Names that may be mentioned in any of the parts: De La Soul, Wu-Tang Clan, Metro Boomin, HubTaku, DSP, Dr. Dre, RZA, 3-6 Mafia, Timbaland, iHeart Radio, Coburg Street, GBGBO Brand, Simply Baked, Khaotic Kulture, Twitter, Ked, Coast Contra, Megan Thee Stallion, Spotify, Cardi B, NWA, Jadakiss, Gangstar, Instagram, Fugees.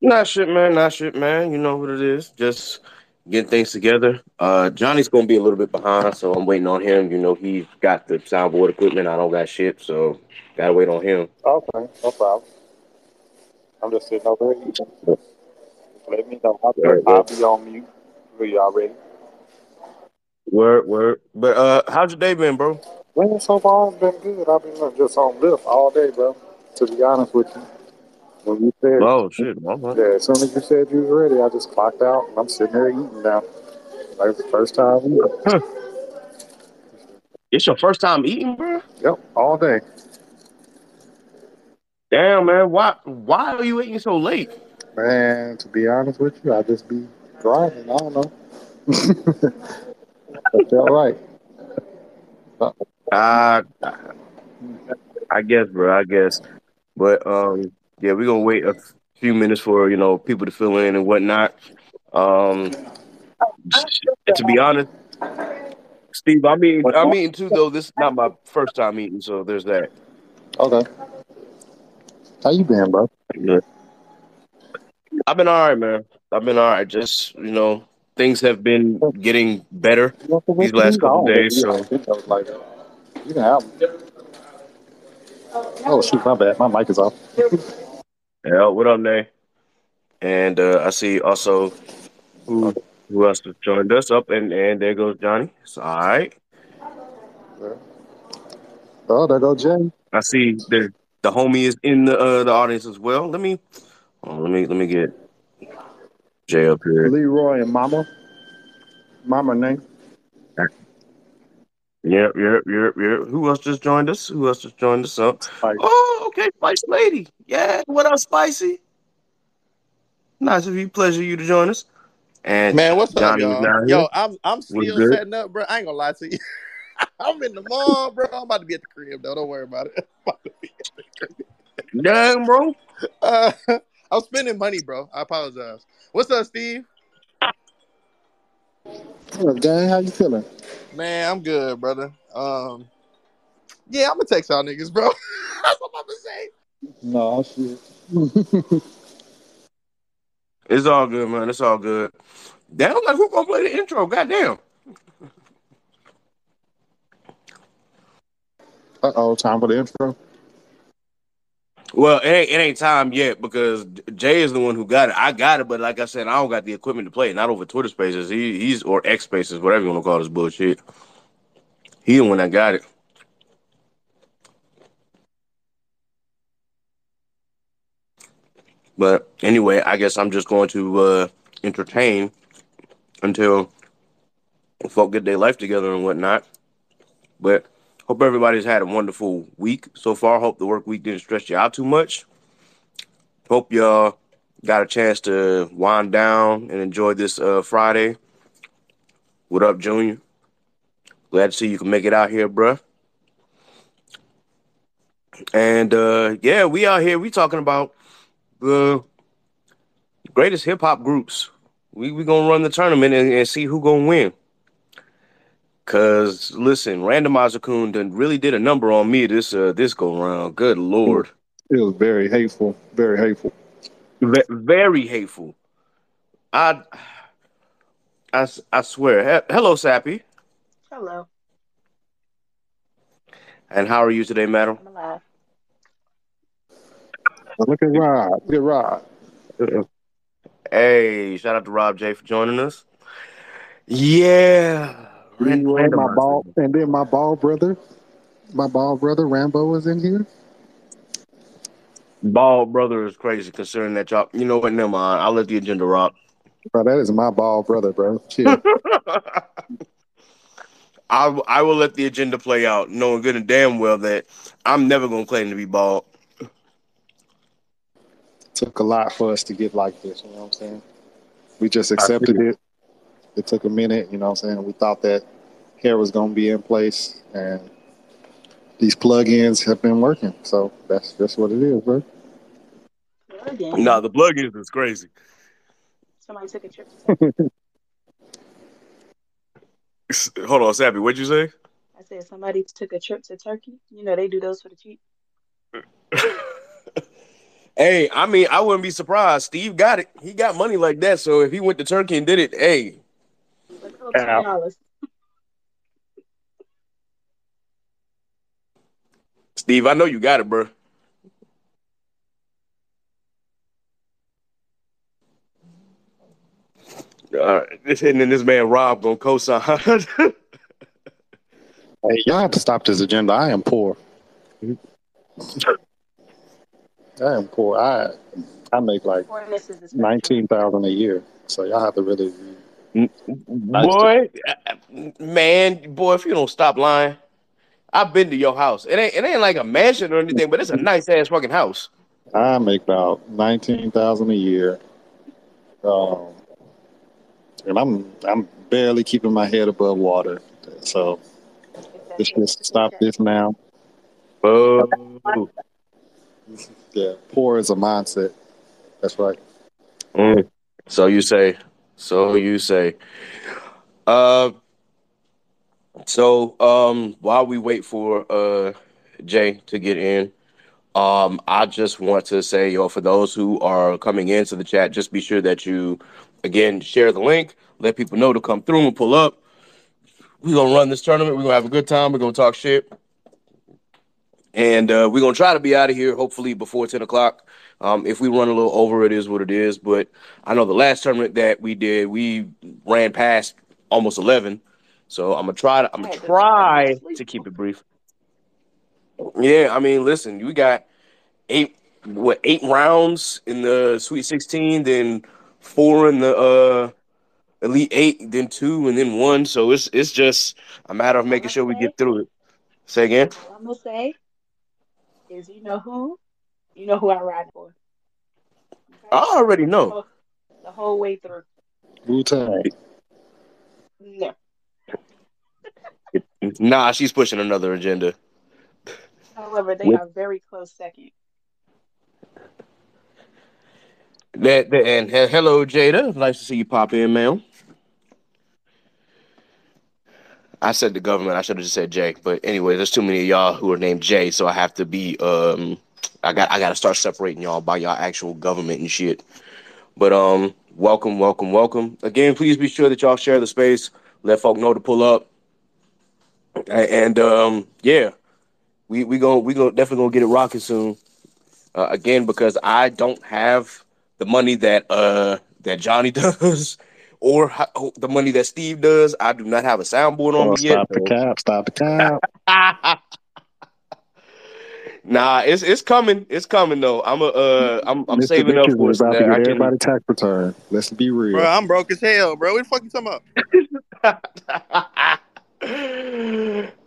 Not shit, man. You know what it is. Just getting things together. Johnny's going to be a little bit behind, so I'm waiting on him. You know, he's got the soundboard equipment. I don't got shit, so got to wait on him. Okay, no problem. I'm just sitting over here. Let me know. I'll be on mute for y'all ready. Word. But how's your day been, bro? Well, so far it's been good. I've been just on lift all day, bro, to be honest with you. When you said, oh shit, mama. Yeah, as soon as you said you were ready, I just clocked out and I'm sitting there eating now. Like the first time eating. Huh. It's your first time eating, bro? Yep, all day. Damn, man, why are you eating so late? Man, to be honest with you, I just be driving. I don't know. I feel right. I guess, bro. But yeah, we're gonna wait a few minutes for, you know, people to fill in and whatnot. To be honest, Steve, I'm eating too, though. This is not my first time eating, so there's that. Okay. How you been, bro? Good. I've been all right, man. Just, you know, things have been getting better these last couple of days. So you can help. Oh shoot, my bad. My mic is off. Yeah, what up, Nay? And I see also who else has joined us up, and there goes Johnny. It's all right. Oh, there goes Jay. I see the homie is in the audience as well. Let me get Jay up here. Leroy and Mama name. Yep. Who else just joined us up? Spice. Oh, okay, Spice Lady. Yeah, what up, Spicy? Nice of you. Pleasure you to join us. And man, what's Johnny up, y'all? Yo, I'm still setting up, bro. I ain't gonna lie to you. I'm in the mall, bro. I'm about to be at the crib, though. Don't worry about it. I'm about to be at the crib. Damn, bro. I'm spending money, bro. I apologize. What's up, Steve? What up, gang? How you feeling? Man, I'm good, brother. Yeah, I'm gonna text y'all niggas, bro. That's what I'm about to say. No, shit. It's all good, man. It's all good. Damn, like, who gonna play the intro? Goddamn. Uh-oh, time for the intro. Well, it ain't time yet because Jay is the one who got it. I got it, but like I said, I don't got the equipment to play it. Not over Twitter Spaces. He's or X Spaces, whatever you want to call this bullshit. He the one that got it. But anyway, I guess I'm just going to entertain until folk get their life together and whatnot. But hope everybody's had a wonderful week so far. Hope the work week didn't stress you out too much. Hope y'all got a chance to wind down and enjoy this Friday. What up, Junior? Glad to see you can make it out here, bruh. And yeah, we out here. We talking about the greatest hip-hop groups. We going to run the tournament and see who going to win. Cause listen, Randomizer Coon done really did a number on me this go round. Good lord, it was very hateful. I swear. Hello, Sappy. Hello. And how are you today, madam? I'm alive. Look at Rob. Good Rob. Hey, shout out to Rob J for joining us. Yeah. My bald brother Rambo is in here. Bald brother is crazy considering that y'all. You know what? Never mind. I'll let the agenda rock. Bro, that is my bald brother, bro. Chill. I will let the agenda play out, knowing good and damn well that I'm never gonna claim to be bald. Took a lot for us to get like this. You know what I'm saying? We just accepted it. It took a minute, you know what I'm saying? We thought that hair was going to be in place, and these plug-ins have been working. So that's just what it is, bro. No, the plug-ins is crazy. Somebody took a trip. Hold on, Sappy, what'd you say? I said somebody took a trip to Turkey. You know, they do those for the cheap. Hey, I mean, I wouldn't be surprised. Steve got it. He got money like that. So if he went to Turkey and did it, hey. Let's go $10. Steve, I know you got it, bro. All right. And then this man Rob gonna co-sign. Hey, y'all have to stop this agenda. I am poor. I make like $19,000 a year, so y'all have to really. Boy, man, boy, if you don't stop lying, I've been to your house. It ain't like a mansion or anything, but it's a nice ass fucking house. I make about $19,000 a year, and I'm barely keeping my head above water. So let's just stop this now. Oh. Yeah, poor is a mindset. That's right. Mm. So you say. While we wait for Jay to get in, I just want to say, yo, for those who are coming into the chat, just be sure that you, again, share the link. Let people know to come through and pull up. We're going to run this tournament. We're going to have a good time. We're going to talk shit. And we're going to try to be out of here, hopefully, before 10 o'clock. If we run a little over, it is what it is. But I know the last tournament that we did, we ran past almost 11. So I'm going to try to keep it brief. Yeah, I mean, listen, we got eight rounds in the Sweet 16, then 4 in the Elite 8, then 2, and then 1. So it's just a matter of making sure we get through it. Say again? All I'm going to say is you know who I ride for. Okay? I already know. The whole way through. Wu-Tang. No. Nah, she's pushing another agenda. However, they are very close second. And hello, Jada. Nice to see you pop in, ma'am. I said the government. I should have just said Jay. But anyway, there's too many of y'all who are named Jay, so I have to be. I got to start separating y'all by y'all actual government and shit. But welcome. Again, please be sure that y'all share the space. Let folk know to pull up. And yeah, we definitely gonna get it rocking soon. Again, because I don't have the money that that Johnny does. Or the money that Steve does. I do not have a soundboard on me yet. Stop the cap. Nah, it's coming though. I'm saving up for everybody's tax return. Let's be real. Bro, I'm broke as hell, bro. What the fuck you talking about?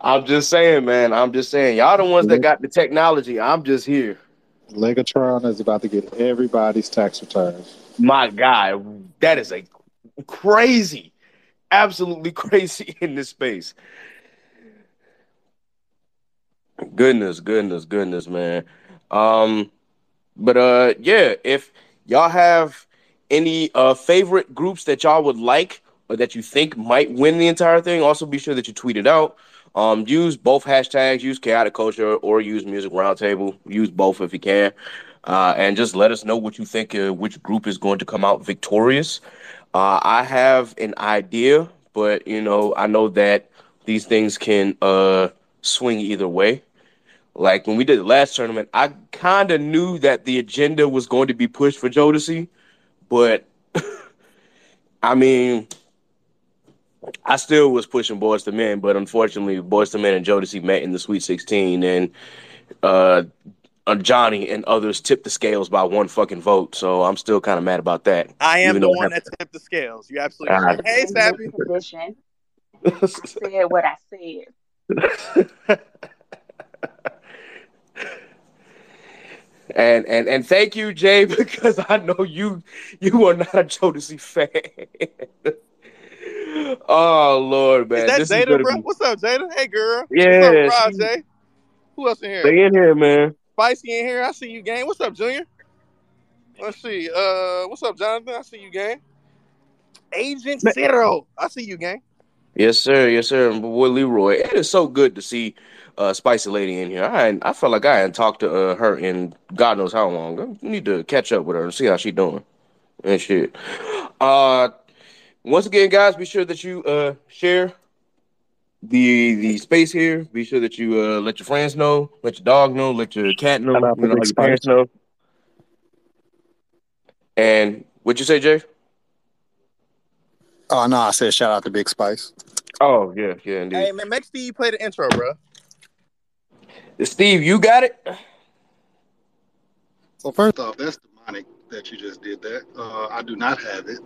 I'm just saying, man. Y'all the ones that got the technology. I'm just here. Legatron is about to get everybody's tax returns. My God, that is a crazy, absolutely crazy in this space. Goodness, man. But yeah, if y'all have any favorite groups that y'all would like or that you think might win the entire thing, also be sure that you tweet it out. Use both hashtags, use Chaotic Culture or use Music Roundtable. Use both if you can. And just let us know what you think, which group is going to come out victorious. I have an idea, but, you know, I know that these things can swing either way. Like, when we did the last tournament, I kind of knew that the agenda was going to be pushed for Jodeci, but, I mean, I still was pushing Boyz II Men, but unfortunately, Boyz II Men and Jodeci met in the Sweet 16, and Johnny and others tipped the scales by one fucking vote, so I'm still kind of mad about that. I am the one that tipped the scales. You absolutely right. Hey, Sappy. I said what I said. And thank you, Jay, because I know you are not a Jodeci fan. Oh Lord, man. Is that Jada, bro? What's up, Jada? Hey, girl. Yeah. What's up, Rob, Jay? Who else in here? They in here, man. Spicy in here. I see you, gang. What's up, Junior? Let's see. What's up, Jonathan? I see you, gang. Agent Zero. I see you, gang. Yes, sir. Yes, sir. And boy, Leroy, it is so good to see Spicy Lady in here. I felt like I hadn't talked to her in God knows how long. I need to catch up with her and see how she doing and shit. Once again, guys, be sure that you share the space here. Be sure that you let your friends know, let your dog know, let your cat know, let your parents know. And what'd you say, Jay? Oh, no, I said shout out to Big Spice. Oh, yeah, yeah, indeed. Hey, man, make Steve play the intro, bro. Steve, you got it? Well, first off, that's demonic that you just did that. I do not have it.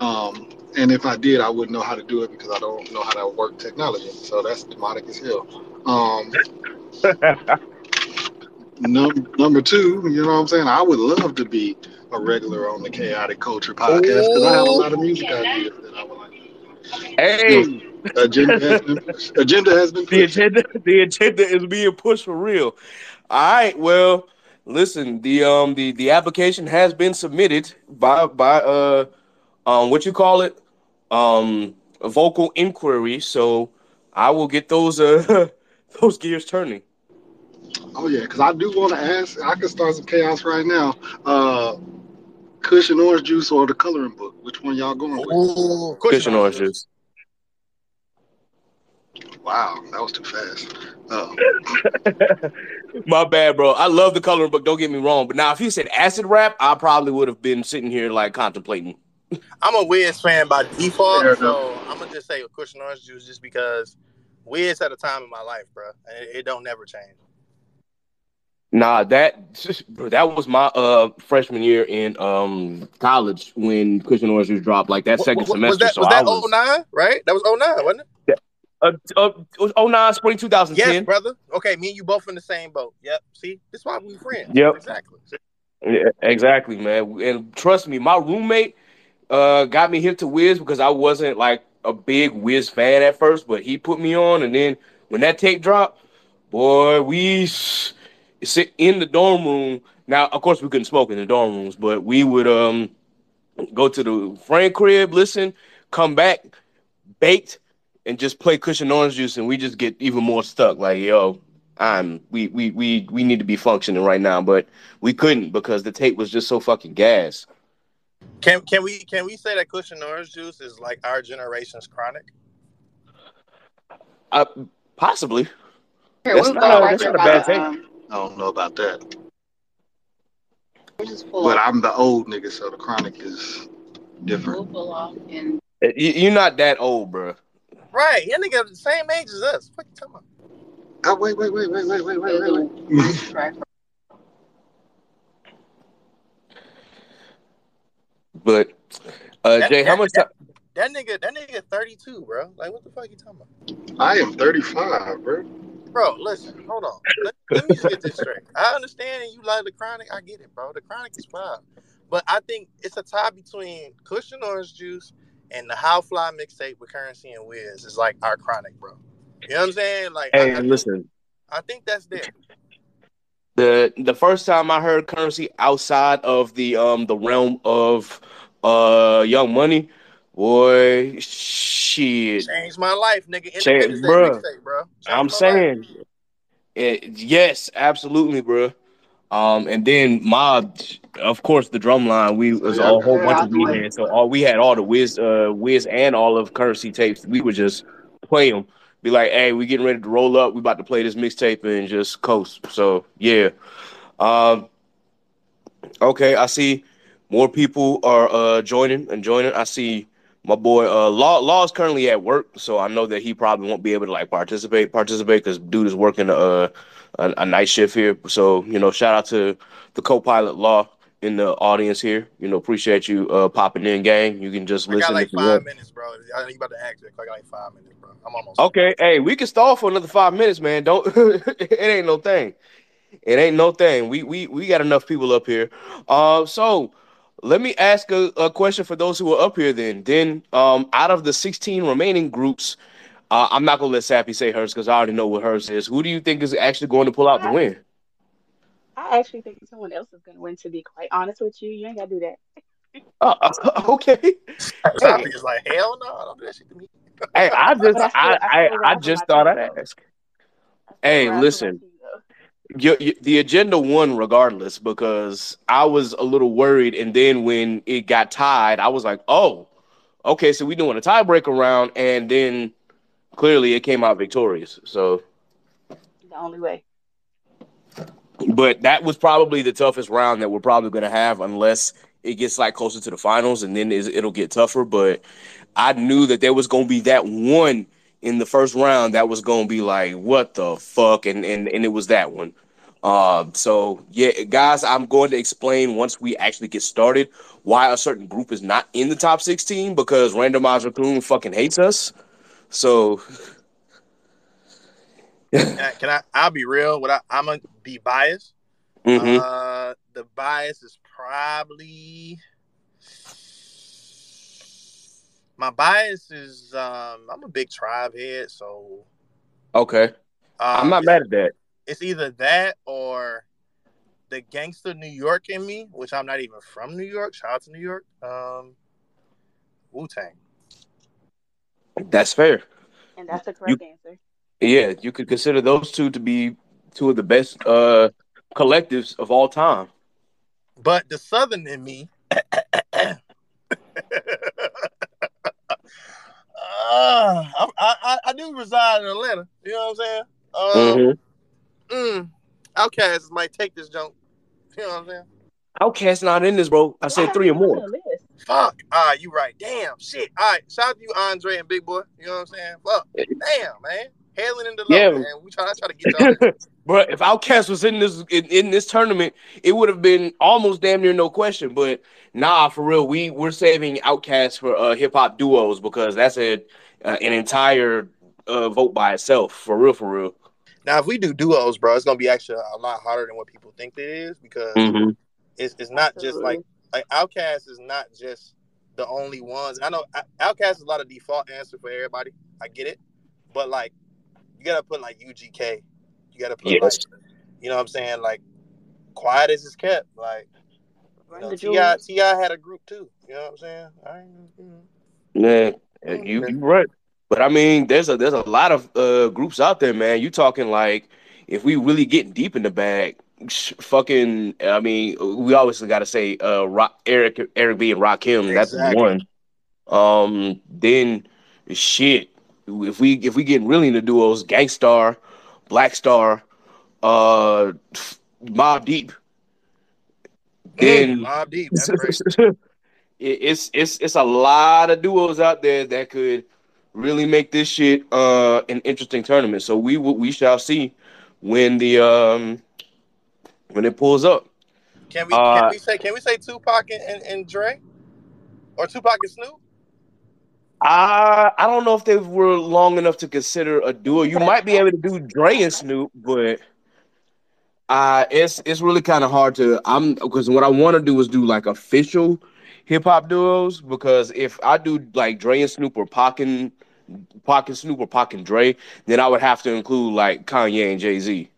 And if I did, I wouldn't know how to do it because I don't know how to work technology. So that's demonic as hell. Number two, you know what I'm saying? I would love to be a regular on the Khaotic Kulture Podcast because I have a lot of music ideas that I would like to. Hey, agenda has been pushed. The agenda is being pushed for real. All right, well, listen, the application has been submitted by what you call it, a vocal inquiry. So I will get those gears turning. Oh, yeah, because I do want to ask. I can start some chaos right now. Cushion orange juice or the coloring book? Which one y'all going with? Ooh, cushion orange juice. Wow, that was too fast. My bad, bro. I love the coloring book. Don't get me wrong. But now, if he said acid rap, I probably would have been sitting here, like, contemplating. I'm a Wiz fan by default, so I'm going to just say cushion orange juice just because Wiz had a time in my life, bro. And it don't never change. Nah, that was my freshman year in college when Christian Orange Juice dropped like that second semester. Was that 09, right? That was 09, wasn't it? It was 09, spring 2010. Yes, brother. Okay, me and you both in the same boat. Yep. See, that's why we friends. Yep. Exactly. Yeah, exactly, man. And trust me, my roommate got me hip to Wiz because I wasn't like a big Wiz fan at first, but he put me on. And then when that tape dropped, boy, we sit in the dorm room. Now, of course, we couldn't smoke in the dorm rooms, but we would go to the friend crib, listen, come back, baked, and just play Cushion Orange Juice, and we just get even more stuck. Like, yo, we need to be functioning right now, but we couldn't because the tape was just so fucking gas. Can we say that Cushion Orange Juice is like our generation's Chronic? Possibly. Here, that's not a bad tape. I don't know about that. But I'm the old nigga, so the Chronic is different. You're not that old, bro. Right. Your nigga the same age as us. What you talking about? Oh, wait. But, Jay, how much time? That nigga 32, bro. Like, what the fuck you talking about? I am 35, bro. Bro, listen, hold on. Let me just get this straight. I understand you like the Chronic. I get it, bro. The Chronic is fine. But I think it's a tie between Cushion Orange Juice and the How Fly mixtape with Currency and Wiz. It's like our Chronic, bro. You know what I'm saying? Like, hey, listen. I think that's there. The first time I heard Currency outside of the realm of Young Money, boy, shit. Changed my life, nigga. Changed, bro. I'm saying. Yes, absolutely, bro. And then of course, the drumline. We was a whole bunch of we had. So all we had, all the Wiz and all of Currency tapes. We would just play them. Be like, hey, we getting ready to roll up. We about to play this mixtape and just coast. So yeah. Okay, I see more people are joining. I see. My boy, Law is currently at work, so I know that he probably won't be able to like participate because dude is working a night shift here. So, you know, shout out to the co-pilot Law in the audience here. You know, appreciate you popping in, gang. You can just listen. I got like 5 minutes, bro. I know you about to act. I got like 5 minutes, bro. I'm almost. Okay, hey, we can stall for another 5 minutes, man. Don't. It ain't no thing. It ain't no thing. We got enough people up here. So. Let me ask a question for those who are up here then. Then out of the 16 remaining groups, I'm not going to let Sappy say hers because I already know what hers is. Who do you think is actually going to pull out the win? I actually think someone else is going to win, to be quite honest with you. You ain't got to do that. Okay. Sappy is like, hell no, I don't do that shit to me. Hey, I just thought I'd ask. Hey, listen. The agenda won regardless, because I was a little worried, and then when it got tied, I was like, oh, okay, so we doing a tiebreaker round, and then clearly it came out victorious. So the only way. But that was probably the toughest round that we're probably going to have, unless it gets like closer to the finals, and then it'll get tougher. But I knew that there was going to be that one in the first round that was going to be like, what the fuck? And it was that one. So, yeah, guys, I'm going to explain once we actually get started why a certain group is not in the top 16, because Randomizer Coon fucking hates us. So, I'll be real. I'm going to be biased. Mm-hmm. The bias is probably... My bias is I'm a big tribe head, so... Okay. I'm not mad at that. It's either that or the gangster New York in me, which I'm not even from New York. Shout out to New York. Wu-Tang. That's fair. And that's the correct answer. Yeah, you could consider those two to be two of the best collectives of all time. But the Southern in me... I do reside in Atlanta. You know what I'm saying? Outcasts might take this junk. You know what I'm saying? Outcasts not in this, bro. I said three or more. Fuck. All right, you right. Damn, shit. All right, shout out to you, Andre and Big Boy. You know what I'm saying? Fuck. Damn, man. Hailing in the low, man. I try to get y'all there. But if Outcast was in this this tournament, it would have been almost damn near no question. But nah, for real, we're saving Outcast for hip hop duos, because that's an entire vote by itself. For real. Now, if we do duos, bro, it's gonna be actually a lot harder than what people think it is, because it's not just like Outcast is not just the only ones. I know Outcast is a lot of default answer for everybody. I get it, but like you gotta put like UGK. You gotta put like, you know what I'm saying, like Quiet As It's Kept. Like, you know, T.I. had a group too. You know what I'm saying? You right. But I mean, there's a lot of groups out there, man. You talking like, if we really get deep in the bag, fucking. I mean, we obviously gotta say Eric B and Rakim. Exactly. That's one. Then shit. If we get really into duos, Gangstar, Black Star, Mobb Deep. Then Mobb Deep, that's crazy. It's a lot of duos out there that could really make this shit an interesting tournament. So we shall see when the when it pulls up. Can we say Tupac and Dre, or Tupac and Snoop? I don't know if they were long enough to consider a duo. You might be able to do Dre and Snoop, but it's really kind of hard to. Because what I want to do is do like official hip hop duos. Because if I do like Dre and Snoop, or Pac and Snoop, or Pac and Dre, then I would have to include like Kanye and Jay-Z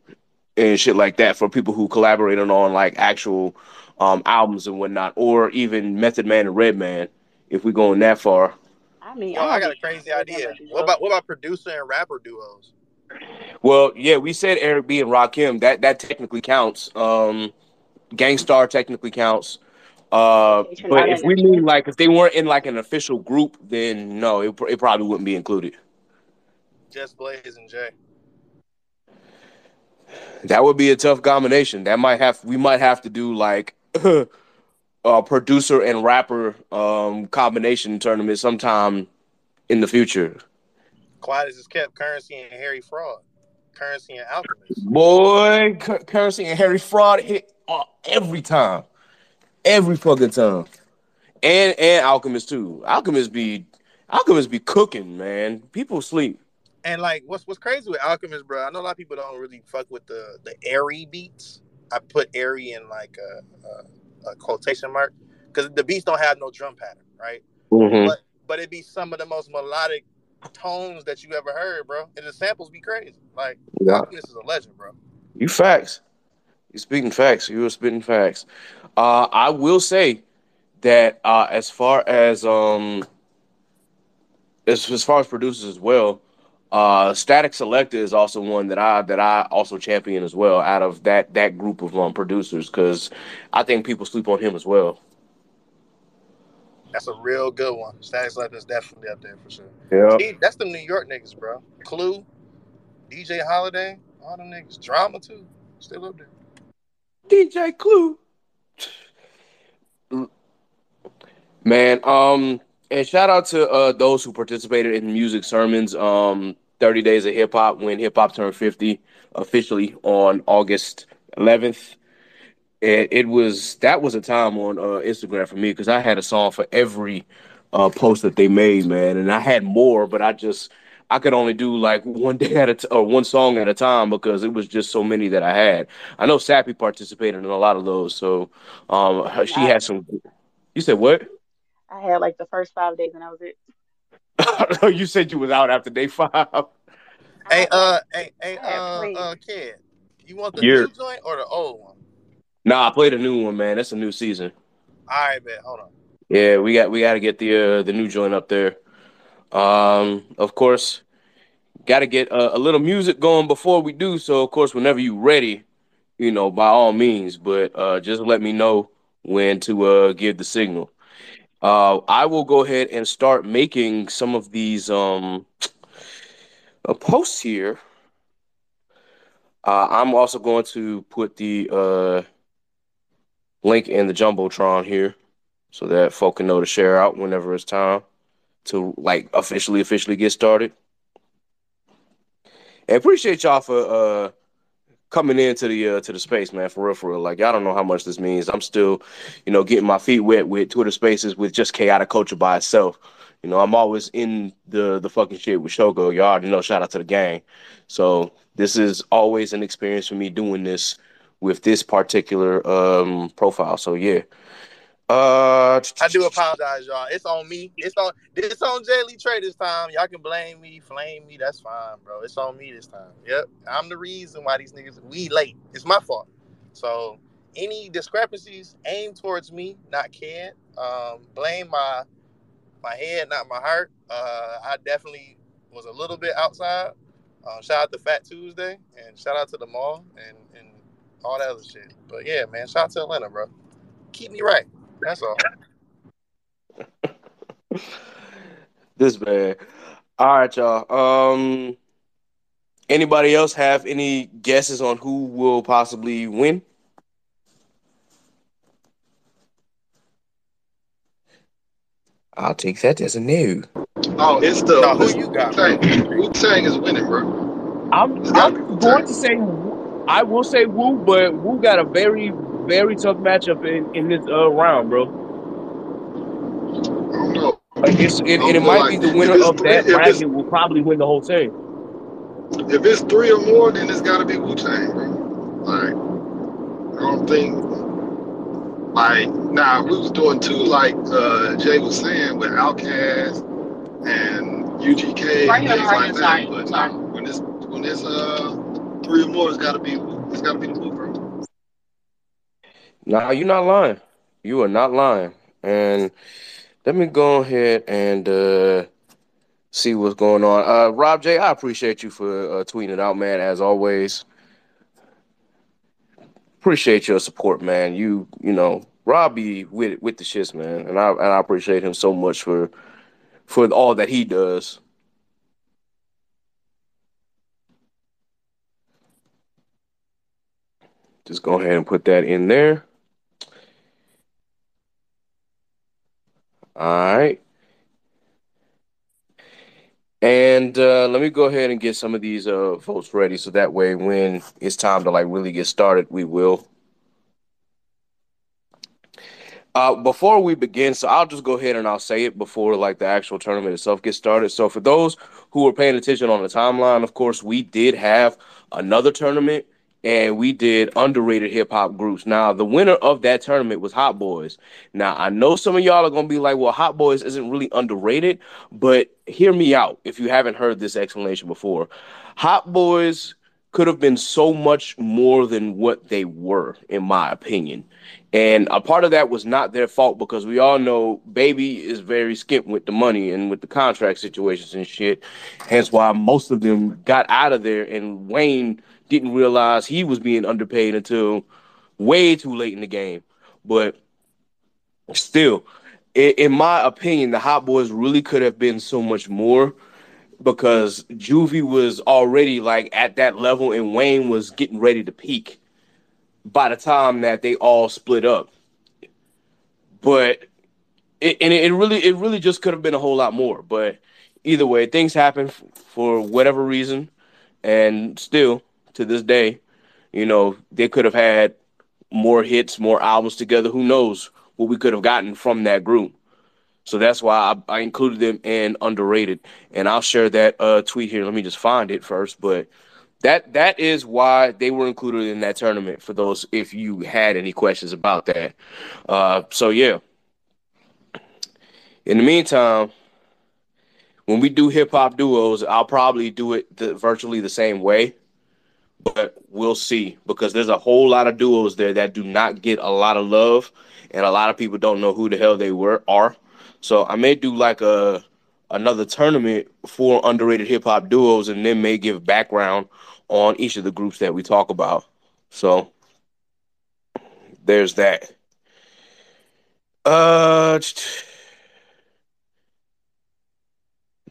and shit like that for people who collaborated on like actual albums and whatnot, or even Method Man and Redman if we're going that far. I got a crazy idea. What about producer and rapper duos? Well, yeah, we said Eric B and Rakim. That technically counts. Gangstar technically counts. But if we mean like if they weren't in like an official group, then no, it probably wouldn't be included. Just Blaze and Jay. That would be a tough combination. We might have to do like. Producer and rapper combination tournament sometime in the future. Quiet As It's Kept, Currency and Harry Fraud. Currency and Alchemist. Boy, Currency and Harry Fraud hit every time. Every fucking time. And Alchemist too. Alchemist be cooking, man. People sleep. And like what's crazy with Alchemist, bro, I know a lot of people don't really fuck with the airy beats. I put airy in like a quotation mark, because the beats don't have no drum pattern, right? But it be some of the most melodic tones that you ever heard, bro. And the samples be crazy. Like, This is a legend, bro. You facts. You speaking facts. You were spitting facts. I will say that as far as as far as producers as well, Static Selector is also one that I also champion as well out of that group of producers, because I think people sleep on him as well. That's a real good one. Static Selector is definitely up there for sure. Yeah, that's the New York niggas, bro. Clue, DJ Holiday, all them niggas. Drama too, still up there. DJ Clue, man. And shout out to those who participated in music sermons. 30 Days of Hip Hop, when hip hop turned 50 officially on August 11th. That was a time on Instagram for me, because I had a song for every post that they made, man. And I had more, but I could only do like one day at or one song at a time, because it was just so many that I had. I know Sape participated in a lot of those, so she had some. You said what? I had like the first 5 days, and that was it. No, you said you was out after day 5. Hey, Ked, you want the new joint or the old one? Nah, I played a new one, man. That's a new season. All right, man. Hold on. Yeah, we got to get the new joint up there. Of course, got to get a little music going before we do. So, of course, whenever you ready, by all means. But just let me know when to give the signal. I will go ahead and start making some of these posts here. I'm also going to put the link in the Jumbotron here so that folk can know to share out whenever it's time to like officially get started. And appreciate y'all for coming into the space, man, for real. Like, y'all don't know how much this means. I'm still, getting my feet wet with Twitter Spaces, with just Chaotic Culture by itself. I'm always in the fucking shit with Shogo. Y'all already know, shout out to the gang. So this is always an experience for me doing this with this particular profile. So yeah. I do apologize, y'all. It's on me. It's on Jay Lee Trey this time. Y'all can blame me, flame me. That's fine, bro. It's on me this time. Yep. I'm the reason why these niggas we late. It's my fault. So any discrepancies aim towards me, not Ked. Blame my head, not my heart. I definitely was a little bit outside. Shout out to Fat Tuesday and shout out to the mall and all that other shit. But yeah, man, shout out to Atlanta, bro. Keep me right. That's all. This bad. All right, y'all. Anybody else have any guesses on who will possibly win? I'll take that as a no. Oh, it's the who you got? Wu-Tang is winning, bro. I'm going to say I will say Wu, but Wu got a very very tough matchup in this round, bro. I don't know. Like it might like, be the winner of that bracket will probably win the whole thing. If it's 3 or more, then it's got to be Wu-Tang, bro. Like, I don't think. Like, nah, we was doing too, like Jay was saying, with Outkast and UGK and things like that. But nah, when it's 3 or more, it's got to be the Wu, bro. Nah, you're not lying. You are not lying. And let me go ahead and see what's going on. Rob J, I appreciate you for tweeting it out, man, as always. Appreciate your support, man. You know, Rob be with the shits, man. And I appreciate him so much for all that he does. Just go ahead and put that in there. All right. And let me go ahead and get some of these votes ready, so that way when it's time to like really get started, we will. Before we begin, so I'll just go ahead and I'll say it before like the actual tournament itself gets started. So for those who were paying attention on the timeline, of course, we did have another tournament, and we did underrated hip-hop groups. Now, the winner of that tournament was Hot Boys. Now, I know some of y'all are going to be like, well, Hot Boys isn't really underrated, but hear me out if you haven't heard this explanation before. Hot Boys could have been so much more than what they were, in my opinion. And a part of that was not their fault, because we all know Baby is very skimp with the money and with the contract situations and shit. Hence why most of them got out of there, and Wayne didn't realize he was being underpaid until way too late in the game. But still, in my opinion, the Hot Boys really could have been so much more, because Juvie was already like at that level and Wayne was getting ready to peak by the time that they all split up. But it really just could have been a whole lot more. But either way, things happen for whatever reason, and still to this day, you know, they could have had more hits, more albums together. Who knows what we could have gotten from that group? So that's why I included them in underrated, and I'll share that tweet here. Let me just find it first, but. That is why they were included in that tournament, for those, if you had any questions about that. So, yeah. In the meantime, when we do hip-hop duos, I'll probably do it virtually the same way. But we'll see, because there's a whole lot of duos there that do not get a lot of love, and a lot of people don't know who the hell they are. So I may do like another tournament for underrated hip-hop duos, and then may give background on each of the groups that we talk about. So there's that.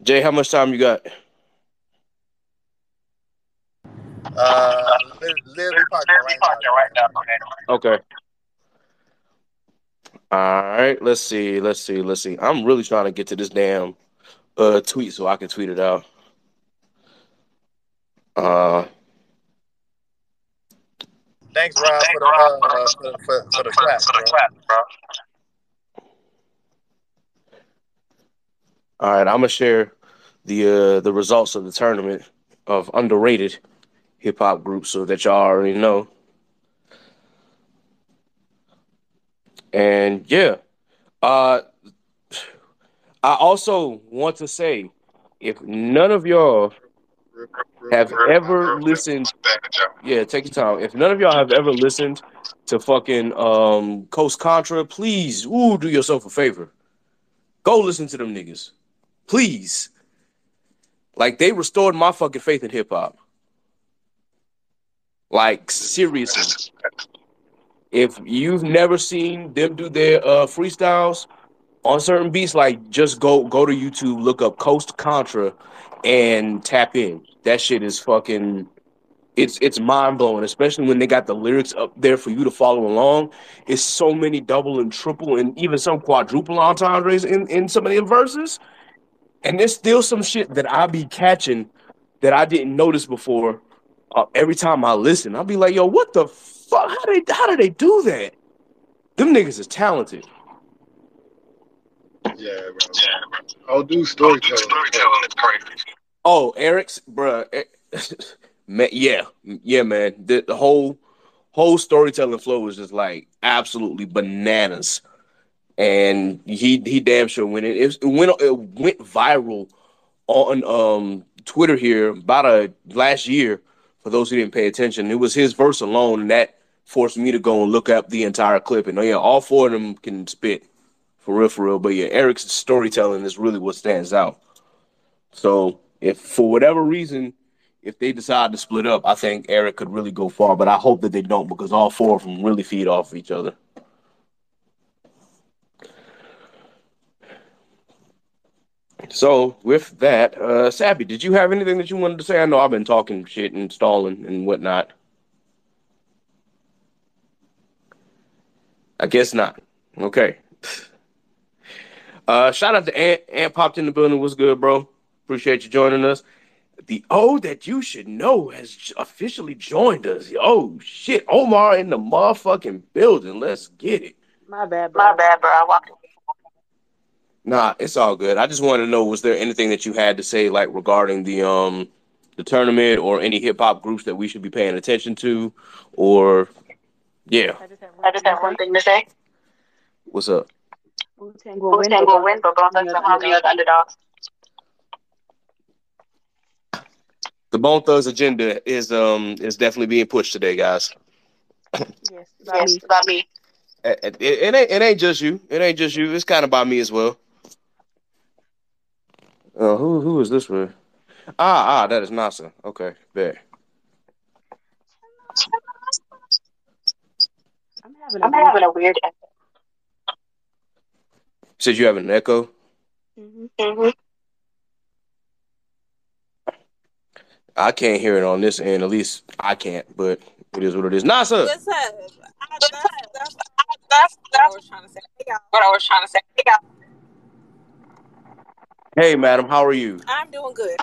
Jay, how much time you got? Literally talking right now. Okay. All right. Let's see. I'm really trying to get to this damn tweet so I can tweet it out. Thanks, Rob, for the clap, bro. All right, I'm gonna share the results of the tournament of underrated hip hop groups so that y'all already know. And yeah, I also want to say, if none of y'all have ever listened, yeah, take your time. If none of y'all have ever listened to fucking Coast Contra, please, do yourself a favor. Go listen to them niggas. Please. Like, they restored my fucking faith in hip-hop. Like, seriously. If you've never seen them do their freestyles on certain beats, like, just go to YouTube, look up Coast Contra, and tap in. That shit is fucking, it's mind-blowing, especially when they got the lyrics up there for you to follow along. It's so many double and triple and even some quadruple entendres in some of the verses. And there's still some shit that I be catching that I didn't notice before. Every time I listen, I'll be like, yo, what the fuck? How do they do that? Them niggas is talented. Yeah, bro. I'll do storytelling. It's crazy. Oh, Eric's, bro. Man, yeah, man. The whole storytelling flow was just like absolutely bananas, and he damn sure went in. It went viral on Twitter here about last year. For those who didn't pay attention, it was his verse alone, and that forced me to go and look up the entire clip. And yeah, all four of them can spit. For real. But yeah, Eric's storytelling is really what stands out. So if for whatever reason, if they decide to split up, I think Eric could really go far. But I hope that they don't, because all four of them really feed off of each other. So with that, Sappy, did you have anything that you wanted to say? I know I've been talking shit and stalling and whatnot. I guess not. Okay. Shout out to Ant. Ant popped in the building. What's good, bro? Appreciate you joining us. The O that you should know has officially joined us. Oh, shit. Omar in the motherfucking building. Let's get it. My bad, bro. I walked away. Nah, it's all good. I just wanted to know, was there anything that you had to say, like, regarding the tournament or any hip-hop groups that we should be paying attention to? Or, yeah. I just have one thing to say. What's up? Wu-Tang will win, but both of us are the underdogs. the Bone Thugs agenda is definitely being pushed today, guys. Yes, about me. It ain't just you. It ain't just you. It's kind of about me as well. Who is this with? That is Nasa. Okay, there. I'm having a weird echo. Said you have an echo? Mm-hmm. Mm-hmm. I can't hear it on this end. At least I can't, but it is what it is. Nasa! What's up? That's what I was trying to say. Hey, y'all. Hey, madam. How are you? I'm doing good.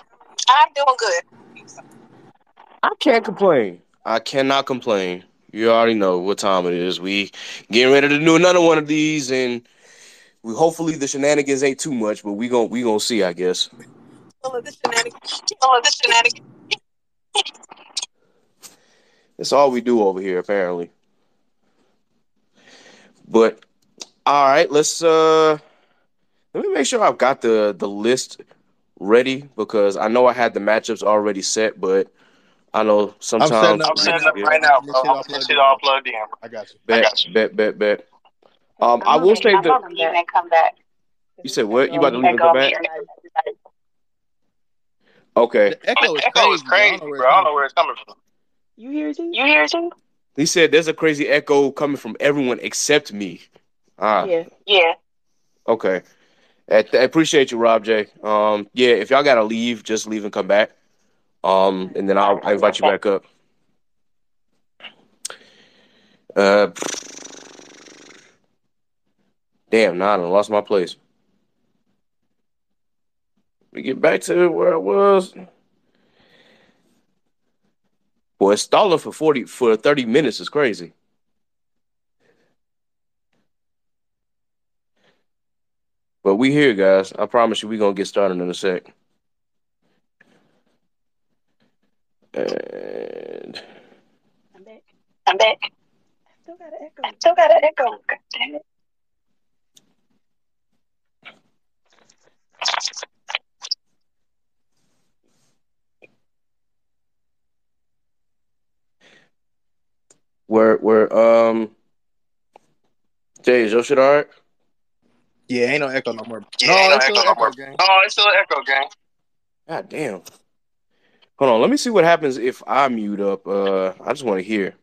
I can't complain. I cannot complain. You already know what time it is. We getting ready to do another one of these, and we hopefully the shenanigans ain't too much, but we gonna see, I guess. All of the shenanigans. That's all we do over here, apparently. But all right, let's let me make sure I've got the list ready, because I know I had the matchups already set, but I know sometimes I'm setting up right now, bro. I'm getting shit all plugged in. I got you. Bet. I will say that. Come back. You said what? You about to leave and go back? Okay. The echo is crazy, bro. I don't know where it's coming from. You hear it? He said there's a crazy echo coming from everyone except me. Yeah. Okay. I appreciate you, Rob J. If y'all gotta leave, just leave and come back. And then I'll invite you back up. Damn, I lost my place. Let me get back to where I was. Boy, stalling for 30 minutes is crazy. But we here, guys. I promise you, we're going to get started in a sec. And I'm back. I still got an echo. God damn it. Where Jay, is your shit alright? Yeah, ain't no echo no more. It's still an echo gang. God damn. Hold on, let me see what happens if I mute up. I just want to hear.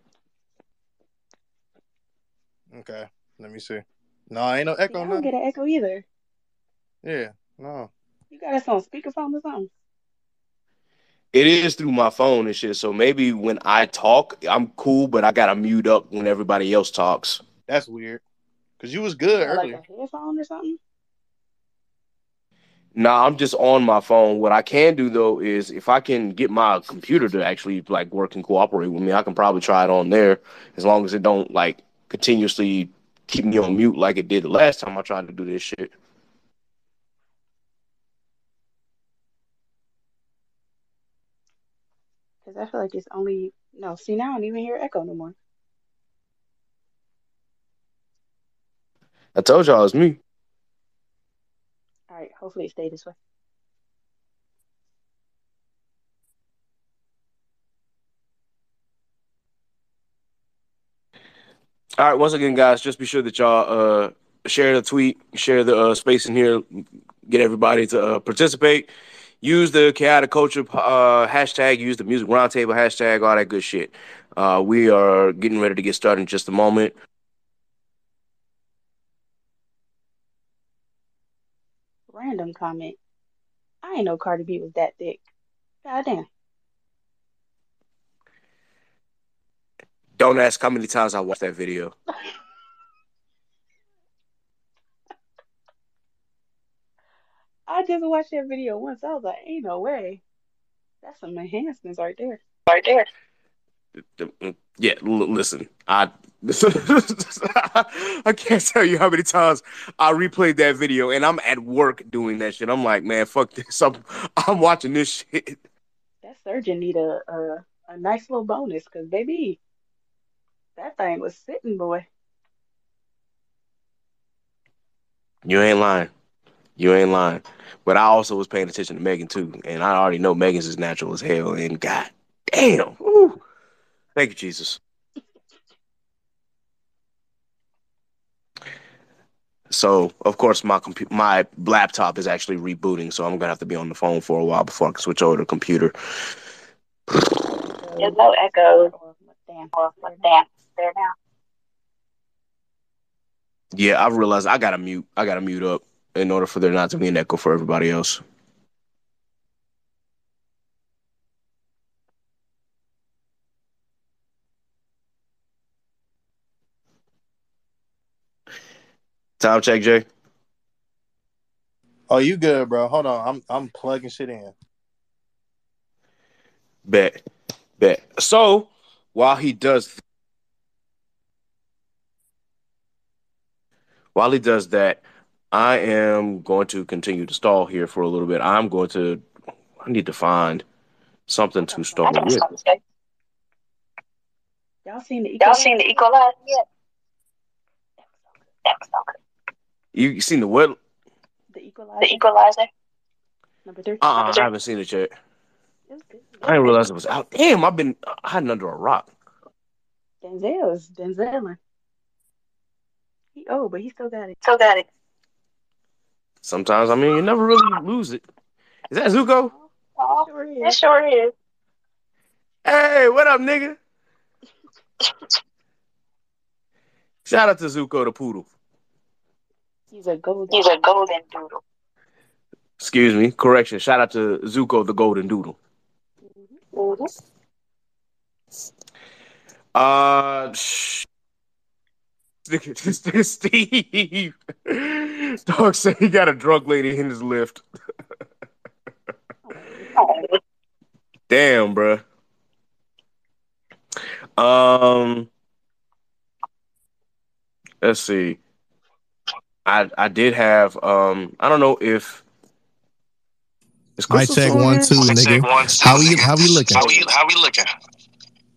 Okay, let me see. No, ain't no echo. I don't get an echo either. Yeah, no. You got us on speakerphone or something? It is through my phone and shit, so maybe when I talk, I'm cool, but I gotta mute up when everybody else talks. That's weird. Because you was good earlier. Like a headphone or something? Nah, I'm just on my phone. What I can do, though, is if I can get my computer to actually, like, work and cooperate with me, I can probably try it on there, as long as it don't, like, continuously keep me on mute like it did the last time I tried to do this shit. Because I feel like it's only... No, see, now I don't even hear echo no more. I told y'all it's me. All right, hopefully it stays this way. All right, once again, guys, just be sure that y'all share the tweet, share the space in here, get everybody to participate. Use the Khaotic Kulture hashtag, use the Music Roundtable hashtag, all that good shit. We are getting ready to get started in just a moment. Random comment. I ain't know Cardi B was that thick. Goddamn. Don't ask how many times I watched that video. I just watched that video once. I was like, ain't no way. That's some enhancements right there. Yeah, listen. I can't tell you how many times I replayed that video, and I'm at work doing that shit. I'm like, man, fuck this. I'm watching this shit. That surgeon need a nice little bonus, because, baby, that thing was sitting, boy. You ain't lying. But I also was paying attention to Megan too, and I already know Megan's is natural as hell. And God damn, woo. Thank you, Jesus. So of course my laptop is actually rebooting, so I'm gonna have to be on the phone for a while before I can switch over to the computer. There's no echo. Damn. There now. Yeah, I realized I gotta mute up in order for there not to be an echo for everybody else. Time check, Jay. Oh, you good, bro? Hold on, I'm plugging shit in. Bet. So while he does that, I am going to continue to stall here for a little bit. I need to find something to stall with. Y'all seen the Equalizer yet? That was so good. You seen the what? The Equalizer. Number 13. I haven't seen it yet. It was good. I didn't realize it was out. Damn, I've been hiding under a rock. Denzel's. He old, but he still got it. Sometimes, you never really lose it. Is that Zuko? Oh, it sure is. Hey, what up, nigga? Shout out to Zuko the Poodle. He's a golden doodle. Excuse me. Correction. Shout out to Zuko the Golden Doodle. This Steve. Dog said he got a drunk lady in his lift. Damn, bruh. Let's see. I did have I don't know if it's my check 1 2 nigga. How we looking?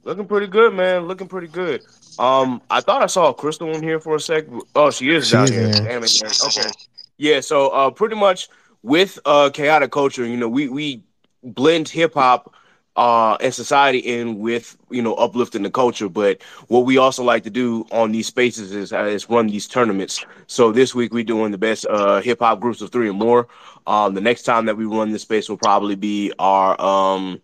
Looking pretty good, man. I thought I saw Crystal in here for a sec. Oh, she is out here. Damn it, man. Okay. Yeah, so pretty much with Chaotic Culture, we blend hip hop and society in with, uplifting the culture. But what we also like to do on these spaces is run these tournaments. So this week we're doing the best hip hop groups of 3 or more. The next time that we run this space will probably be our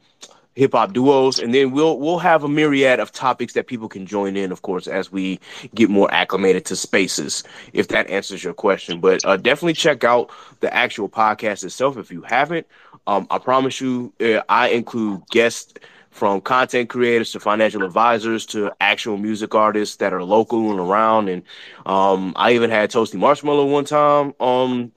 hip hop duos, and then we'll have a myriad of topics that people can join in, of course, as we get more acclimated to spaces, if that answers your question. But definitely check out the actual podcast itself if you haven't. I promise you, I include guests from content creators to financial advisors to actual music artists that are local and around. And I even had Toasty Marshmallow one time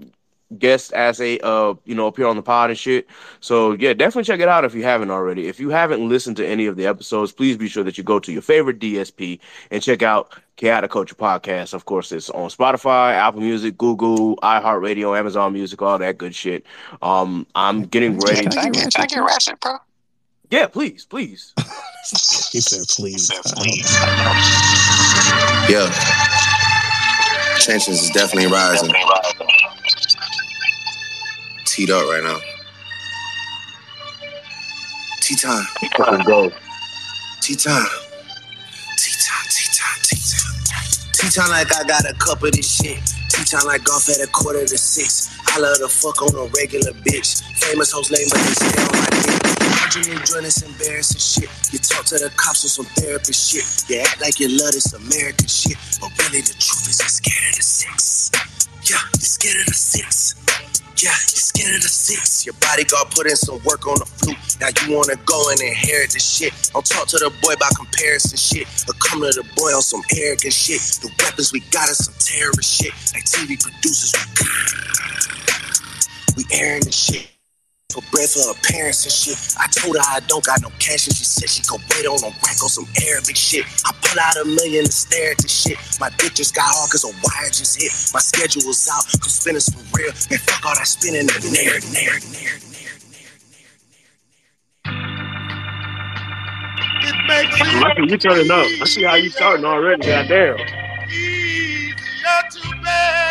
guest as a appear on the pod and shit. So yeah, definitely check it out if you haven't already. If you haven't listened to any of the episodes, please be sure that you go to your favorite DSP and check out Khaotic Kulture Podcast. Of course, it's on Spotify, Apple Music, Google, iHeart Radio, Amazon Music, all that good shit. I'm getting ready. Can I get ratchet, bro? Yeah, please. He said, please. Yeah, tensions is definitely rising. Teed up right now. Tea time. Let's go. Tea time. Tea time like I got a cup of this shit. Tea time like golf at 5:45. I love the fuck on a regular bitch. Famous host lame, but they stay on my dick. How'd you enjoy this embarrassing shit? You talk to the cops on some therapy shit. You act like you love this American shit. But really the truth is you're scared of the sex. Yeah, you're scared of the sex. Yeah, you're scared of the six. Your bodyguard put in some work on the flute. Now you wanna go and inherit the shit. Don't talk to the boy by comparison shit, or come to the boy on some arrogant shit. The weapons we got is some terrorist shit. Like TV producers, we airing the shit. For breath for her parents and shit. I told her I don't got no cash, and she said she go wait on a rack on some Arabic shit. I pull out $1 million and stare at this shit. My dick just got hard cause a wire just hit. My schedule's out, I'm spinning for real. And fuck all that spinning and narrative. Lucky you turning up. I see how you starting already, goddamn. Easier to bear.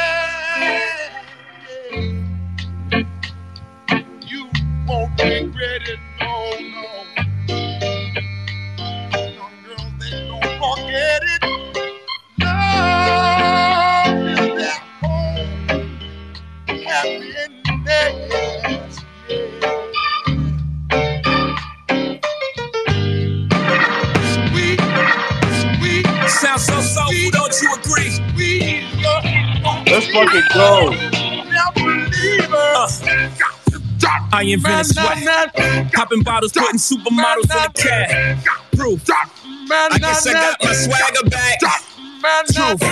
happiness. Sweet, sweet, sounds so soulful, don't you agree? Sweet, let's fucking go. I invented sweat, popping bottles, putting supermodels in the cab. Proof, I guess I got my swagger back. Truth,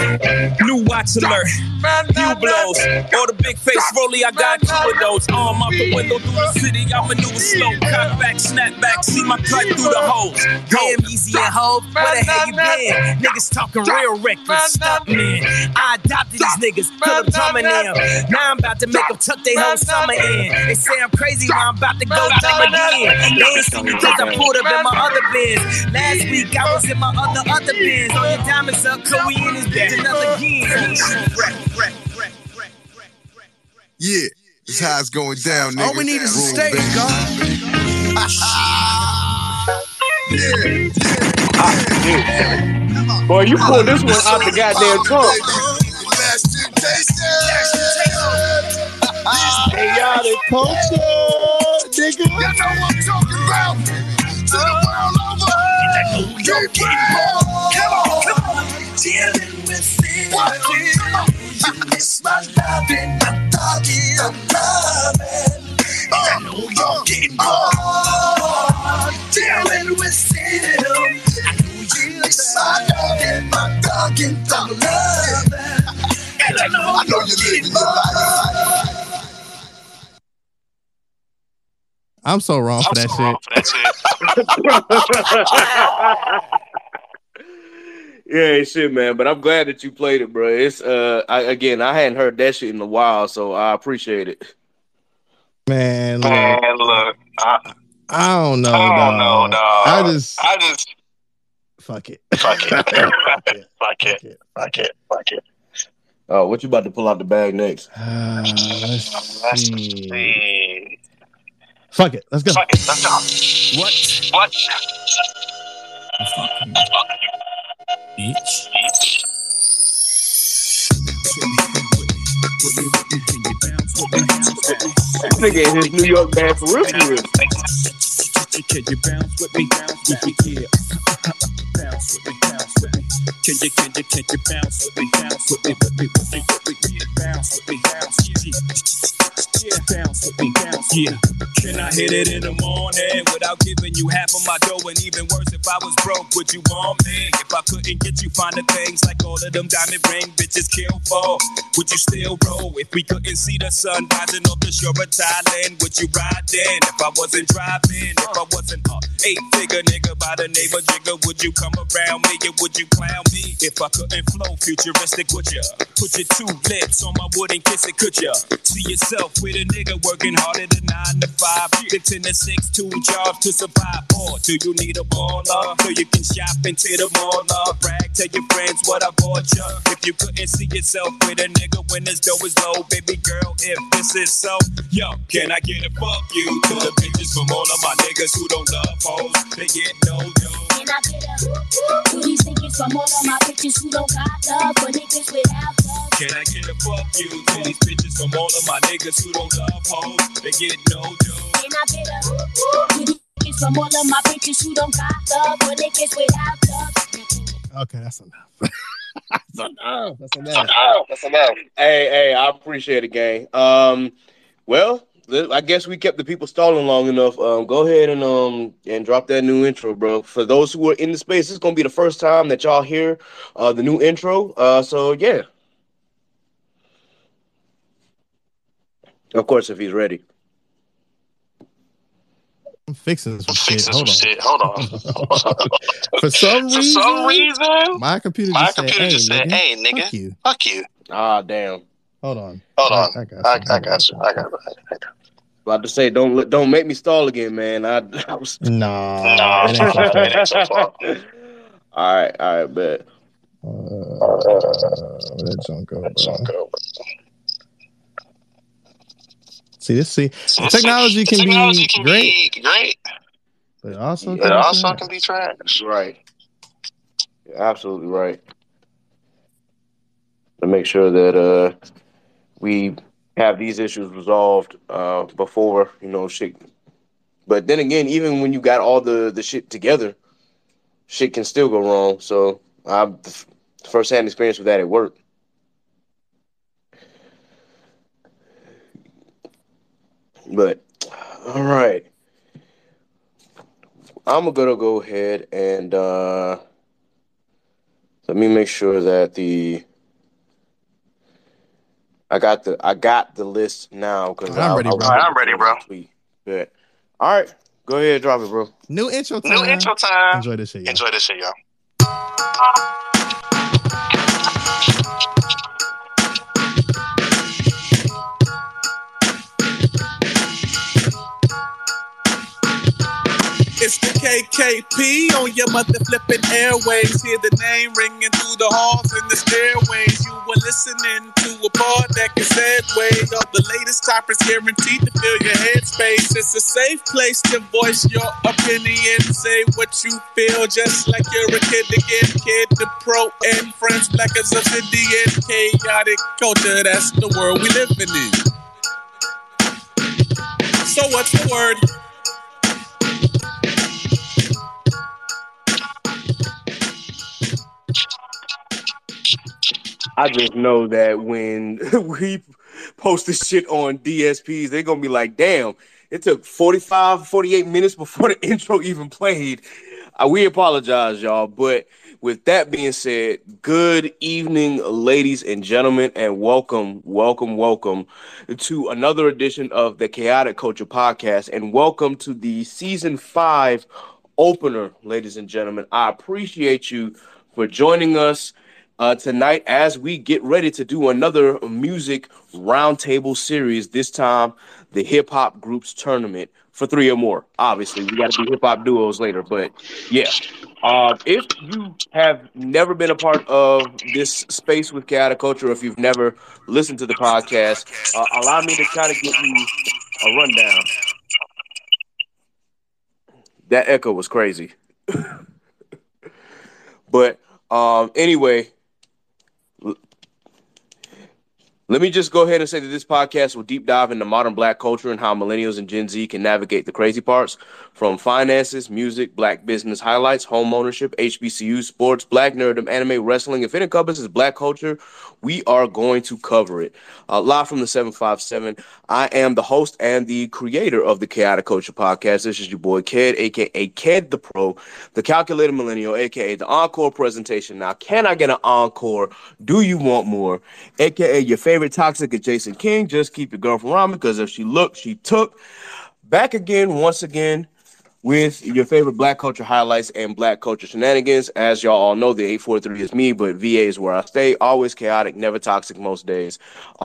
new watch alert, new blows, all the big face rolly, I got two of those. Arm out the window through the city, I maneuver slow, cut back, snap back, see my cut through the holes. Damn easy and hope, where the hell you been? Niggas talking real reckless, stop man. I adopted these niggas, till I'm drumming them. Now I'm about to make them tuck their whole summer in. They say I'm crazy, but I'm about to go dumb again. They ain't seen me cause I pulled up in my other bins. Last week I was in my other bins. All your diamonds up, cool. We in this bitch another game. Yeah, that's how it's going down, nigga. All we need is a stage, God. Yeah. Boy, you pulled this one out the goddamn trunk. Chaotic culture, nigga. You know what I'm talking about. To the world over. You're getting come on. Dealing with it, you miss my love and my doggy, I'm loving. I know you're getting bored. Dealing with it, I know you miss my love and my doggy, I'm loving. And I know you're living your life. I'm so wrong for that shit. Yeah, shit, man. But I'm glad that you played it, bro. It's I hadn't heard that shit in a while, so I appreciate it. Man, look, I don't know. I don't know, dog. I just fuck it. Fuck it. Fuck it. Oh, what you about to pull out the bag next? Let's see. Fuck it. Let's go. Fuck it. Let's go. What? Fuck you. This nigga in his New York band for real. Can you bounce with me? Bounce with me. Bounce with me. Can you bounce with me? Bounce with me. Bounce with me. Bounce. Yeah, bounce with me, bounce. Yeah. Can I hit it in the morning without giving you half of my dough? And even worse, if I was broke, would you want me? If I couldn't get you finer things like all of them diamond ring bitches kill for, would you still roll? If we couldn't see the sun rising off the shore of Thailand, would you ride then? If I wasn't driving, if I wasn't a 8-figure nigga by the name of Jigga, would you come around me and would you clown me? If I couldn't flow futuristic, would ya? Put your two lips on my wood and kiss it, could ya? See yourself with a nigga working harder than 9 to 5, than 10 to 6, 2 jobs to survive. Or do you need a baller so you can shop into the mall? Brag, tell your friends what I bought you. If you couldn't see yourself with a nigga when his dough is low, baby girl, if this is so, yo, can I get a fuck you to the bitches from all of my niggas who don't love hoes? They get no dough. Can I get a whoop-whoop to these niggas from all of my bitches who don't got love for niggas without love? Can I get a fuck you to these bitches from all of my niggas who don't love hoes? They get no dough. Can I get a whoop-whoop to these niggas from all of my bitches who don't got love for niggas without love? Okay, that's enough. That's enough. Hey, I appreciate it, gang. Well, I guess we kept the people stalling long enough. Go ahead and drop that new intro, bro. For those who are in the space, this is gonna be the first time that y'all hear the new intro. So yeah. Of course, if he's ready. I'm fixing some shit. Hold on. For some reason, my computer just said, "Hey, nigga, fuck you." Ah, damn. Hold on. I got you. About to say, don't make me stall again, man. It ain't so far. All right, bet. That don't go. Technology can be great, but it also can be trash. Right. You're absolutely right. To make sure that we have these issues resolved before, you know, shit. But then again, even when you got all the shit together, shit can still go wrong. So I firsthand experience with that at work. But all right, I'm gonna go ahead and let me make sure that I got the list now, because I'm ready, bro. I'm ready, bro. Yeah. All right, go ahead and drop it, bro. New intro time. Enjoy this shit, y'all. It's the KKP on your mother-flipping airwaves. Hear the name ringing through the halls and the stairways. You were listening to a pod that can segue of the latest topics, guaranteed to fill your headspace. It's a safe place to voice your opinion, say what you feel, just like you're a kid again. Kid to pro and friends, black as a Indian. Chaotic culture, that's the world we living in. So what's the word? I just know that when we post this shit on DSPs, they're going to be like, damn, it took 45, 48 minutes before the intro even played. We apologize, y'all. But with that being said, good evening, ladies and gentlemen, and welcome to another edition of the Khaotic Kulture Podcast, and welcome to the Season 5 opener, ladies and gentlemen. I appreciate you for joining us tonight, as we get ready to do another music roundtable series, this time the hip hop groups tournament for 3 or more. Obviously, we got to do hip hop duos later, but yeah. If you have never been a part of this space with Chaotic Culture, if you've never listened to the podcast, allow me to kind of give you a rundown. That echo was crazy, but anyway. Let me just go ahead and say that this podcast will deep dive into modern black culture and how millennials and Gen Z can navigate the crazy parts, from finances, music, black business highlights, home ownership, HBCU, sports, black nerdom, anime, wrestling. If it encompasses black culture, we are going to cover it. Live from the 757, I am the host and the creator of the Khaotic Kulture Podcast. This is your boy Ked, a.k.a. Ked the Pro, the calculated millennial, a.k.a. the encore presentation. Now, can I get an encore? Do you want more? A.k.a. your favorite toxic adjacent king. Just keep your girlfriend around, because if she looked, she took. Back again, once again, with your favorite black culture highlights and black culture shenanigans. As y'all all know, the 843 is me, but VA is where I stay. Always chaotic, never toxic most days.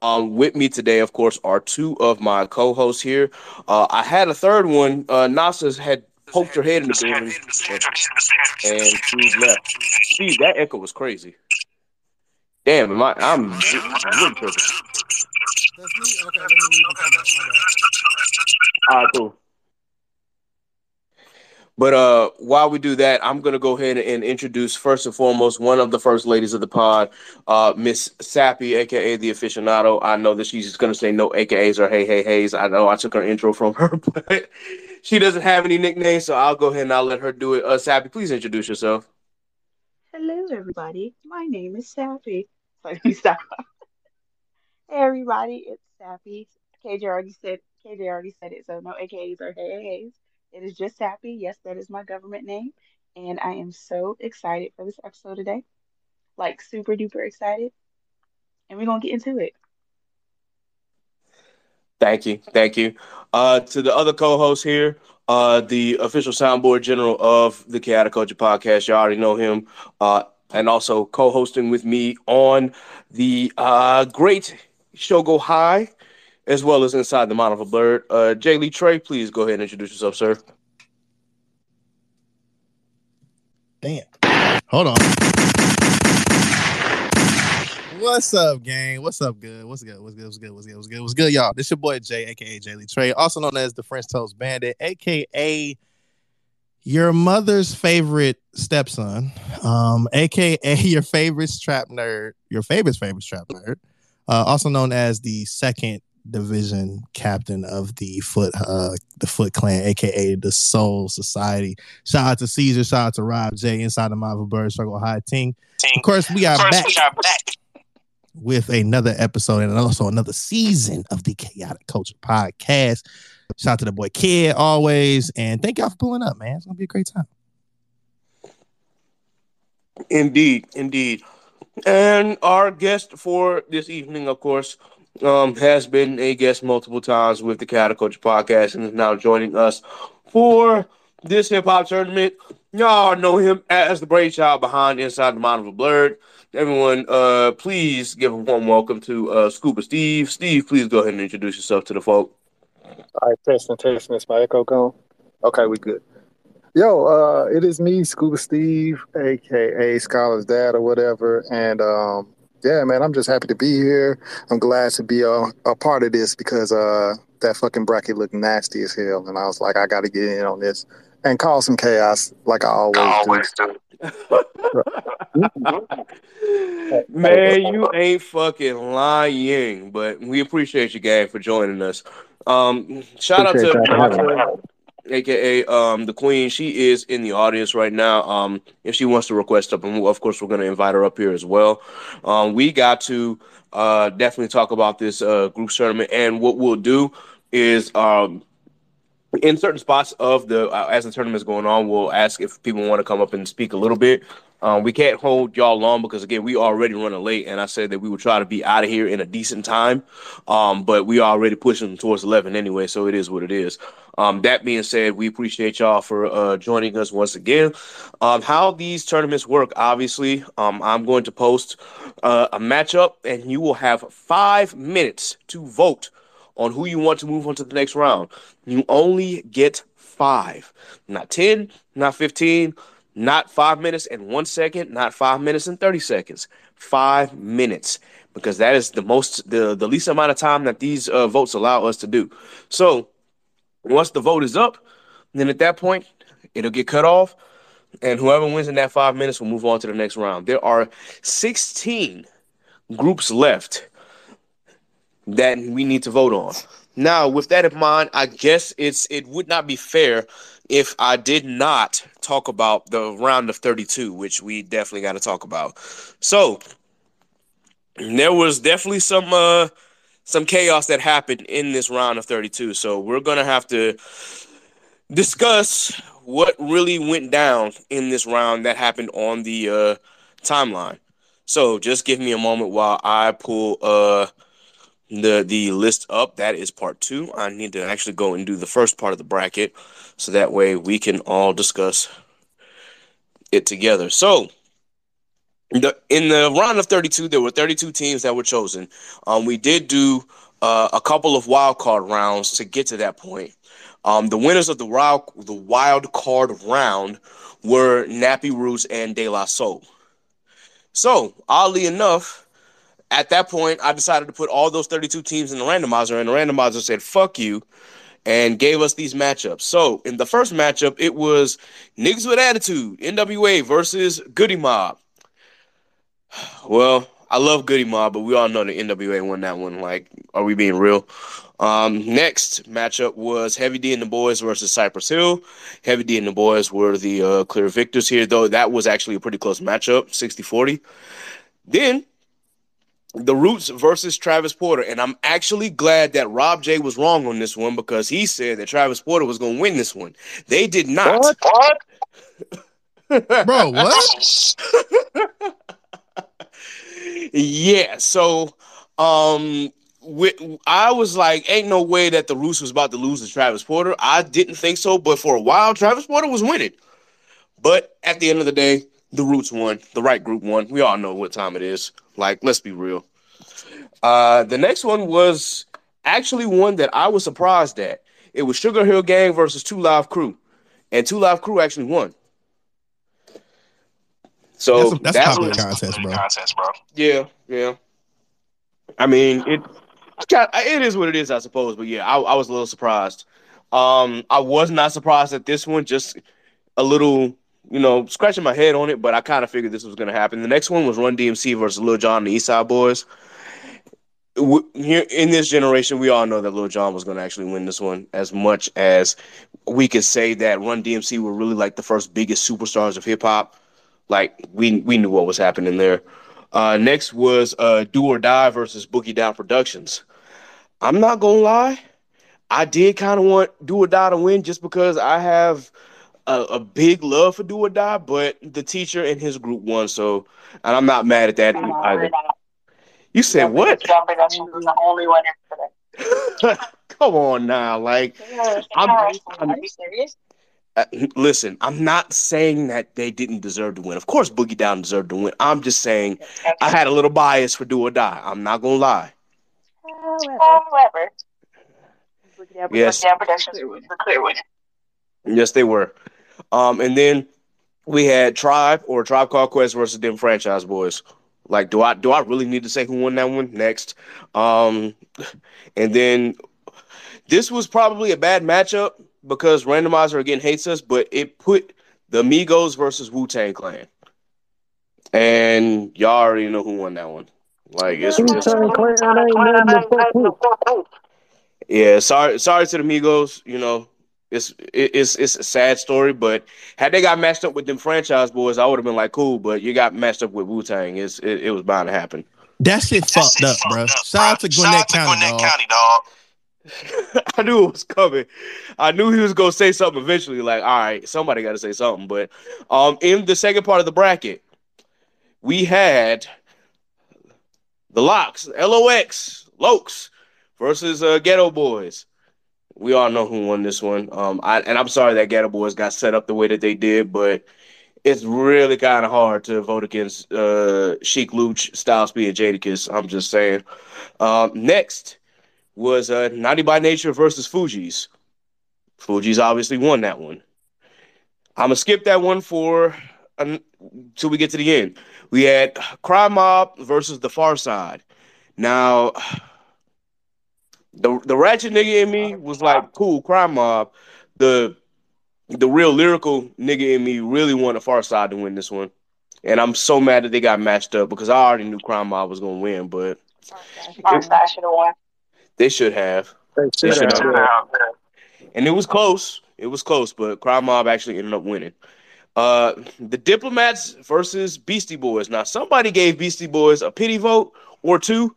With me today, of course, are two of my co-hosts here. I had a third one. Nasa's had poked her head in the building and she left. See, that echo was crazy. Damn, I'm really tripping. All right, cool. But while we do that, I'm going to go ahead and introduce, first and foremost, one of the first ladies of the pod, Miss Sape, a.k.a. the aficionado. I know that she's going to say no a.k.a.s or hey, hey, hey's. I know I took her intro from her, but she doesn't have any nicknames, so I'll go ahead and I'll let her do it. Sape, please introduce yourself. Hello, everybody. My name is Sape. Hey, everybody, it's Sape. KJ already said it, so no AKAs or hey-ays. It is just Sape. Yes, that is my government name, and I am so excited for this episode today. Like, super duper excited, and we're going to get into it. Thank you. To the other co-host here, the official soundboard general of the Khaotic Kulture Podcast. You already know him. And also co-hosting with me on the great Circle High, as well as Inside the Mind of a Bird. Jay Lee Trey, please go ahead and introduce yourself, sir. Damn. Hold on. What's up, gang? What's up, good? What's good, y'all? This your boy Jay, a.k.a. Jay Lee Trey, also known as the French Toast Bandit, a.k.a. your mother's favorite stepson, a.k.a. your favorite trap nerd, also known as the second division captain of the Foot Clan, aka the Soul Society. Shout out to Caesar, shout out to Rob, Jay, Inside the Mind of a Bird, Circle High, Ting. Of course, we are back with another episode and also another season of the Khaotic Kulture Podcast. Shout out to the boy Ked always, and thank y'all for pulling up, man. It's gonna be a great time. Indeed. And our guest for this evening, of course, has been a guest multiple times with the Khaotic Kulture Podcast and is now joining us for this hip-hop tournament. Y'all know him as the brave child behind Inside the Mind of a Blurred. Everyone, please give a warm welcome to Scuba Steve. Steve, please go ahead and introduce yourself to the folk. All right, testing. Is my echo gone? Okay, we good. Yo, it is me, Scuba Steve, a.k.a. Scholar's Dad or whatever. And, yeah, man, I'm just happy to be here. I'm glad to be a part of this because that fucking bracket looked nasty as hell. And I was like, I got to get in on this and cause some chaos like I always do. Man, you ain't fucking lying. But we appreciate you, gang, for joining us. Shout out to AKA the Queen. She is in the audience right now. If she wants to request up, and of course we're going to invite her up here as well. We got to definitely talk about this group tournament, and what we'll do is in certain spots of the as the tournament's going on, we'll ask if people want to come up and speak a little bit. We can't hold y'all long because, again, we already running late, and I said that we would try to be out of here in a decent time, but we are already pushing towards 11 anyway, so it is what it is. That being said, we appreciate y'all for joining us once again. How these tournaments work, obviously, I'm going to post a matchup, and you will have 5 minutes to vote on who you want to move on to the next round. You only get 5, not 10, not 15, not 5 minutes and 1 second, not 5 minutes and 30 seconds. 5 minutes, because that is the least amount of time that these votes allow us to do. So once the vote is up, then at that point, it'll get cut off, and whoever wins in that 5 minutes will move on to the next round. There are 16 groups left that we need to vote on. Now, with that in mind, I guess it would not be fair if I did not talk about the round of 32, which we definitely got to talk about. So there was definitely some chaos that happened in this round of 32. So we're going to have to discuss what really went down in this round that happened on the timeline. So just give me a moment while I pull the list up. That is part 2. I need to actually go and do the first part of the bracket so that way we can all discuss it together. So in the round of 32, there were 32 teams that were chosen. We did do a couple of wild card rounds to get to that point. The winners of the wild card round were Nappy Roots and De La Soul. So oddly enough, at that point, I decided to put all those 32 teams in the randomizer, and the randomizer said, fuck you, and gave us these matchups. So, in the first matchup, it was Niggas with Attitude, NWA, versus Goody Mob. Well, I love Goody Mob, but we all know the NWA won that one. Like, are we being real? Next matchup was Heavy D and the Boys versus Cypress Hill. Heavy D and the Boys were the clear victors here, though. That was actually a pretty close matchup, 60-40. Then The Roots versus Travis Porter. And I'm actually glad that Rob J was wrong on this one because he said that Travis Porter was going to win this one. They did not. What? Bro, what? Yeah, so I was like, ain't no way that The Roots was about to lose to Travis Porter. I didn't think so, but for a while, Travis Porter was winning. But at the end of the day, The Roots won. The right group won. We all know what time it is. Like, let's be real. The next one was actually one that I was surprised at. It was Sugar Hill Gang versus 2 Live Crew. And 2 Live Crew actually won. So that's a contest, bro. Yeah. I mean, it is what it is, I suppose. But, yeah, I was a little surprised. I was not surprised at this one. Just a little, scratching my head on it, but I kind of figured this was going to happen. The next one was Run DMC versus Lil Jon and the Eastside Boys. in this generation, we all know that Lil Jon was going to actually win this one. As much as we could say that Run DMC were really like the first biggest superstars of hip hop, like we knew what was happening there. Next was Do or Die versus Boogie Down Productions. I'm not going to lie, I did kind of want Do or Die to win just because I have a big love for Do or Die, but the teacher and his group won, so, and I'm not mad at that either. You said what? Come on now, like, are you serious? Listen, I'm not saying that they didn't deserve to win. Of course, Boogie Down deserved to win. I'm just saying I had a little bias for Do or Die. I'm not going to lie. However, yes. Boogie Down Productions was the clear winner. Yes, they were. And then we had Tribe Called Quest versus them Franchise Boys. Like, do I really need to say who won that one? Next. And then this was probably a bad matchup because Randomizer again hates us, but it put the Migos versus Wu-Tang Clan. And y'all already know who won that one. Like, it's Wu-Tang Clan. Yeah, sorry to the Migos, you know. It's a sad story, but had they got matched up with them Franchise Boys, I would have been like, cool, but you got matched up with Wu-Tang. It was bound to happen. That shit fucked up, bro. Shout out to Gwinnett County, dog. I knew it was coming. I knew he was going to say something eventually. Like, all right, somebody got to say something. But in the second part of the bracket, we had the Lox, L-O-X, Lokes versus Ghetto Boys. We all know who won this one. I'm sorry that Ghetto Boys got set up the way that they did, but it's really kind of hard to vote against Sheik Luch, Styles P, and Jadakiss. I'm just saying. Next was Naughty by Nature versus Fugees. Fugees obviously won that one. I'm gonna skip that one for until we get to the end. We had Cry Mob versus The Far Side. Now, The ratchet nigga in me was like, cool, Cry Mob. The real lyrical nigga in me really wanted Far Side to win this one. And I'm so mad that they got matched up because I already knew Cry Mob was going to win, but Far Side should have won. They should have. And it was close. It was close, but Cry Mob actually ended up winning. The Diplomats versus Beastie Boys. Now, somebody gave Beastie Boys a pity vote or two.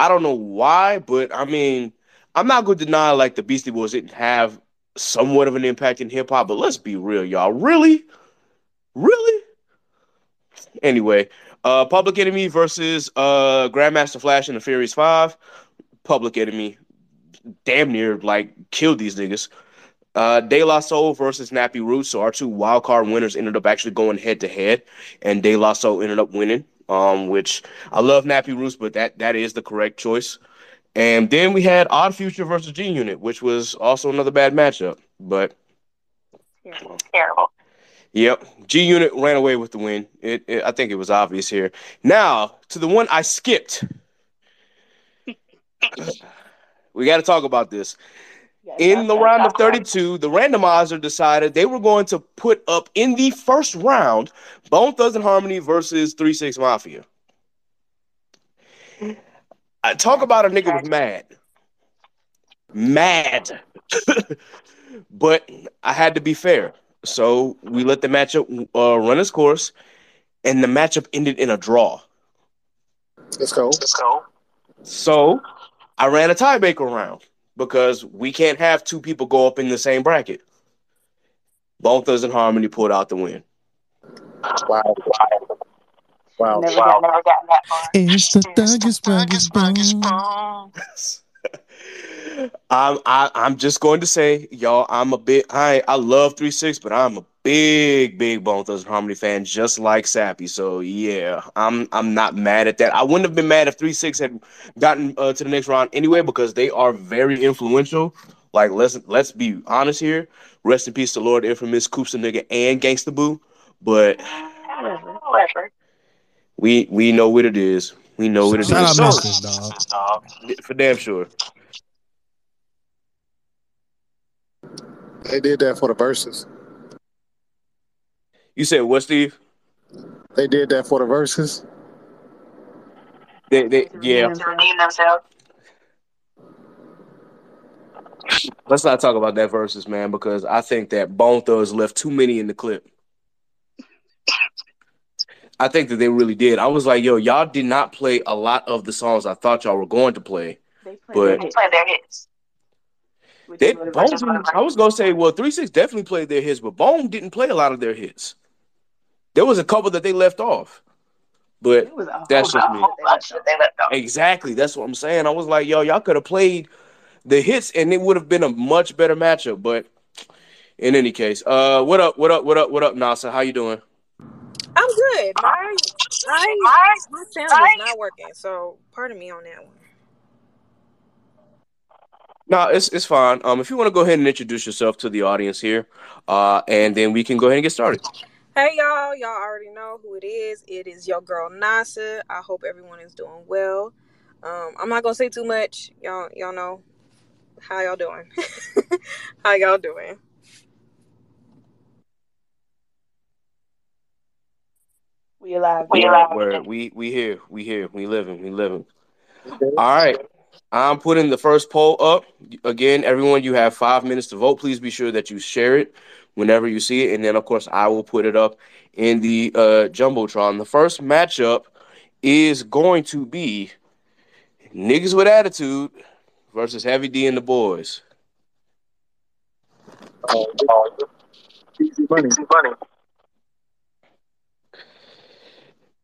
I don't know why, but I mean, I'm not going to deny like the Beastie Boys didn't have somewhat of an impact in hip hop, but let's be real, y'all. Really? Anyway, Public Enemy versus Grandmaster Flash and the Furious Five. Public Enemy damn near like killed these niggas. De La Soul versus Nappy Roots. So our two wildcard winners ended up actually going head to head, and De La Soul ended up winning. Which I love Nappy Roots, but that is the correct choice. And then we had Odd Future versus G Unit, which was also another bad matchup. But terrible. Yep, G Unit ran away with the win. I think it was obvious here. Now to the one I skipped. We got to talk about this. In the round of 32, the randomizer decided they were going to put up in the first round Bone Thugs and Harmony versus 3-6 Mafia. Talk about a nigga was mad. But I had to be fair. So we let the matchup run its course, and the matchup ended in a draw. Let's go. So I ran a tiebreaker round. Because we can't have two people go up in the same bracket. Bone Thugs and Harmony pulled out the win. Wow. Never gotten that far. It's the Thuggish Bone. I'm just going to say, y'all, I love 3-6, but I'm a big Bone Thugs and Harmony fan, just like Sappy. So yeah, I'm not mad at that. I wouldn't have been mad if 3-6 had gotten to the next round anyway, because they are very influential. Like, let's be honest here. Rest in peace to Lord Infamous, Koopsta Nigga, and Gangsta Boo. But we know what it is. We know what it is. Dog. For damn sure. They did that for the verses. You said what, Steve? They did that for the verses. They redeem themselves. Let's not talk about that versus, man, because I think that Bone Thugs left too many in the clip. I think that they really did. I was like, yo, y'all did not play a lot of the songs I thought y'all were going to play. They played their hits. I was going to say, well, 3-6 definitely played their hits, but Bone didn't play a lot of their hits. There was a couple that they left off. But that's just me. Exactly. That's what I'm saying. I was like, yo, y'all could have played the hits and it would have been a much better matchup. But in any case, what up, Nasa? How you doing? I'm good. My sound is not working, so pardon me on that one. No, it's fine. If you want to go ahead and introduce yourself to the audience here, and then we can go ahead and get started. Hey, y'all. Y'all already know who it is. It is your girl, Nasa. I hope everyone is doing well. I'm not going to say too much. Y'all know how y'all doing. How y'all doing? We alive. We here. We here. We living. All right. I'm putting the first poll up. Again, everyone, you have 5 minutes to vote. Please be sure that you share it whenever you see it. And then, of course, I will put it up in the Jumbotron. The first matchup is going to be Niggas with Attitude versus Heavy D and the Boys. Easy money.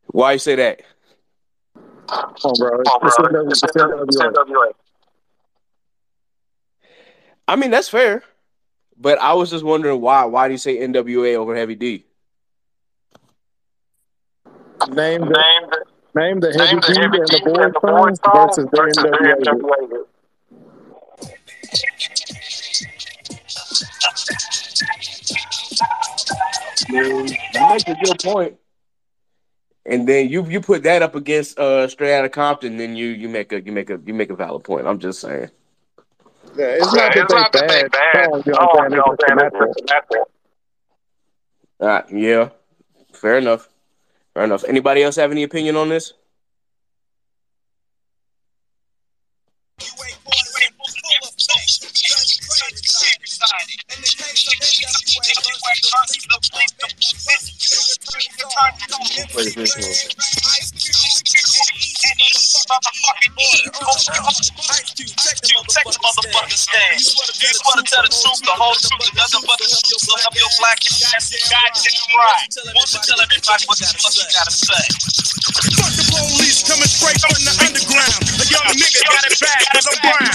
Why you say that? Bro. I mean, that's fair. But I was just wondering why. Why do you say NWA over Heavy D? Name the Heavy D and the Boys versus the NWA. You make a good point. And then you put that up against Straight Outta Compton, then you make a valid point. I'm just saying. Yeah, it's not that bad. Yeah, fair enough. Anybody else have any opinion on this? Fuck the police coming straight from the underground. A young nigga got it back because I'm brown. Not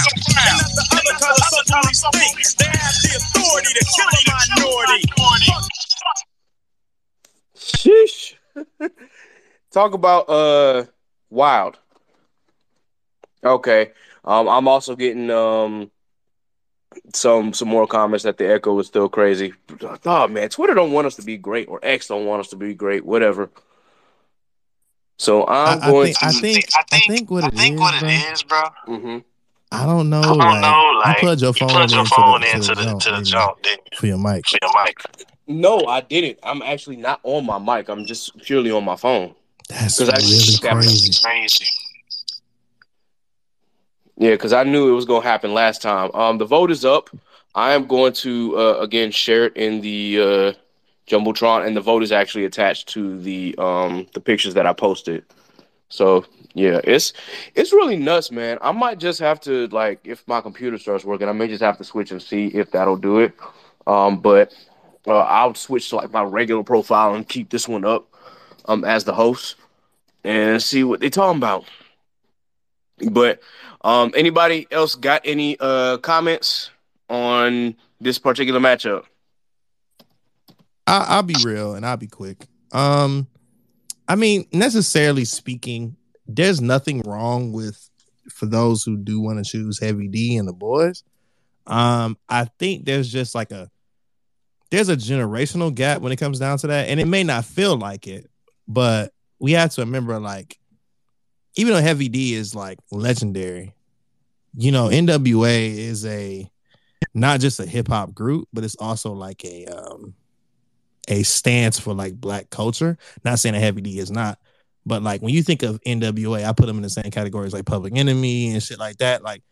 the other color, so police think they have the authority to kill a minority. Sheesh. Talk about wild. Okay. I'm also getting some more comments that the echo is still crazy. Oh man, Twitter don't want us to be great, or X don't want us to be great, whatever. So I think what it is, bro. Mm-hmm. I don't know. Like, you plugged your phone into the jump for your mic. No, I didn't. I'm actually not on my mic. I'm just purely on my phone. That's really crazy. Yeah, because I knew it was going to happen last time. The vote is up. I am going to, again, share it in the Jumbotron, and the vote is actually attached to the pictures that I posted. So, yeah, it's really nuts, man. I might just have to, like, if my computer starts working, I may just have to switch and see if that'll do it. But I'll switch to, like, my regular profile and keep this one up as the host and see what they're talking about. But anybody else got any comments on this particular matchup? I'll be real and I'll be quick. I mean, necessarily speaking, there's nothing wrong with, for those who do want to choose Heavy D and the Boys. I think there's just like there's a generational gap when it comes down to that. And it may not feel like it, but we have to remember, like, even though Heavy D is like legendary, you know, NWA is not just a hip hop group, but it's also like a stance for like Black culture. Not saying that Heavy D is not, But like when you think of NWA, I put them in the same categories like Public Enemy and shit like that. Like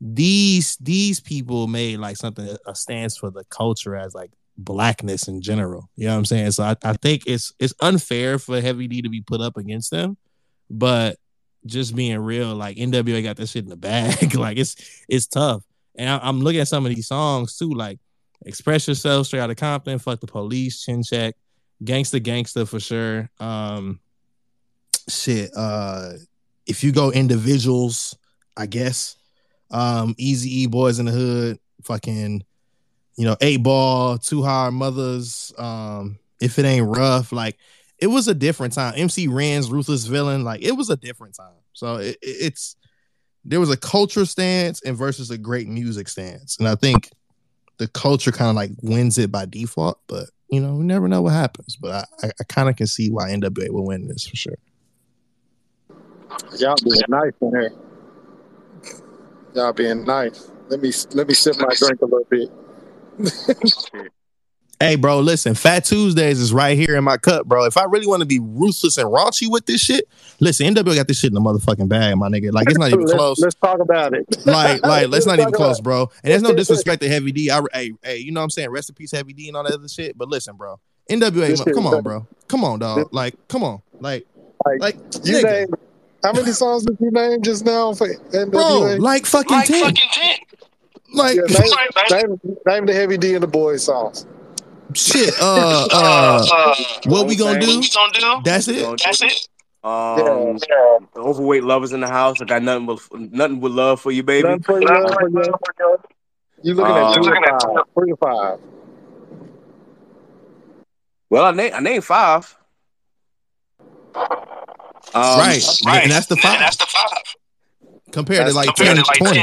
these people made like something that stands for the culture as like blackness in general. You know what I'm saying? So I think it's unfair for Heavy D to be put up against them. But just being real, like NWA got that shit in the bag. Like it's tough. And I'm looking at some of these songs too, like Express Yourself, Straight Outta Compton, Fuck the Police, Chin Check, Gangsta Gangsta for sure. If you go individuals, I guess, Eazy-E, Boys in the Hood, fucking, you know, 8 Ball, Two Hard Mothers, If It Ain't Rough, like it was a different time. MC Ren's Ruthless Villain, like it was a different time. So it's there was a culture stance and versus a great music stance, and I think the culture kind of like wins it by default, but you know, we never know what happens. But I kind of can see why NWA will win this for sure. Y'all being nice in here. Y'all being nice. Let me sip my drink a little bit. Hey, bro, listen. Fat Tuesdays is right here in my cup, bro. If I really want to be ruthless and raunchy with this shit, listen, NWA got this shit in the motherfucking bag, my nigga. Like, it's not even close. Let's talk about it. Like, let's not even close, bro. And there's no disrespect to Heavy D. Hey, you know what I'm saying? Rest in peace, Heavy D and all that other shit. But listen, bro. NWA, come on, bro. Come on, dog. Like, come on. Like you name, how many songs did you name just now for NWA? Bro, like fucking 10. Like, yeah, name the Heavy D and the Boys songs. Shit, what we gonna do? That's it. That's it. Overweight Lovers in the House. I got nothing but love for you, baby. You looking at 3 to 5. Well, I named 5. Right, and that's the 5. That's the 5. Compared to like 10, 20,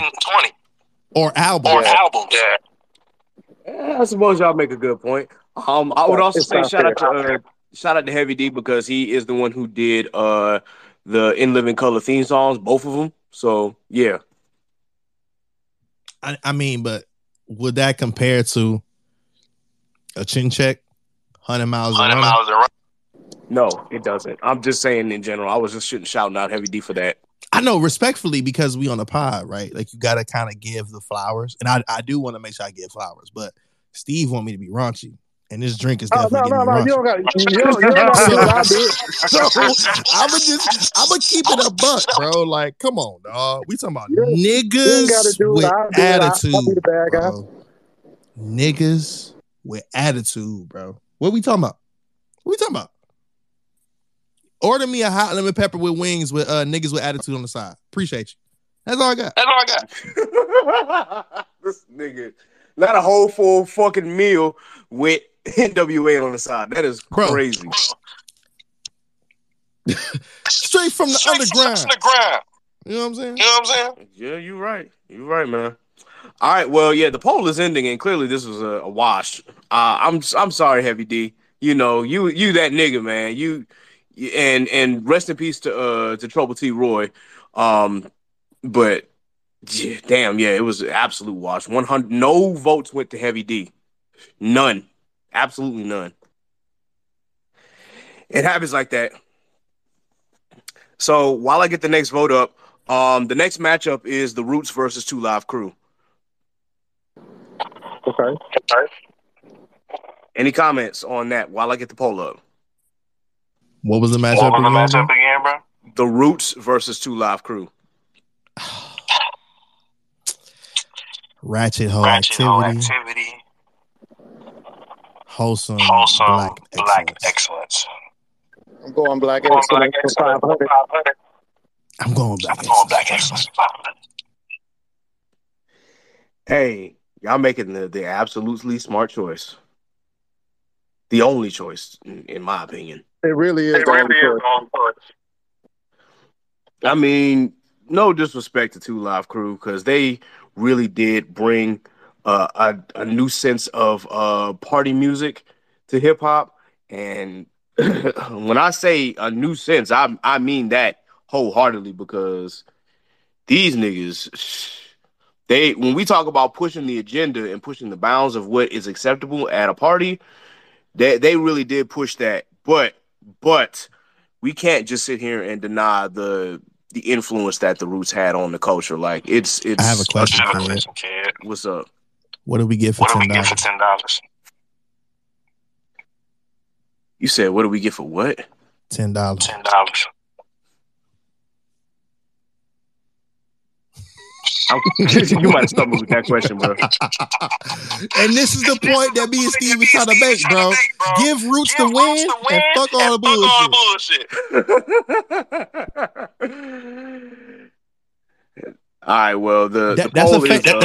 or album. Yeah. I suppose y'all make a good point. I would also say shout out to Heavy D because he is the one who did the In Living Color theme songs, both of them. So yeah, I mean, but would that compare to a Chin Check, 100 Miles an Hour? No, it doesn't. I'm just saying in general. I was just shouting out Heavy D for that. I know, respectfully, because we on the pod, right? Like, you got to kind of give the flowers. And I do want to make sure I give flowers, but Steve want me to be raunchy. And this drink is definitely getting me raunchy. I'm going to keep it a buck, bro. Like, come on, dog. We talking about niggas with attitude, bro. Niggas with attitude, bro. What we talking about? Order me a hot lemon pepper with wings with niggas with attitude on the side. Appreciate you. That's all I got. This nigga. Not a whole full fucking meal with NWA on the side. That is crazy. Bro. Straight from the underground. You know what I'm saying? Yeah, you right, man. All right, well, yeah, the poll is ending, and clearly this was a wash. I'm sorry, Heavy D. You know, you that nigga, man. And rest in peace to Trouble T. Roy, but yeah, damn, yeah, it was an absolute wash. 100, no votes went to Heavy D, none, absolutely none. It happens like that. So while I get the next vote up, the next matchup is The Roots versus 2 Live Crew. Okay. Any comments on that? While I get the poll up. What was the matchup again, bro? The Roots versus 2 Live Crew. Ratchet Hole Activity. Wholesome Black Excellence. I'm going Black Excellence for 500. I'm going Black Excellence for 500. Hey, y'all making the absolutely smart choice. The only choice, in my opinion. It really is. I mean, no disrespect to 2 Live Crew because they really did bring a new sense of party music to hip hop. And when I say a new sense, I mean that wholeheartedly because these niggas, when we talk about pushing the agenda and pushing the bounds of what is acceptable at a party, they really did push that. But we can't just sit here and deny the influence that the Roots had on the culture. Like it's I have a question, Ked. What's up? What do we get for $10? You said what do we get for what? $10. $10. You might have stumbled with that question, bro. And this is the point that me and Steve is trying to make, bro. Give Roots the win and fuck all the bullshit. All right, well, that's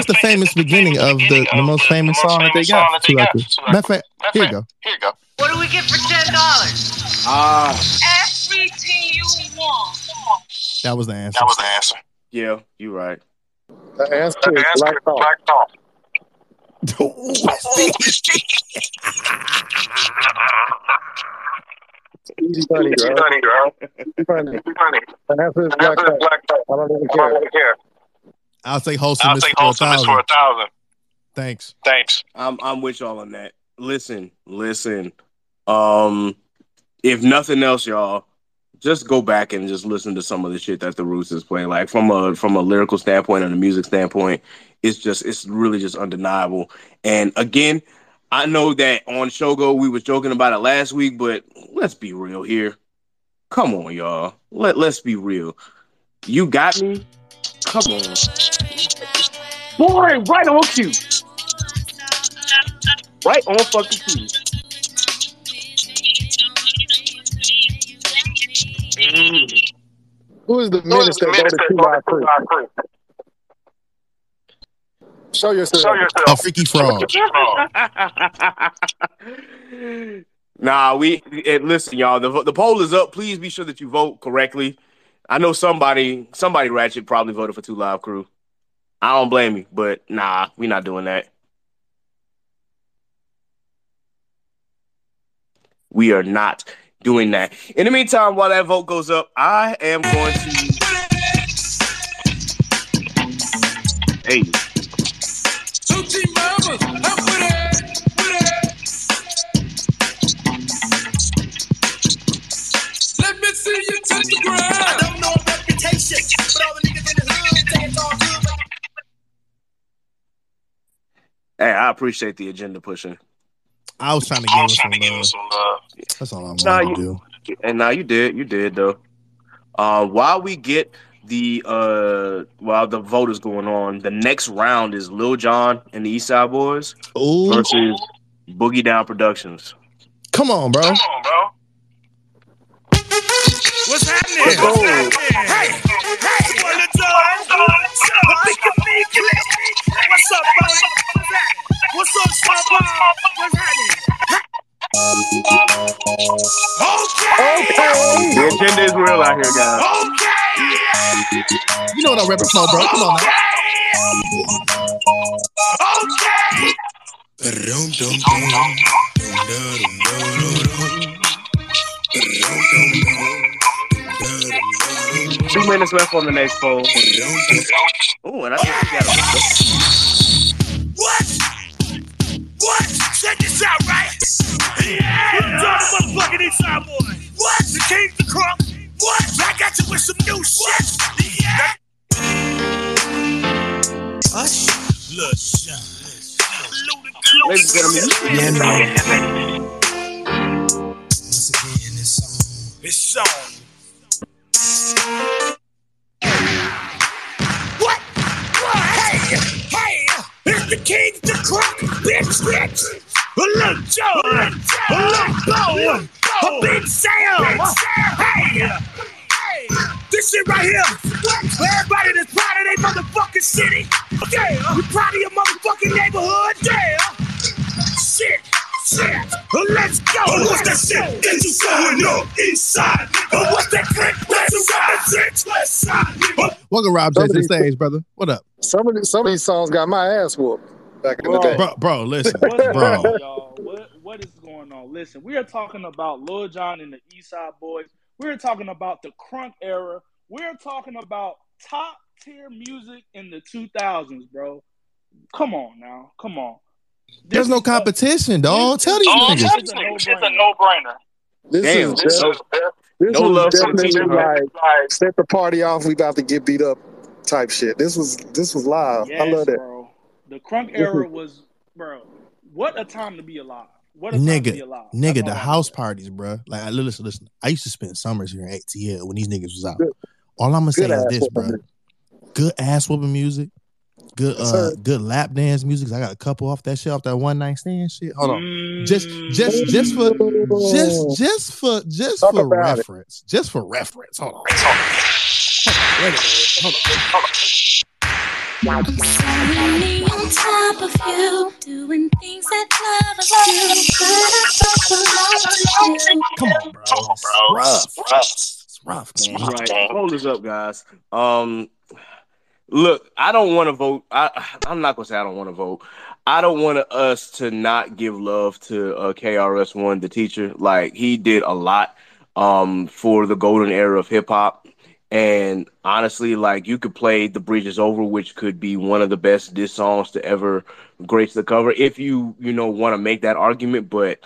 the famous beginning of the most famous song that they got. Matter of fact, here you go. What do we get for $10? Everything you want. That was the answer. Yeah, you're right. The answer is black thought. Easy money, girl. The answer is black thought. I don't even care. I'll take wholesomeness for $1,000. Thanks. I'm with y'all on that. Listen. If nothing else, y'all, just go back and just listen to some of the shit that the Roots is playing. Like from a lyrical standpoint and a music standpoint, it's really just undeniable. And again, I know that on Shogo we was joking about it last week, but let's be real here. Come on, y'all. Let's be real. You got me? Come on. Boy, right on cue. Right on fucking cue. Who is the minister that go to our crew? Show yourself. A freaky frog. Nah, listen, y'all. The poll is up. Please be sure that you vote correctly. I know somebody ratchet probably voted for 2 Live Crew. I don't blame you, but nah, we not doing that. We are not doing that. In the meantime, while that vote goes up, I am going to... Hey. Let me see you touch the ground. I don't know a reputation, but all the niggas in the hood dance all good. Hey, I appreciate the agenda pushing. I was trying to give him some love. That's all I'm going to do. And now you did though. While we get while the vote is going on, the next round is Lil Jon and the Eastside Boys versus Boogie Down Productions. Come on, bro. What's happening? Hey, what's up, buddy? What's up, okay. The agenda is real out here, guys. Okay. You know what I'm repping for, bro. Come on, man. Okay. 2 minutes left on the next poll. Oh, and I think we got it. What? Check this out, right? Inside boy. What? The king, the crump. What? I got you with some new shit. Yeah. Ladies and gentlemen, once again, it's on. What? Hey, it's the king, the crump, bitch. A little Joe. A big Sam. Hey, this shit right here. Everybody that's proud of their motherfucking city. Yeah. You proud of your motherfucking neighborhood. Yeah. Shit. Let's go. Oh, what's that shit that you going on inside? Oh, what's that trick that you represent? West side. Welcome, Rob J, to the stage, brother. What up? Some of these songs got my ass whooped. Bro, listen. Bro. Y'all? What is going on? Listen, we are talking about Lil Jon and the Eastside Boys. We're talking about the crunk era. We're talking about top tier music in the 2000s, bro. Come on now. There's no competition, dog. Tell these niggas. It's a no-brainer. This is This no was definitely like set the party off. We about to get beat up type shit. This was live. Yes, I love it. Bro. The crunk era was, bro. What a time to be alive. What a time to be alive. Nigga, the house parties, bro. Like, listen. I used to spend summers here at ATL when these niggas was out. All I'm gonna say is this, bro. Good ass whooping music. Good, good lap dance music. I got a couple off that shit, off that one night stand shit. Hold on, just for reference. Hold on, hold on. I'm sorry, on top of you, doing things that love you. Come on, bro. It's rough, man. Hold this up, guys. Look, I don't want to vote. I'm not going to say I don't want to vote. I don't want us to not give love to KRS-One, the teacher. Like, he did a lot for the golden era of hip-hop. And honestly, like, you could play The Bridge Is Over, which could be one of the best diss songs to ever grace the cover if you want to make that argument. But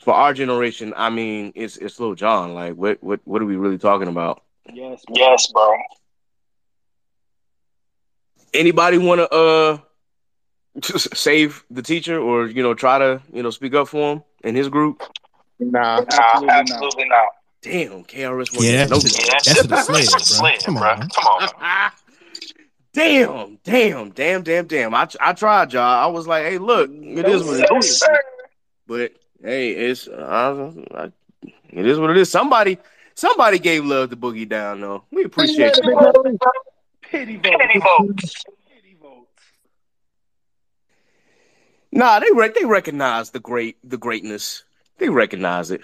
for our generation, I mean, it's Lil Jon. Like, what are we really talking about? Yes, bro. Anybody want to save the teacher or, try to, speak up for him and his group? Nah, absolutely not. Damn, KRS-One. Yeah, that's a slave, bro. Come on. Damn. I tried, y'all. I was like, hey, look, it is what it is. But, hey, it is what it is. Somebody gave love to Boogie Down, though. We appreciate you. Pity votes. Nah, they recognize the greatness. They recognize it.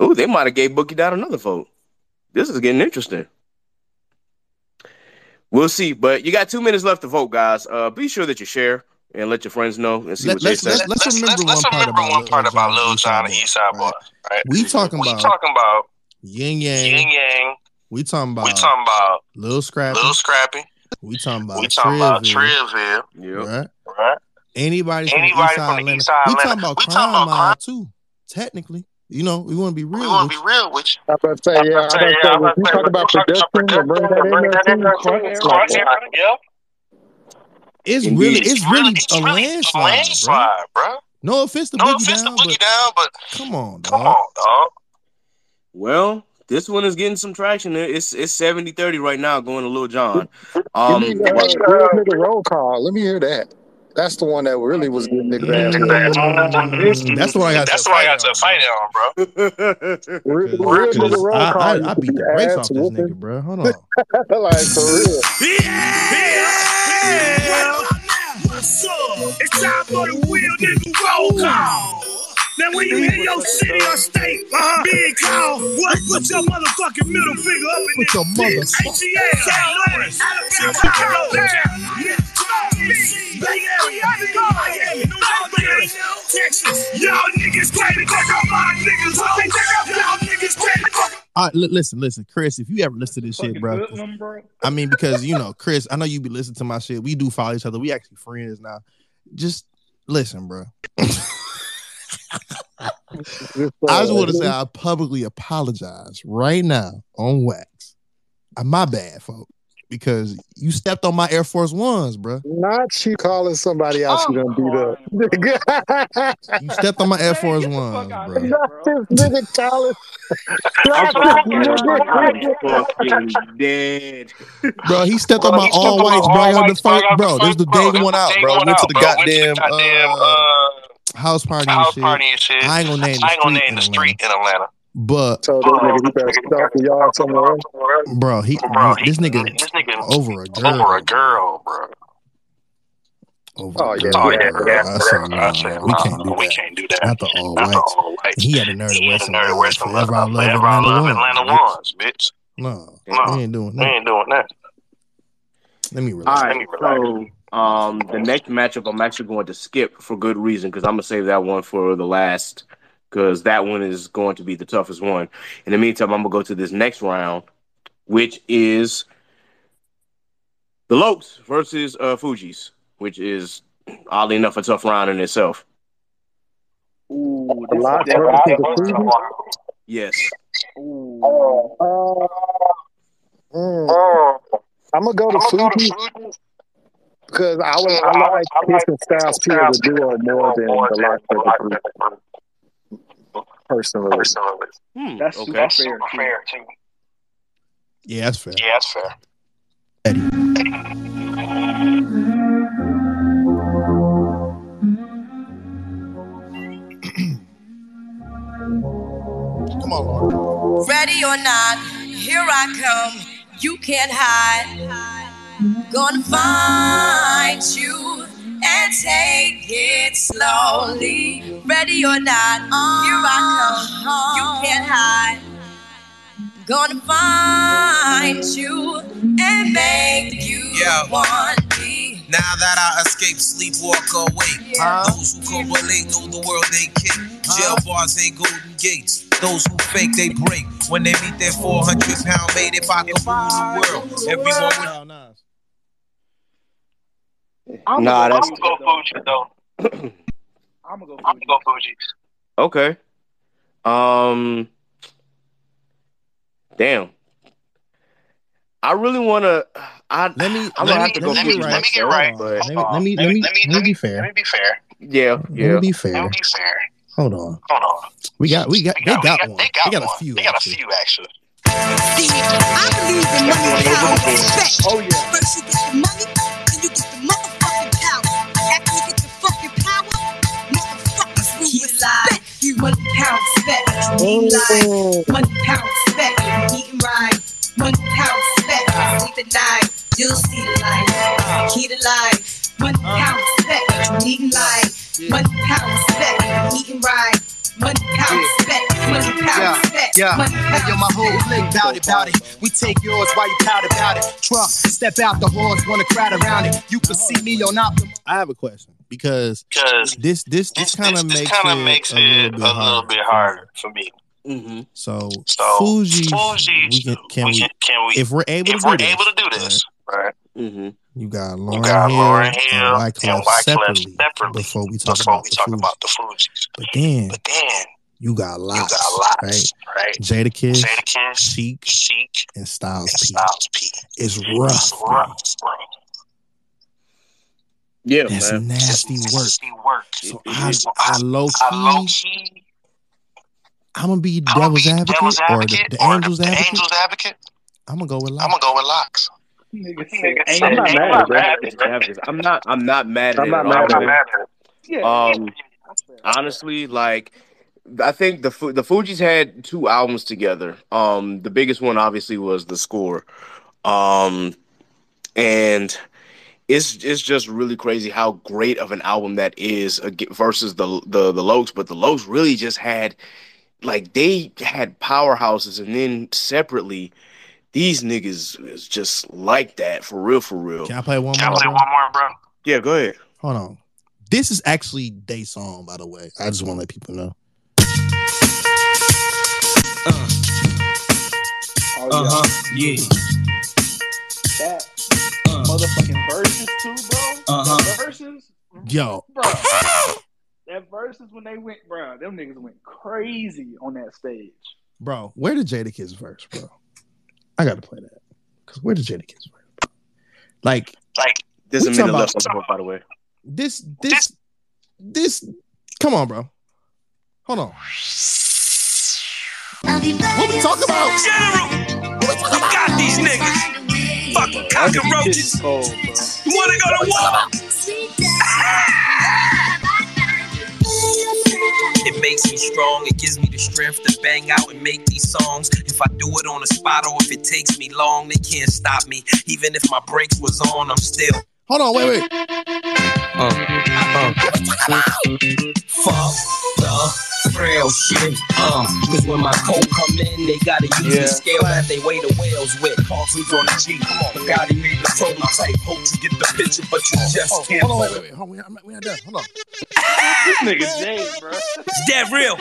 Ooh, they might have gave Boogie Down another vote. This is getting interesting. We'll see, but you got 2 minutes left to vote, guys. Be sure that you share and let your friends know and see what they say. Let's remember one part about Lil Jon and Eastside Boy. Right? We talking about Yin Yang. We talking about Lil Scrappy. We talking about Trillville. Yeah. Right. Anybody from the East Side Atlanta. We talking about crime too. Technically, we want to be real. We want to be real with you. I about to say, we talk about production. Bring that in there. It's really a landslide, bro. No offense to Boogie Down, but come on, dog. Well. This one is getting some traction. It's 70-30 right now going to Lil Jon. Nigga roll call. Let me hear that. That's the one that really was getting nigga. That's the one I got to fight on, bro. I beat the brakes off this nigga, bro. Hold on. Like, for real. Yeah. What's up? It's time for the real nigga roll call. Now when you hear your city or state being called, what? Put your motherfucking middle finger up in this bitch. Y'all niggas crazy because y'all my niggas hoes. Y'all niggas crazy because... All right, listen, Chris, if you ever listen to this shit, bro. I mean, because, Chris, I know you be listening to my shit. We do follow each other. We actually friends now. Just listen, bro. I just want to say I publicly apologize right now on wax. My bad, folks, because you stepped on my Air Force Ones, bro. Not you calling somebody else you gonna beat up. You stepped on my Air Force Ones, bro. Not this nigga calling. I'm fucking dead, bro. He stepped on my all whites, bro. This the day one out, bro. Went to the goddamn. House party and shit. I ain't gonna name the street in Atlanta. But so bro, this nigga over a girl, bro. Oh yeah, we can't do that. Not the all whites. He had a nerve to wear some Forever I Love Atlanta ones, bitch. No, we ain't doing that. Let me relax. All right, so. The next matchup I'm actually going to skip for good reason because I'm going to save that one for the last because that one is going to be the toughest one. In the meantime, I'm going to go to this next round, which is the Lopes versus Fugees, which is, oddly enough, a tough round in itself. Ooh, a lot. Yes. I'm gonna go to foodie because I like different styles people to do it more than the life group. Personally, that's okay. Super fair too. Yeah, that's fair. Come on, Lord. Ready or not, here I come. You can't hide. Gonna find you and take it slowly. Ready or not, here I come. You can't hide. Gonna find you and make you want me. Now that I escape, sleep, walk awake. Those who correlate know the world ain't kick. Jail bars ain't golden gates. Those who fake, they break. When they meet their 400-pound mate, if I could rule the world, everyone would. Nah, that's I'm gonna go Fuji though. I'm gonna go Fuji. Okay. Damn. I really want to. Let me be fair. Yeah. Hold on. They got a few actually. See, I believe in money and power and respect. Oh yeah. First you get the money, then you get the motherfucking power. After you get the fucking power, motherfuckers will respect you. Money, power, respect. Eating right. Money, power, respect. Sleep at night, you'll see the light. Key to life. Money, power, respect. Eating light. Money, power, respect, eating right. Money, power, respect, money, power, respect. Hey, yo, my whole clique bout it. We take yours while you pout about it. Trump, step out the horse, wanna crowd around it. You can see me on out. I have a question because this kind of makes it a little bit harder for me. Mm-hmm. So Fuji, we can, if we're able to do this, right? Mm-hmm. You got Lauren Hill and Wyclef separately before we talk about the Fugees. But then you got Lots, right? Jadakiss, Chic, and Styles P. It's rough, bro. Yeah, that's man. Nasty work. So I low key. I'm gonna be the angel's advocate. I'm gonna go with Locks. I'm not mad at it. Honestly, like I think the Fugees had two albums together. The biggest one obviously was The Score. And it's just really crazy how great of an album that is versus the Lokes, but the Lokes really just had they had powerhouses, and then separately these niggas is just like that for real. Can I play one more, bro? Yeah, go ahead. Hold on. This is actually their song, by the way. I just want to let people know. That motherfucking verses too, bro. The verses? Yo. Bro. That versus when they went, bro, them niggas went crazy on that stage. Bro, where did Jadakiss verse, bro? I gotta play that. Because where did Jadakiss verse, bro? Like there's a minute left on the book, by the way. This, come on, bro. Hold on. What we talking about? We got these niggas. Fucking cockroaches. You wanna go to war? It makes me strong, it gives me the strength to bang out and make these songs. If I do it on the spot or if it takes me long, they can't stop me. Even if my brakes was on, I'm still. Hold on, wait. Fuck the frail shit. Cause when my coat come in, they gotta use the scale that they weigh the whales with. Cartoons on the G. But God, he made the total type. Hope you get the picture, but you just can't. Hold on, wait. Hold on, we not done. Hold on. This nigga's Jay, bro. It's dead real.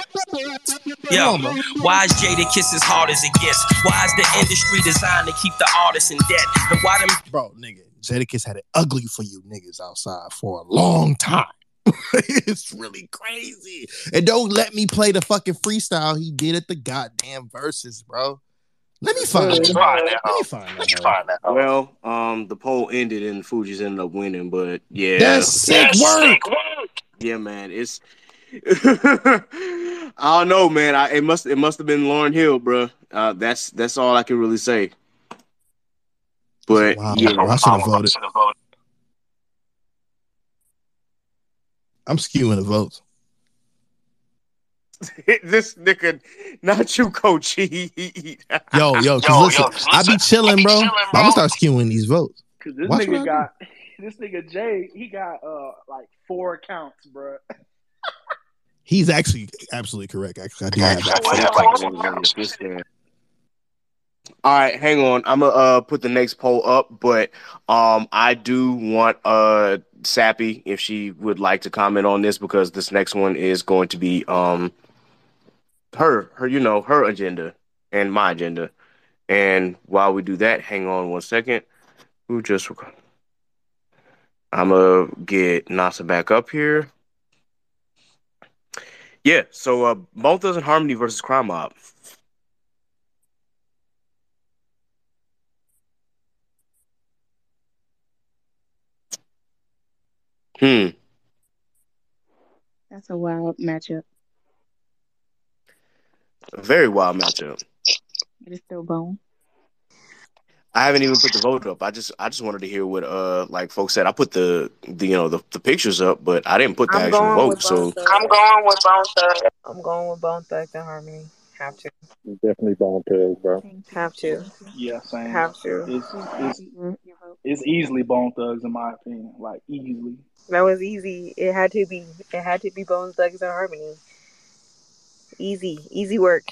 Yo, why is Jadakiss as hard as it gets? Why is the industry designed to keep the artists in debt? And why them... Bro, nigga, Jadakiss had it ugly for you niggas outside for a long time. It's really crazy. And don't let me play the fucking freestyle he did at the goddamn verses, bro. Let me find out. Well, the poll ended and Fuji's ended up winning, but yeah. That's sick work. Yeah, man. It's I don't know, man. It must have been Lauryn Hill, bro. That's all I can really say. But wow, yeah, bro, I should have voted. I'm skewing the votes. This nigga, not you, Coach. yo, cause listen, I be chilling, bro. I'm gonna start skewing these votes. Cause this nigga Jay, he got like 4 accounts, bro. He's actually absolutely correct. Actually, I do have that. All right, hang on. I'm gonna put the next poll up, but I do want Sappy if she would like to comment on this, because this next one is going to be her agenda and my agenda. And while we do that, hang on one second. I'm gonna get Nasa back up here. Yeah, so Bonthas and Harmony versus Crime Mob. That's a wild matchup. A very wild matchup. But it's still Bone. I haven't even put the vote up. I just wanted to hear what folks said. I put the pictures up, but I didn't put the actual vote. So I'm going with Bone Thugs. I'm going with Bone Thugs and Harmony. Have to. Definitely Bone Thugs, bro. Have to. Yeah, same. Have to. It's easily Bone Thugs in my opinion. Like easily. That was easy. It had to be. It had to be Bone Thugs and Harmony. Easy work.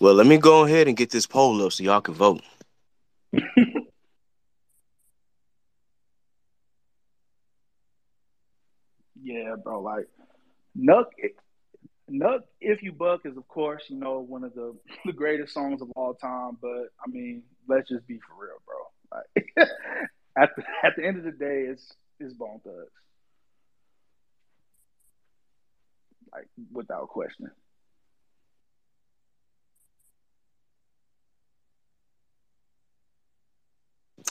Well, let me go ahead and get this poll up so y'all can vote. Yeah, bro. Like Nuck, If You Buck is, of course, one of the greatest songs of all time. But I mean, let's just be for real, bro. Like, at the end of the day, it's Bone Thugs, like without question.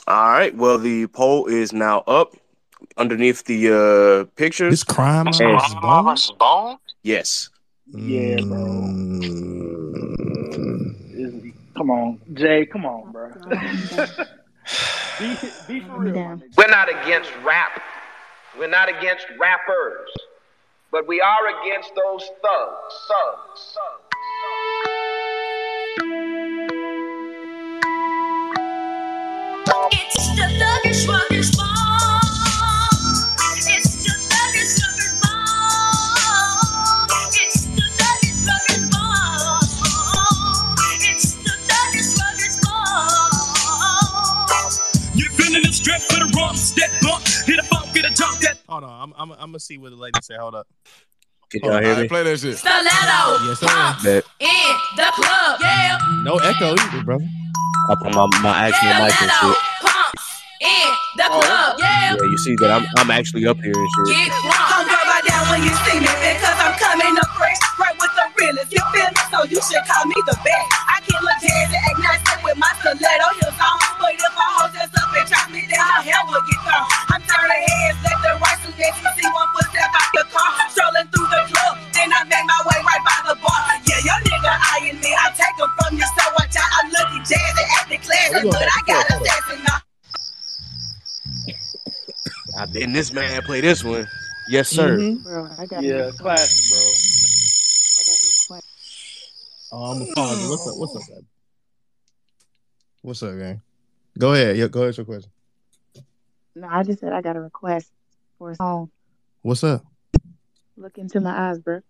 All right. Well, the poll is now up. Underneath the pictures, this Crime Mob versus Bone. Yes. Yeah, bro. Come on, Jay. Come on, bro. Be for real. Yeah. We're not against rap. We're not against rappers, but we are against those thugs. It's the thuggish, ruggish bomb. It's the thuggish, ruggish bomb. It's the thuggish, ruggish bomb. It's the thuggish, ruggish bomb. You're feeling the strength for the wrong step, bump. Hit a bump, get a jump. Hold on, I'm gonna see what the lady said. Hold up. Can y'all hear me? Play that shit. Stiletto. Yes, sir. In the club. Yeah. No echo either, brother. I put my actual mic and shit. In the club. Yeah, you see that I'm actually up here and shit. Get drunk, girl, right down when you see me, because I'm coming up fresh, right with the realest. You feel me? So you should call me the best. I can't look dead and act nice with my stiletto heels on, but if I hold this up and drop me, then her hair will get thrown. I'm turning heads left and right, so that you see one footstep out the car, strolling through the club, then I make my way right by the bar. Yeah, your nigga eyeing me, I take him from you, so watch out. I'm looking jazzy, acting classy, but I got a dancing now. And this man play this one. Yes, sir. Mm-hmm. Bro, I got classic, bro. I got I'm gonna follow you. What's up, man? What's up, gang? Go ahead. Yeah, go ahead with your question. No, I just said I got a request for a song. What's up? Look into my eyes, bro.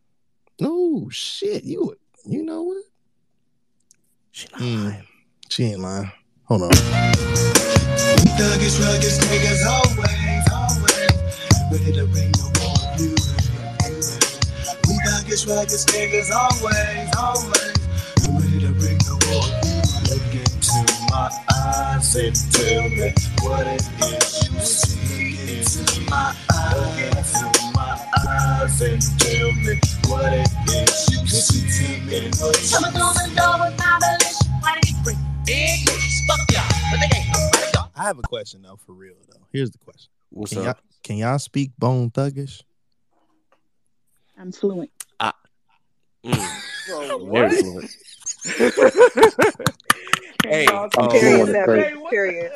No shit. You know what? She not lying. She ain't lying. Hold on. Thuggish niggas always, ready to bring the war on you. We thuggish niggas always, ready to bring the war on you. Look into my eyes, said, tell me what it is you see into my eyes, into my eyes, and tell me what it is you see in my eyes. Coming through the door with my village, why did he bring big news? Fuck y'all, but they ain't nobody gone. I have a question though, for real though. Here's the question. What's up? Can y'all speak Bone Thuggish? I'm fluent. Very fluent. Hey, period.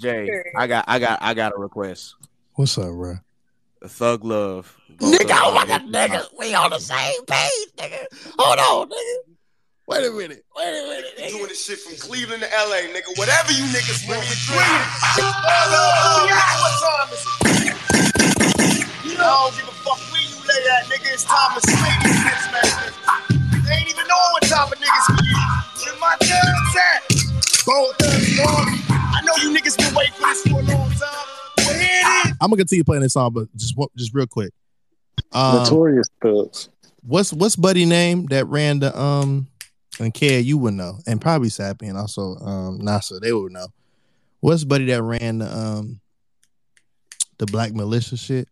Jay, I got a request. What's up, bro? Thug love, nigga. Oh my God, nigga, we on the same page, nigga. Hold on, nigga. Wait a minute. Nigga. Doing this shit from Cleveland to LA, nigga. Whatever you niggas want, we doing it. What time is it? You know, I don't give a fuck where you lay at, nigga. It's time to swing these hits, man. They ain't even know what type of niggas we is. Where my thugs at? Both thugs gone. I know you niggas been waiting for this for a long time. Well, here it is. I'm gonna continue playing this song, but just real quick. Notorious Thugs. What's buddy name that ran the and Ked, you would know, and probably Sape and also Nasa, they would know. What's buddy that ran the Black Militia shit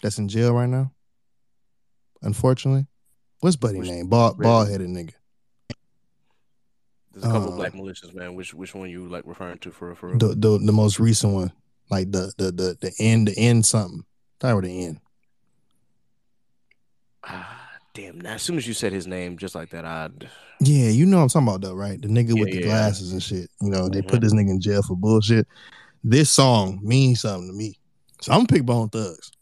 that's in jail right now? Unfortunately. What's buddy name? Bald headed nigga. There's a couple of Black Militias, man. Which one you like referring to for real? The most recent one, like the end something. I thought it was the end. Damn! Now, as soon as you said his name, just like that, yeah, you know what I'm talking about though, right? The nigga with the glasses and shit. You know they put this nigga in jail for bullshit. This song means something to me, so I'm gonna pick Bone Thugs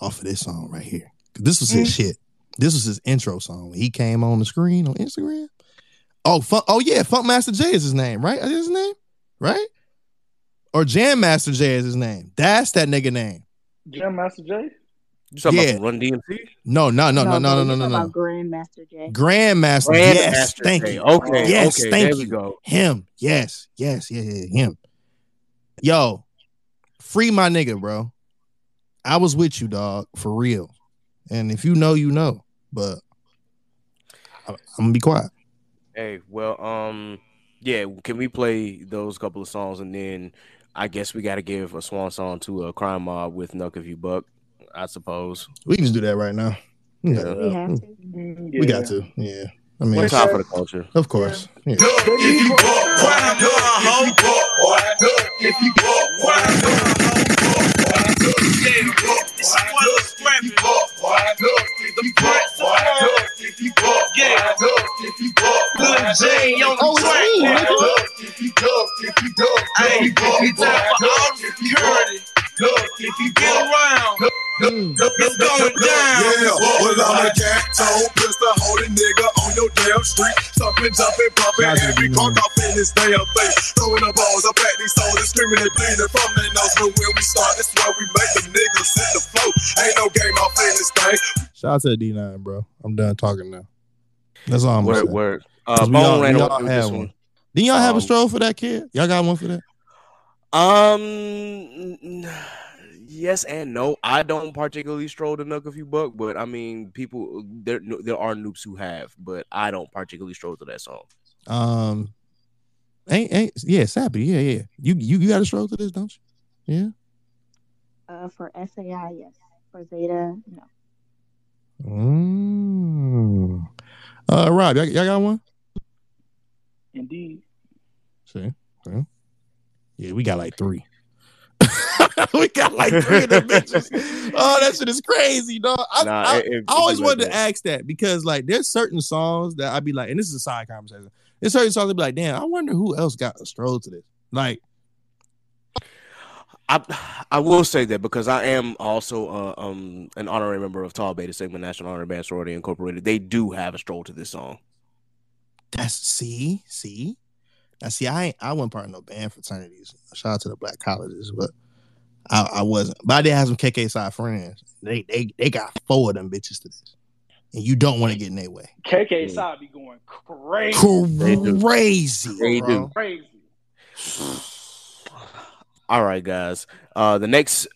off of this song right here. This was his shit. This was his intro song. He came on the screen on Instagram. Oh yeah, Funkmaster Jay is his name, right? Is his name, right? Or Jam Master Jay is his name. That's that nigga name. Jam Master Jay? You talking about Run DMC? No. Grandmaster Jay. Grandmaster. Yes, thank you. Okay. Yes, thank you. Go. Him. Yes, him. Yo, free my nigga, bro. I was with you, dog, for real. And if you know, you know. But I'm gonna be quiet. Hey, well, yeah. Can we play those couple of songs, and then I guess we got to give a swan song to a Crime Mob with "Nuck If You Buck." I suppose we can just do that right now. We got to. Yeah, I mean, we're top of the culture, of course. Yeah. If you buck, crime, boy. If you buck, crime, boy. If you buck, shout out to the D9, bro. I'm done talking now. That's all I'm saying. Word. Y'all have one. Didn't y'all have a stroll for that, Ked? Y'all got one for that? Yes and no. I don't particularly stroll the Nuck If You Buck, but I mean, people there are noobs who have, but I don't particularly stroll to that song. Sappy, yeah. You got a stroll to this, don't you? Yeah. For SAI, yes. For Zeta, no. Rob, y'all got one? Indeed. See? Okay. Yeah, we got like three. Of them bitches. Oh, that shit is crazy, dog. I always wanted to ask that because, like, there's certain songs that I'd be like, and this is a side conversation. There's certain songs that be like, damn, I wonder who else got a stroll to this. Like, I will say that because I am also an honorary member of Tau Beta Sigma National Honor Band Sorority Incorporated. They do have a stroll to this song. That's see. Now, see, I wasn't part of no band fraternities. Shout out to the black colleges, but I wasn't. But I did have some KK side friends. They got four of them bitches to this, and you don't want to get in their way. KK side be going crazy. All right, guys. The next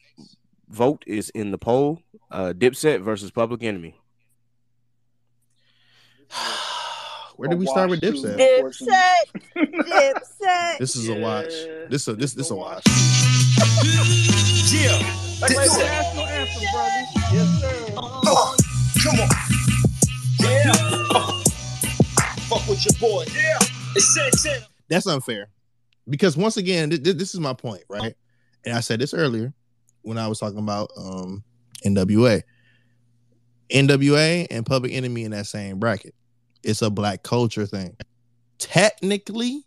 vote is in the poll. Dipset versus Public Enemy. Where did we start with Dipset? Dipset. This is a watch. This a watch. Yeah. Like my national anthem, brother. Yes, sir. Oh, come on. Yeah. Oh. Fuck with your boy. Yeah. It's it. That's unfair. Because once again, this is my point, right? And I said this earlier when I was talking about NWA. NWA and Public Enemy in that same bracket. It's a black culture thing. Technically,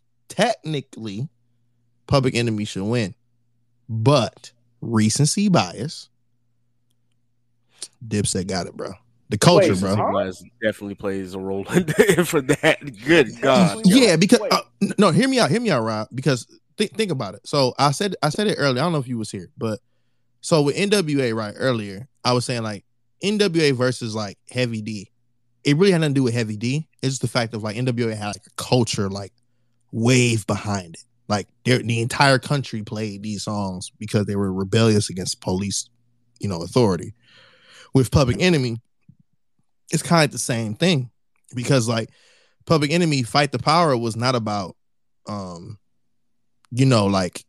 Public Enemy should win. But recency bias, Dipset got it, bro. The culture, wait, bro. Bias definitely plays a role in for that. Good God. Yeah, because no, hear me out, Rob. Because think about it. So I said it earlier. I don't know if you was here, but so with NWA, right, earlier, I was saying like NWA versus like Heavy D. It really had nothing to do with Heavy D. It's just the fact of like NWA had like a culture like wave behind it. Like the entire country played these songs because they were rebellious against police, authority. With Public Enemy, it's kind of like the same thing because like Public Enemy Fight the Power was not about, like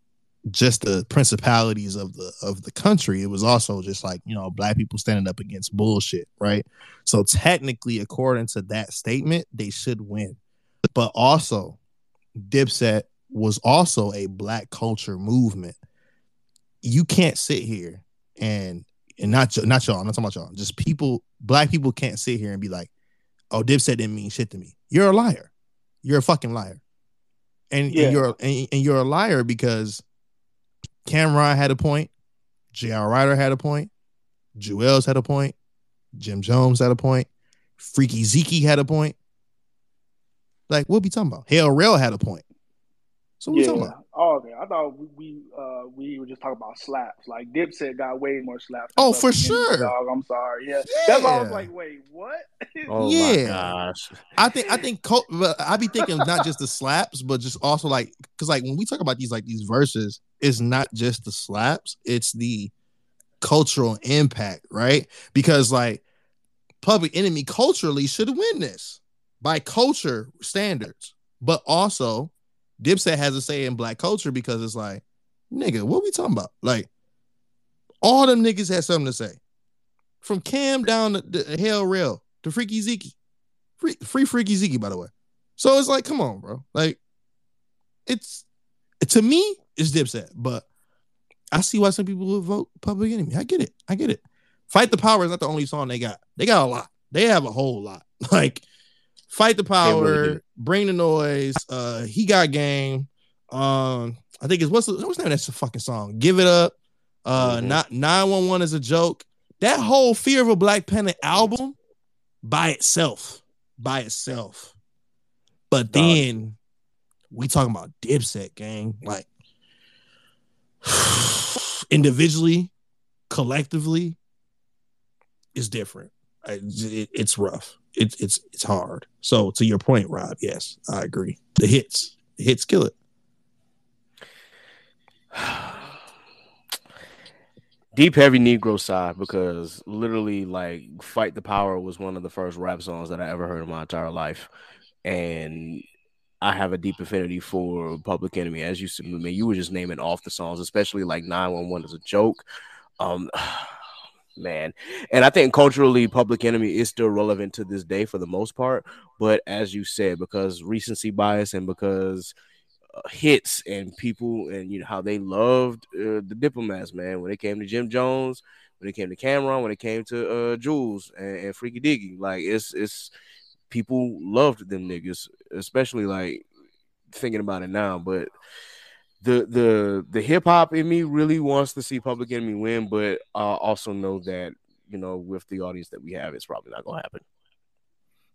just the principalities of the country. It was also just like, black people standing up against bullshit, right? So technically, according to that statement, they should win. But also, Dipset was also a black culture movement. You can't sit here and not y'all, I'm not talking about y'all, just people, black people can't sit here and be like, oh, Dipset didn't mean shit to me. You're a liar. You're a fucking liar. And you're a liar because Cameron had a point. J.R. Ryder had a point. Jewels had a point. Jim Jones had a point. Freaky Zeke had a point. Like, what we talking about? Hell Rail had a point. So what we talking about? Oh, man. I thought we were just talking about slaps. Like, Dipset got way more slaps. Oh, for sure. Dog. I'm sorry. Yeah. That's why I was like, wait, what? Oh, yeah. My gosh. I think I be thinking not just the slaps, but just also like, because like when we talk about these, like these verses, it's not just the slaps. It's the cultural impact, right? Because like Public Enemy culturally should win this by culture standards, but also Dipset has a say in black culture because it's like, nigga, what we talking about? Like, all them niggas had something to say. From Cam down to Hell Rail to Freaky Zeke. Free Freaky Zeke, by the way. So it's like, come on, bro. Like, it's, to me, it's Dipset. But I see why some people would vote Public Enemy. I get it. Fight the Power is not the only song they got. They got a lot. They have a whole lot. Like, Fight the Power, really Bring the Noise, He Got Game. I think it's what's the name of that fucking song? Give It Up. 911 is a joke. That whole Fear of a Black Panther album by itself. But then we talking about Dipset, gang. Like individually, collectively, it's different. It's rough. It's hard. So to your point, Rob, yes, I agree. The hits kill it. Deep, heavy Negro side, because literally like Fight the Power was one of the first rap songs that I ever heard in my entire life. And I have a deep affinity for Public Enemy. As you said, man, you were just naming off the songs, especially like 911 is a joke. Man, and I think culturally Public Enemy is still relevant to this day for the most part, but as you said, because recency bias and because hits and people and how they loved the Diplomats, man, when it came to Jim Jones, when it came to Cameron, when it came to Jules and Freaky Diggy, like it's people loved them niggas, especially like thinking about it now, but The hip hop in me really wants to see Public Enemy win, but I also know that with the audience that we have, it's probably not gonna happen.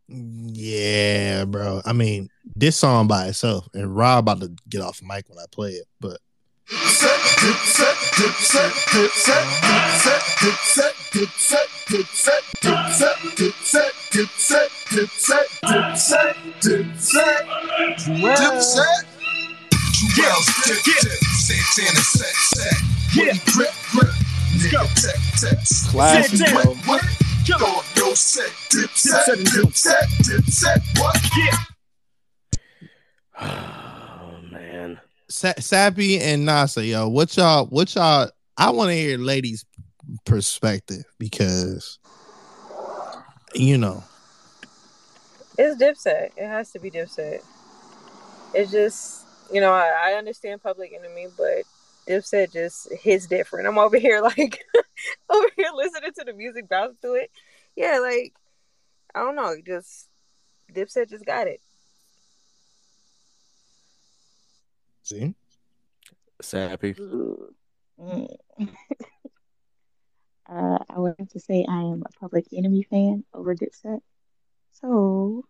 Yeah, bro. I mean, this song by itself, and Rob about to get off the mic when I play it, but. Yeah, Oh man, Sape and Nasa, yo, what y'all? I want to hear ladies' perspective because you know it's Dipset. It has to be Dipset. It's just, you know, I understand Public Enemy, but Dipset just hits different. I'm over here like over here listening to the music, bouncing to it. Yeah, like I don't know, just Dipset just got it. See, Sappy. I would have to say I am a Public Enemy fan over Dipset, so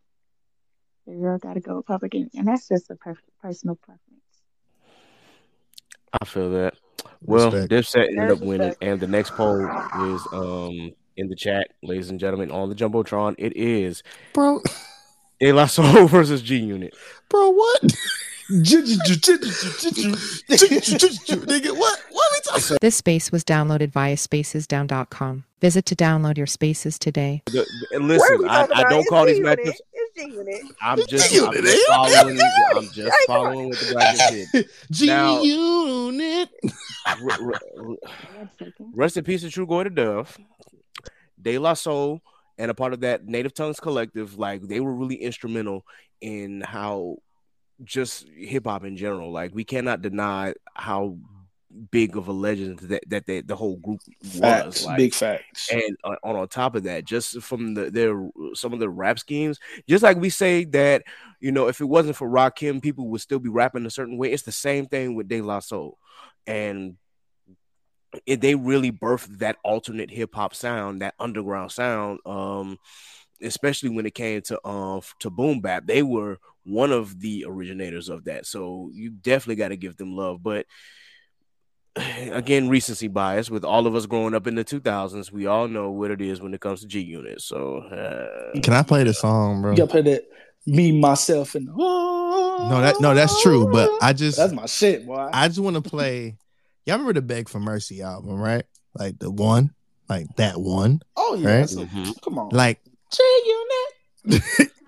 the girl gotta go with Public Enemy, and that's just a personal preference. I feel that. Well, Dipset ended up winning, and the next poll is in the chat, ladies and gentlemen, on the Jumbotron. It is bro, De La Soul versus G Unit. Bro, what? This space was downloaded via spacesdown.com. Visit to download your spaces today. Listen, I don't call these matches. I'm just following what the guy did. G-Unit. Rest in peace to True Gore to Dove. De La Soul, and a part of that Native Tongues Collective, like they were really instrumental in how just hip-hop in general, like we cannot deny how big of a legend that the whole group was. Facts, like, big facts. And on top of that, just from their some of the rap schemes, just like we say that, you know, if it wasn't for Rakim, people would still be rapping a certain way. It's the same thing with De La Soul, and they really birthed that alternate hip-hop sound, that underground sound, especially when it came to boom bap. They were one of the originators of that, so you definitely got to give them love. But again, recency bias. With all of us growing up in the 2000s, we all know what it is when it comes to G Unit. So, can I play the song, bro? You gotta play that. Me, myself, and no, that's true. But that's my shit, boy. I just want to play. Y'all remember the Beg for Mercy album, right? Like the one, like that one. Oh yeah, right? Come on, like G Unit.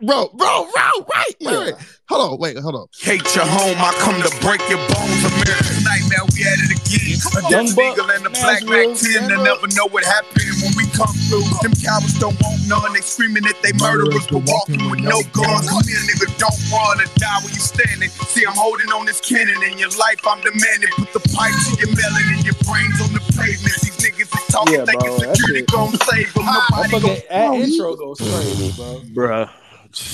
Bro, right. Hold on. Hate your home, I come to break your bones. American Nightmare, we at it again. A death eagle and a black Mac 10. They never know what happened when we come through. Them cowards don't want none. They screaming that they murderers, but walking with no guns. Come here, nigga, don't run or die where you standing. See, I'm holding on this cannon in your life. I'm demanding. Put the pipe to your melon and your brains on the pavement. These niggas is talking, thinking security gon' save them. Nobody gon' that intro goes crazy, bro. Bruh.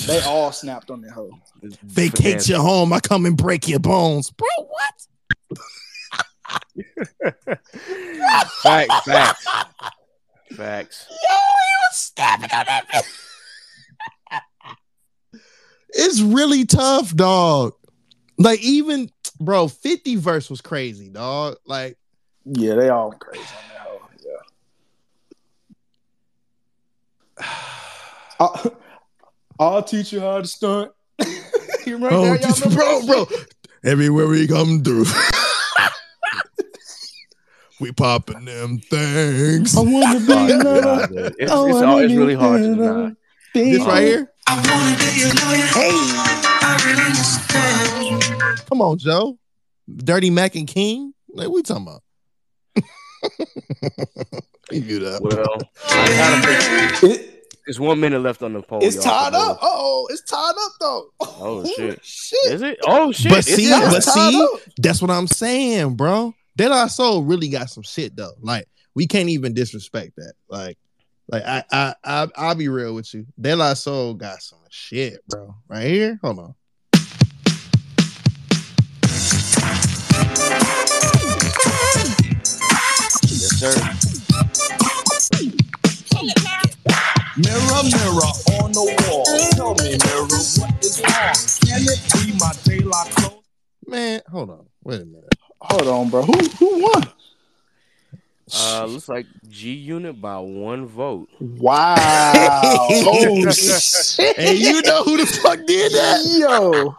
They all snapped on their hoe. Vacate your home, I come and break your bones. Bro, what? Facts. Yo, he was snapping on that. It's really tough, dog. Like, even, bro, 50 verse was crazy, dog. Like, yeah, they all crazy on that hoe. Yeah. I'll teach you how to stunt. You right now, y'all bro. Everywhere we come through, we popping them things. I want to be another. It's really hard to deny. This right here. I want to be another. Hey, I really understand. Come on, Joe. Dirty Mac and King. Like we talking about. You do that. Well, I gotta fix it. There's 1 minute left on the poll. It's tied up. Oh, it's tied up though. Oh shit! Is it? Oh shit! But see, that's what I'm saying, bro. De La Soul really got some shit though. Like we can't even disrespect that. Like I'll be real with you. De La Soul got some shit, bro. Right here. Hold on. Yes, sir. Mirror, mirror on the wall. Tell me, mirror, what is wrong? Can it be my De La Soul? Man, hold on. Wait a minute. Hold on, bro. Who won? Looks like G Unit by one vote. Wow. Oh shit. And you know who the fuck did that? Yo.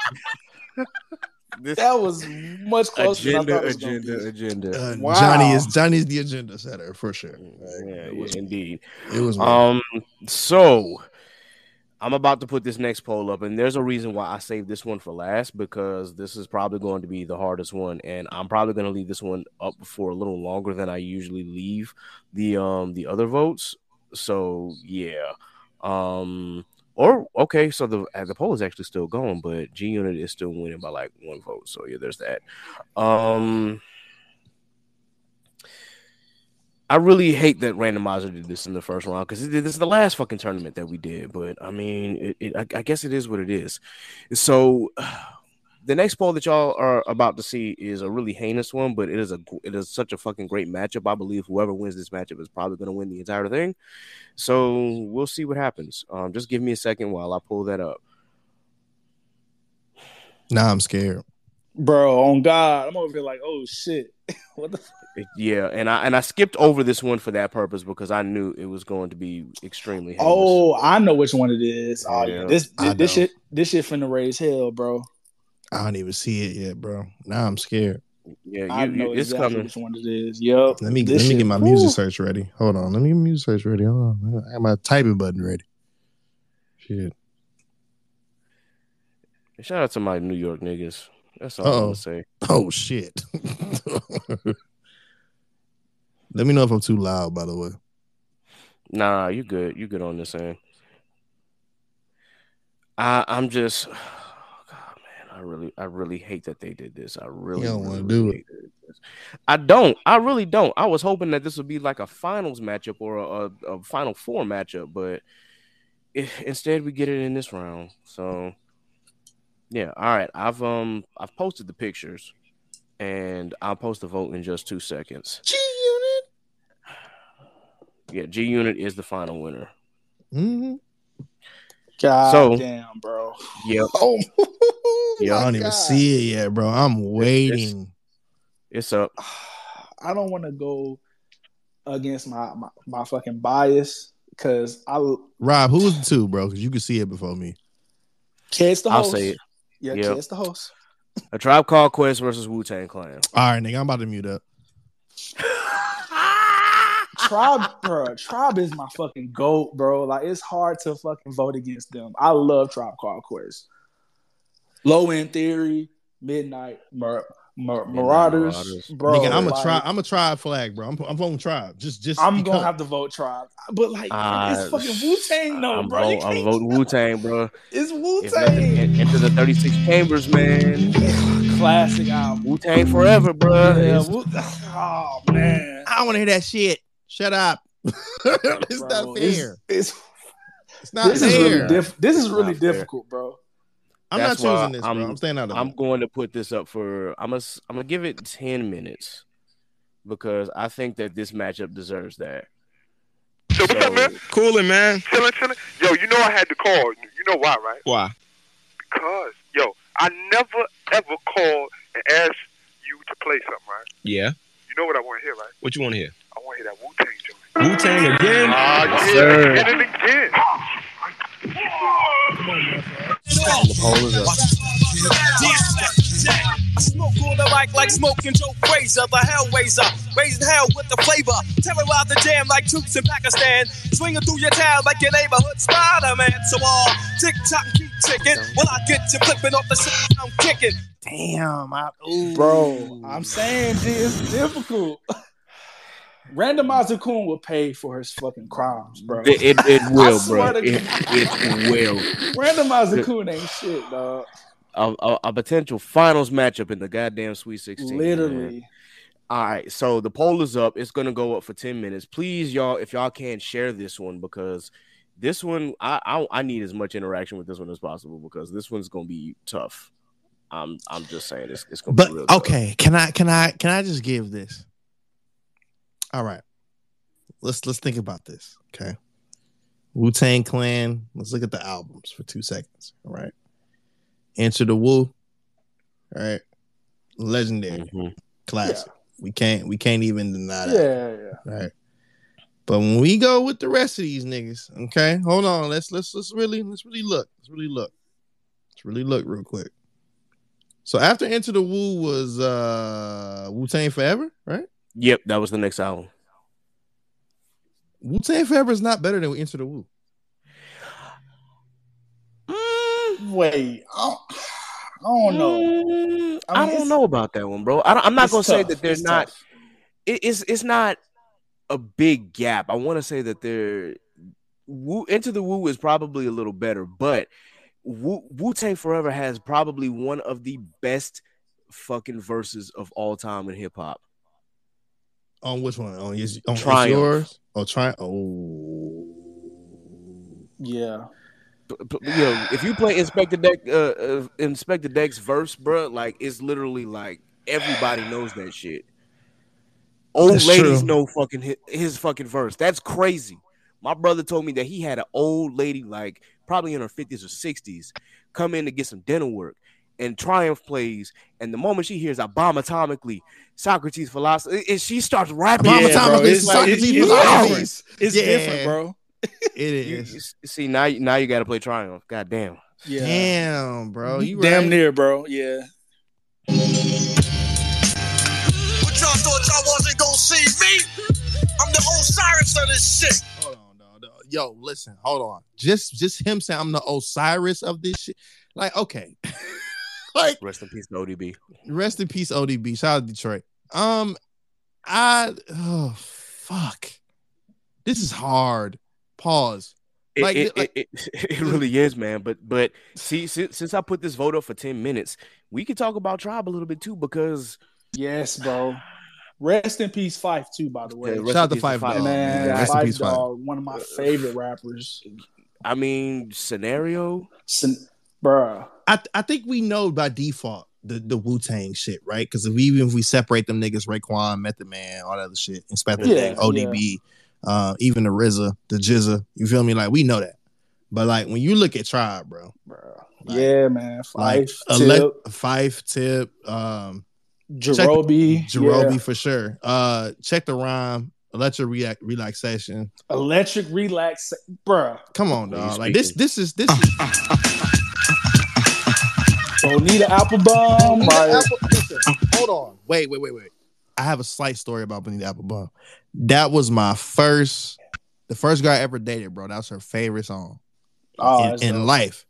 That was much closer. Agenda. Wow. Johnny's the agenda setter for sure. Like, yeah, indeed. It was. So I'm about to put this next poll up, and there's a reason why I saved this one for last, because this is probably going to be the hardest one, and I'm probably going to leave this one up for a little longer than I usually leave the other votes. So yeah, so the poll is actually still going, but G Unit is still winning by like one vote. So yeah, there's that. I really hate that Randomizer did this in the first round, because this is the last fucking tournament that we did. But, I mean, I guess it is what it is. So, the next poll that y'all are about to see is a really heinous one, but it is such a fucking great matchup. I believe whoever wins this matchup is probably going to win the entire thing. So, we'll see what happens. Just give me a second while I pull that up. Nah, I'm scared. Bro, on God, I'm over here like, oh, shit. What the fuck? Yeah, and I skipped over this one for that purpose because I knew it was going to be extremely heinous. Oh, I know which one it is. Oh, yeah. This shit finna raise hell, bro. I don't even see it yet, bro. Now I'm scared. Yeah, I know it's exactly coming. Which one it is? Yep. Let me get my music search ready. Hold on. Let me get my music search ready. Hold on. I got my typing button ready. Shit. Shout out to my New York niggas. That's all I'm gonna say. Oh shit. Let me know if I'm too loud, by the way. Nah, you good. You good on this end. I'm just, oh God, man. I really hate that they did this. I really don't. I was hoping that this would be like a finals matchup or a final four matchup, but instead we get it in this round. So yeah, all right. I've posted the pictures, and I'll post the vote in just 2 seconds. Yeah, G Unit is the final winner. Mm-hmm. God damn, bro. Yep. I don't even see it yet, bro. I'm waiting. It's up. I don't want to go against my fucking bias because Rob, who was the two, bro? Because you could see it before me. Ked's the host. I'll say it. Yeah, yep. Ked's the host. A Tribe Called Quest versus Wu-Tang Clan. All right, nigga, I'm about to mute up. Tribe is my fucking goat, bro. Like, it's hard to fucking vote against them. I love Tribe Called Quest. Low End Theory, Midnight Marauders, bro. Nigga, I'm a Tribe flag, bro. I'm voting Tribe. Just I'm gonna have to vote Tribe, but like it's fucking Wu-Tang, though, bro. I'm voting Wu-Tang, bro. It's Wu-Tang. Into the 36 Chambers, man. Classic album. Wu-Tang forever, bro. Yeah, oh man, I want to hear that shit. Shut up. It's bro, not fair. It's not this fair. This is really difficult, bro. I'm That's not choosing this, bro. I'm staying out of it. I'm going to put this up for I'm going to give it 10 minutes because I think that this matchup deserves that. So what's up, man? Coolin', man. Chillin'. Yo, you know I had to call. You know why, right? Why? Because, yo, I never, ever called and asked you to play something, right? Yeah. You know what I want to hear, right? What you want to hear? I want to hear that Wu-Tang joint. Wu-Tang again? Sir. And it again. Come on, man. The pole is up. I smoke on the mic like smoking Joe Frazier, the Hellraiser, raising hell with the flavor. Terrorize the jam like troops in Pakistan, swinging through your town like your neighborhood Spider-Man. So all tick-tock, keep ticking. Well, I get you flipping off the shit I'm kicking. Damn, bro, I'm saying, G, it's difficult. Randomizer Coon will pay for his fucking crimes, bro. It will, bro. It will. Randomizer Coon ain't shit, dog. A potential finals matchup in the goddamn Sweet 16. Literally. Man. All right, so the poll is up. It's going to go up for 10 minutes. Please, y'all, if y'all can, share this one because this one, I need as much interaction with this one as possible because this one's going to be tough. I'm just saying it's going to be real tough. Okay, can I just give this? All right, let's think about this, okay? Wu-Tang Clan, let's look at the albums for 2 seconds, all right? Enter the Wu, all right? Legendary, classic. Yeah. We can't even deny that. Yeah. All right, but when we go with the rest of these niggas, okay? Hold on, let's really look real quick. So after Enter the Wu was Wu-Tang Forever, right? Yep, that was the next album. Wu-Tang Forever is not better than Enter the Wu. Wait, I don't know. I don't know about that one, bro. I'm not gonna say that there's not. It's not a big gap. I want to say that they're Into the Woo is probably a little better, but Wu-Tang Forever has probably one of the best fucking verses of all time in hip hop. On which one? On Triumph. Yours? Oh, yeah. You know, if you play Inspector Deck's verse, bro, like it's literally like everybody knows that shit. Old That's ladies true. Know fucking his fucking verse. That's crazy. My brother told me that he had an old lady, like probably in her 50s or 60s, come in to get some dental work, and Triumph plays, and the moment she hears "Abomatomically," Socrates philosophy, and she starts rapping. Abomatomically, Socrates philosophy. It's different, bro. It is. See, now you got to play Triumph. God damn. Yeah. Damn, bro. You damn right. Near, bro. Yeah. But y'all thought y'all wasn't gonna see me. I'm the Osiris of this shit. Hold on, no. Yo, listen, hold on. Just him saying I'm the Osiris of this shit. Like, okay. Like, rest in peace, ODB. Rest in peace, ODB. Shout out to Detroit. Oh fuck. This is hard. Pause. It really is, man. But see, since I put this vote up for 10 minutes, we could talk about Tribe a little bit too, because yes, bro. Rest in peace, Fife, too, by the way. Yeah, shout out to Fife, man. Rest in peace, Fife. One of my favorite rappers. I mean, scenario? Bruh. I think we know by default the Wu-Tang shit, right? Because even if we separate them niggas, Raekwon, Method Man, all that other shit, Inspector Deck, ODB, even the RZA, the Jizza, you feel me? Like, we know that. But, like, when you look at Tribe, bro. Like, yeah, man. Fife, like, Tip. Fife, Tip, Jerobi yeah. For sure. Check the Rhyme, Electric Relaxation. Electric Relax, bruh. Come on, dog. Like this is Bonita Applebum. Hold on. Wait. I have a slight story about Bonita Applebum. That was the first guy I ever dated, bro. That was her favorite song in life.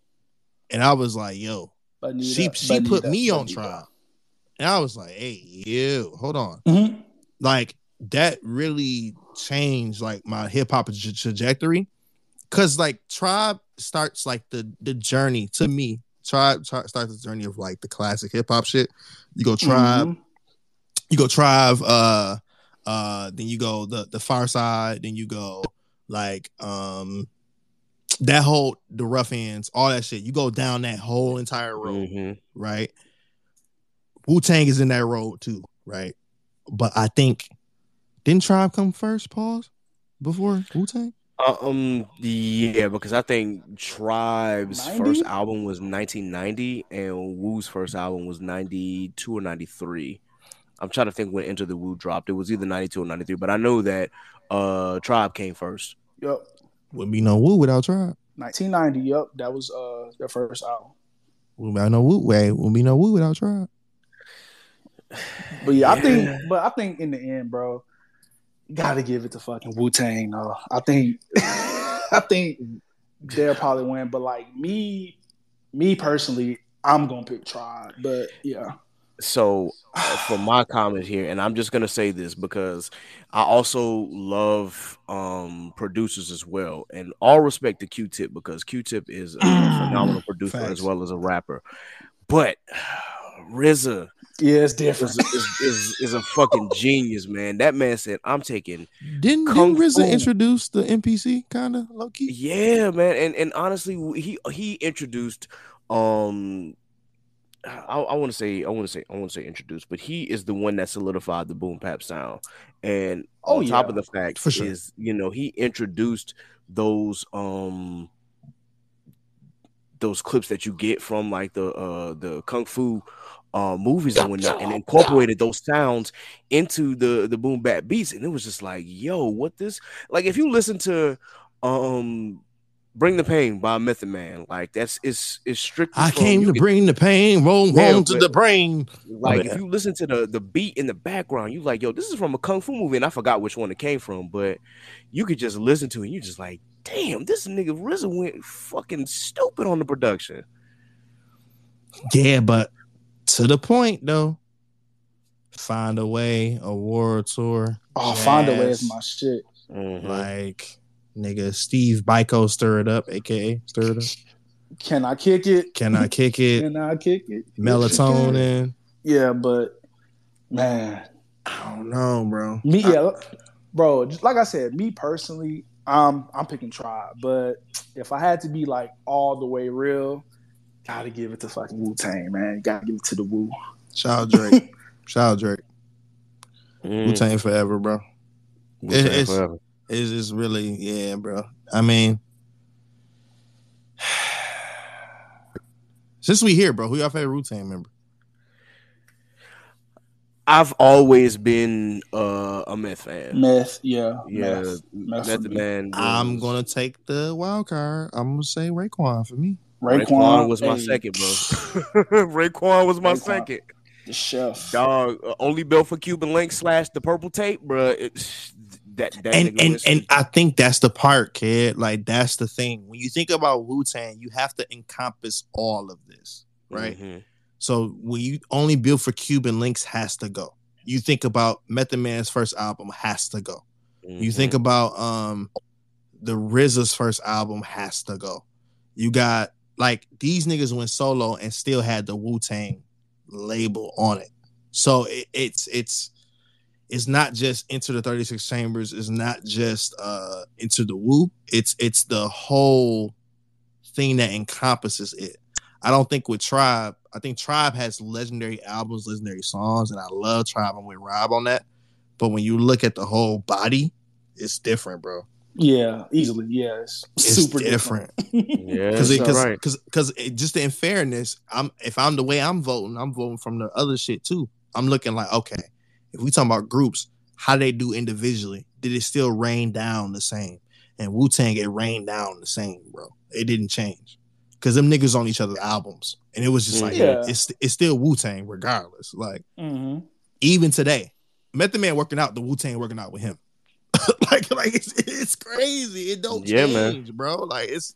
And I was like, yo, Bonita, she put me on trial. And I was like, hey, ew, hold on. Mm-hmm. Like, that really changed, like, my hip-hop trajectory. Because, like, Tribe starts, like, the journey, to me. Tribe starts the journey of, like, the classic hip-hop shit. You go Tribe. Mm-hmm. You go Tribe. Then you go the Far Side. Then you go, like, that whole, the Rough Ends, all that shit. You go down that whole entire road, mm-hmm. right? Wu-Tang is in that road too, right? But I think didn't Tribe come first? Pause before Wu-Tang. Yeah, because I think Tribe's first album was 1990, and Wu's first album was 92 or 93. I'm trying to think when Enter the Wu dropped. It was either 92 or 93, but I know that Tribe came first. Yep, wouldn't be no Wu without Tribe. 1990. Yep, that was their first album. Wouldn't be no Wu without Tribe. But yeah, I think in the end, bro, gotta give it to fucking Wu-Tang. I think they'll probably win. But like me personally, I'm gonna pick Tribe. But yeah. So for my comment here, and I'm just gonna say this because I also love producers as well, and all respect to Q-Tip because Q-Tip is a phenomenal producer as well as a rapper. But RZA. Yeah, it's different. Is a fucking genius, man. That man said, "I'm taking." Didn't RZA introduce the MPC kind of low key? Yeah, man. And honestly, he introduced. I want to say introduced, but he is the one that solidified the boom bap sound. And top of the fact for sure. is, you know, he introduced those clips that you get from like the kung fu. Movies and whatnot, and incorporated those sounds into the boom bap beats, and it was just like, yo, what this? Like, if you listen to "Bring the Pain" by Method Man, like that's it's strictly. I came to bring the pain, roam to the brain. Like, if you listen to the beat in the background, you like, yo, this is from a kung fu movie, and I forgot which one it came from, but you could just listen to it, and you just like, damn, this nigga RZA went fucking stupid on the production. Yeah, but to the point though. Find a Way, a War Tour. Oh, yes. Find a Way is my shit. Mm-hmm. Like, nigga, Steve Biko, Stir It Up, aka Stir It Up. Can I Kick It? Can I Kick It? Can I Kick It? Melatonin. Yeah, but man, I don't know, bro. Me, yeah, bro. Just like I said, me personally, I'm picking Tribe. But if I had to be like all the way real, gotta give it to fucking Wu-Tang, man. Gotta give it to the Wu. Shout out Drake. Shout out Drake. Wu-Tang forever, bro. It's really, yeah, bro. I mean, since we here, bro, who y'all favorite Wu-Tang member? I've always been a Meth fan. Meth the man. I'm gonna take the wild card. I'm gonna say Raekwon for me. Raekwon was my second, bro. Raekwon was my second. The chef, dog. Only built for Cuban Link / the purple tape, bro. And I think that's the part, kid. Like, that's the thing. When you think about Wu-Tang, you have to encompass all of this, right? Mm-hmm. So when you Only Built for Cuban Links has to go. You think about Method Man's first album has to go. Mm-hmm. You think about the RZA's first album has to go. You got like these niggas went solo and still had the Wu-Tang label on it. So it's not just Into the 36 Chambers. It's not just Into the Wu. It's the whole thing that encompasses it. I don't think with Tribe, I think Tribe has legendary albums, legendary songs, and I love Tribe. I'm with Rob on that. But when you look at the whole body, it's different, bro. Yeah, easily. Yeah, it's super different. Yeah, because just in fairness, if I'm the way I'm voting from the other shit too. I'm looking like, okay, if we talking about groups, how do they do individually? Did it still rain down the same? And Wu-Tang, it rained down the same, bro. It didn't change. Because them niggas on each other's albums. And it was just like, it's still Wu-Tang regardless. Like, even today, Method Man working out, the Wu-Tang working out with him. like it's crazy. It don't change, man. Bro. Like, it's...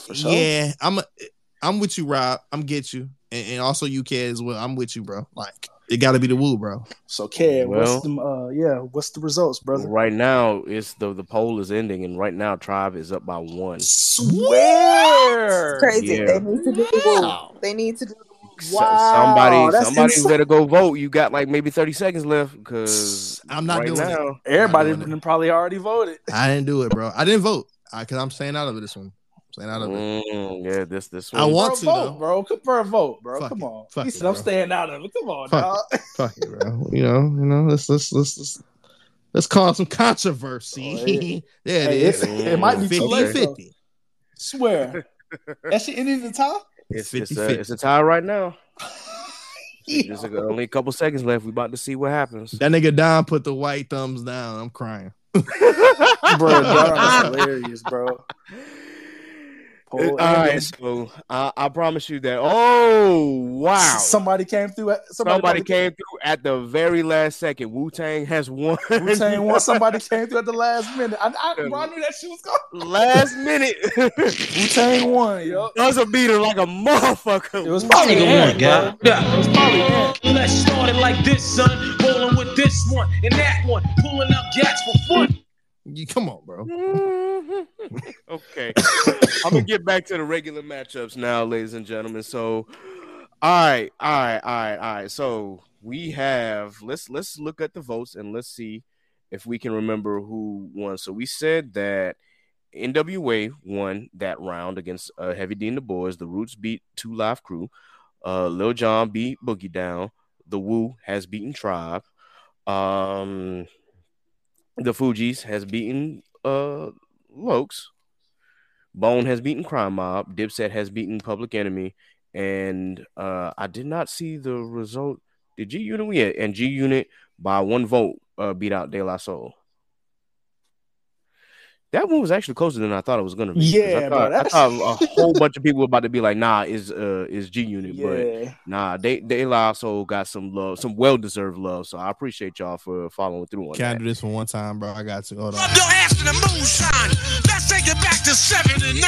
For sure. Yeah, I'm with you, Rob. I'm get you. And also you, Ked, as well. I'm with you, bro. Like, it gotta be the Wu, bro. So, Ked, what's the results, brother? Right now, it's the poll is ending, and right now, Tribe is up by 1. Swear! It's crazy. Yeah. They need to do the Wu. They need to do the Wu. Wow. Somebody's gotta go vote. You got like maybe 30 seconds left because I'm not doing it. Everybody probably already voted. I didn't do it, bro. I didn't vote because I'm staying out of it this one. Staying out of it. Yeah, this one. I want to vote, though. Bro. For a vote, bro. Come on. He said I'm staying out of it. Come on, dog. Fuck it, bro. You know. Let's cause some controversy. Oh, yeah, yeah it is. It might be 50-50. Swear. That shit ended in the tie. It's a tie right now. There's only a couple seconds left. We about to see what happens. That nigga Don put the white thumbs down. I'm crying, bro. That's hilarious, bro. All right, so I promise you that. Oh wow! Somebody came through. Somebody came through at the very last second. Wu-Tang has won. Wu-Tang won. Somebody came through at the last minute. I knew that she was going. Last minute. Wu-Tang won. Yo, us a beater like a motherfucker. It was probably him, bro. Yeah. It was probably him. Let's start it like this, son. Rolling with this one and that one, pulling up gats for fun. Come on, bro. Okay. I'm going to get back to the regular matchups now, ladies and gentlemen. So, all right. So, we have let's look at the votes and let's see if we can remember who won. So, we said that NWA won that round against Heavy D and the Boys. The Roots beat 2 Live Crew. Lil Jon beat Boogie Down. The Wu has beaten Tribe. The Fugees has beaten Lokes. Bone has beaten Crime Mob. Dipset has beaten Public Enemy. And I did not see the result. Did G-Unit win? Yeah, and G-Unit by 1 vote beat out De La Soul. That one was actually closer than I thought it was going to be. Yeah, I thought a whole bunch of people were about to be like, nah, is G-Unit. Yeah. But nah, they also got some love, some well-deserved love. So I appreciate y'all for following through on that. Can I do this for one time, bro? I got to. Hold on. Up your ass to the moonshine. Let's take it back to 79.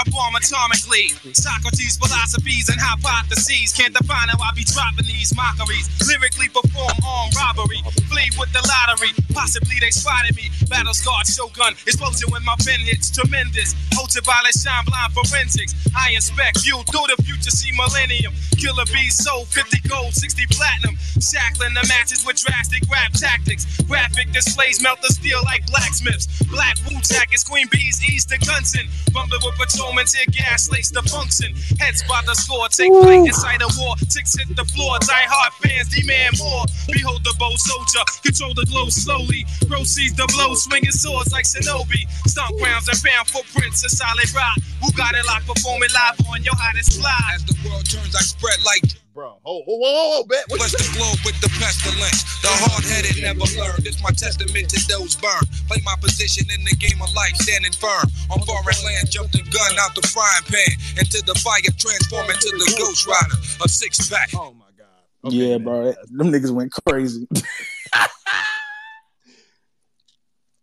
I bomb atomically. Socrates, philosophies, and hypotheses. Can't define how I be dropping these mockeries. Lyrically perform armed robbery. Flee with the lottery. Possibly they spotted me. Battle scarred shogun. Explosion when my pen hits. Tremendous. Ultraviolet shine blind forensics. I inspect you through the future. See millennium. Killer bees sold 50 gold, 60 platinum. Shackling the matches with drastic rap tactics. Graphic displays melt the steel like blacksmiths. Black Wu jackets, Queen Bees, ease the guns in. Rumbling with patrolmen, tear gas, lace the function. Heads by the score, take flight inside a war. Ticks hit the floor, die hard fans demand more. Behold the bold soldier, control the glow slowly. Proceeds the blow, swinging swords like shinobi. Stomp grounds and found footprints in solid rock. Who got it locked, performing live on your hottest fly. As the world turns, I spread like... Bro, whoa, bet. Bless the globe with the pestilence. The hard-headed never learn. It's my testament to those burned. Play my position in the game of life, standing firm. On foreign land, jump the gun out the frying pan. Into the fire, transform into the Ghost Rider. A six-pack. Oh, my God. Okay, yeah, man. Bro. Them niggas went crazy.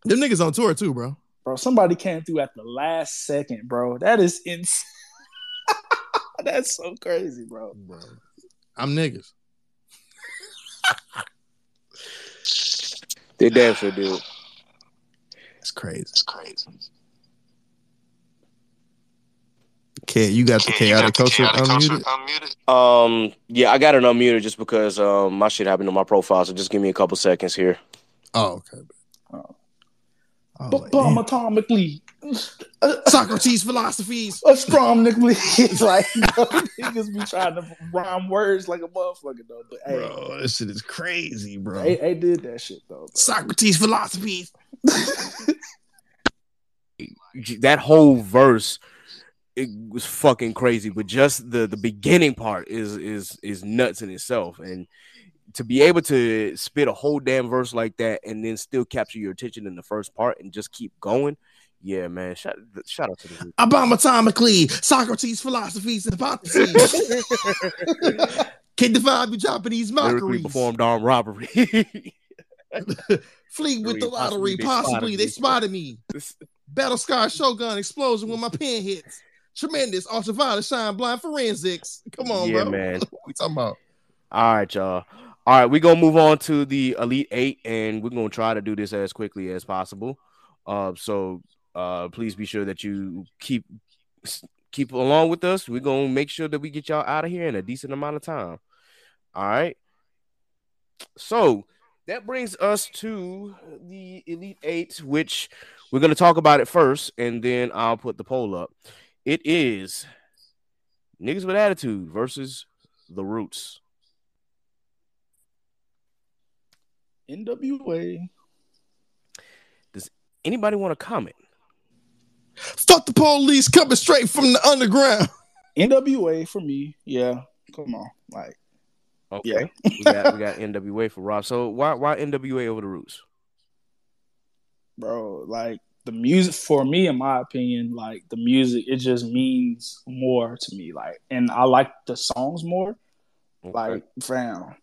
Them niggas on tour, too, bro. Bro, somebody came through at the last second, bro. That is insane. That's so crazy, bro. I'm niggas. They damn sure do. It's crazy. It's crazy. Okay, you got the Chaotic Culture unmuted? Yeah, I got it unmuted just because my shit happened to my profile, so just give me a couple seconds here. Oh, okay. Bomb atomically. Socrates philosophies. Astronomically. It's like, niggas be trying to rhyme words like a motherfucker, though. But, hey, bro, this shit is crazy, bro. They did that shit, though. Bro. Socrates philosophies. That whole verse, it was fucking crazy. But just the beginning part is nuts in itself. And to be able to spit a whole damn verse like that and then still capture your attention in the first part and just keep going. Yeah, man. Shout out to the Abomatomically, Socrates, philosophies, and hypotheses. Can't define the Japanese mockeries. Lyrically performed armed robbery. Flee with the lottery. Possibly they spotted me. Battle scar shogun explosion when my pen hits. Tremendous ultraviolet shine blind forensics. Come on, yeah, bro. Man. What we talking about? All right, y'all. All right, we're going to move on to the Elite Eight, and we're going to try to do this as quickly as possible. So please be sure that you keep along with us. We're going to make sure that we get y'all out of here in a decent amount of time. All right. So that brings us to the Elite Eight, which we're going to talk about it first, and then I'll put the poll up. It is Niggas with Attitude versus The Roots. NWA. Does anybody want to comment? Fuck the police coming straight from the underground. NWA for me. Yeah. Come on. Like, okay. Yeah. we got NWA for Rob. So why NWA over the Roots? Bro, like the music for me, in my opinion, like the music, it just means more to me. Like, and I like the songs more. Okay. Like, fam.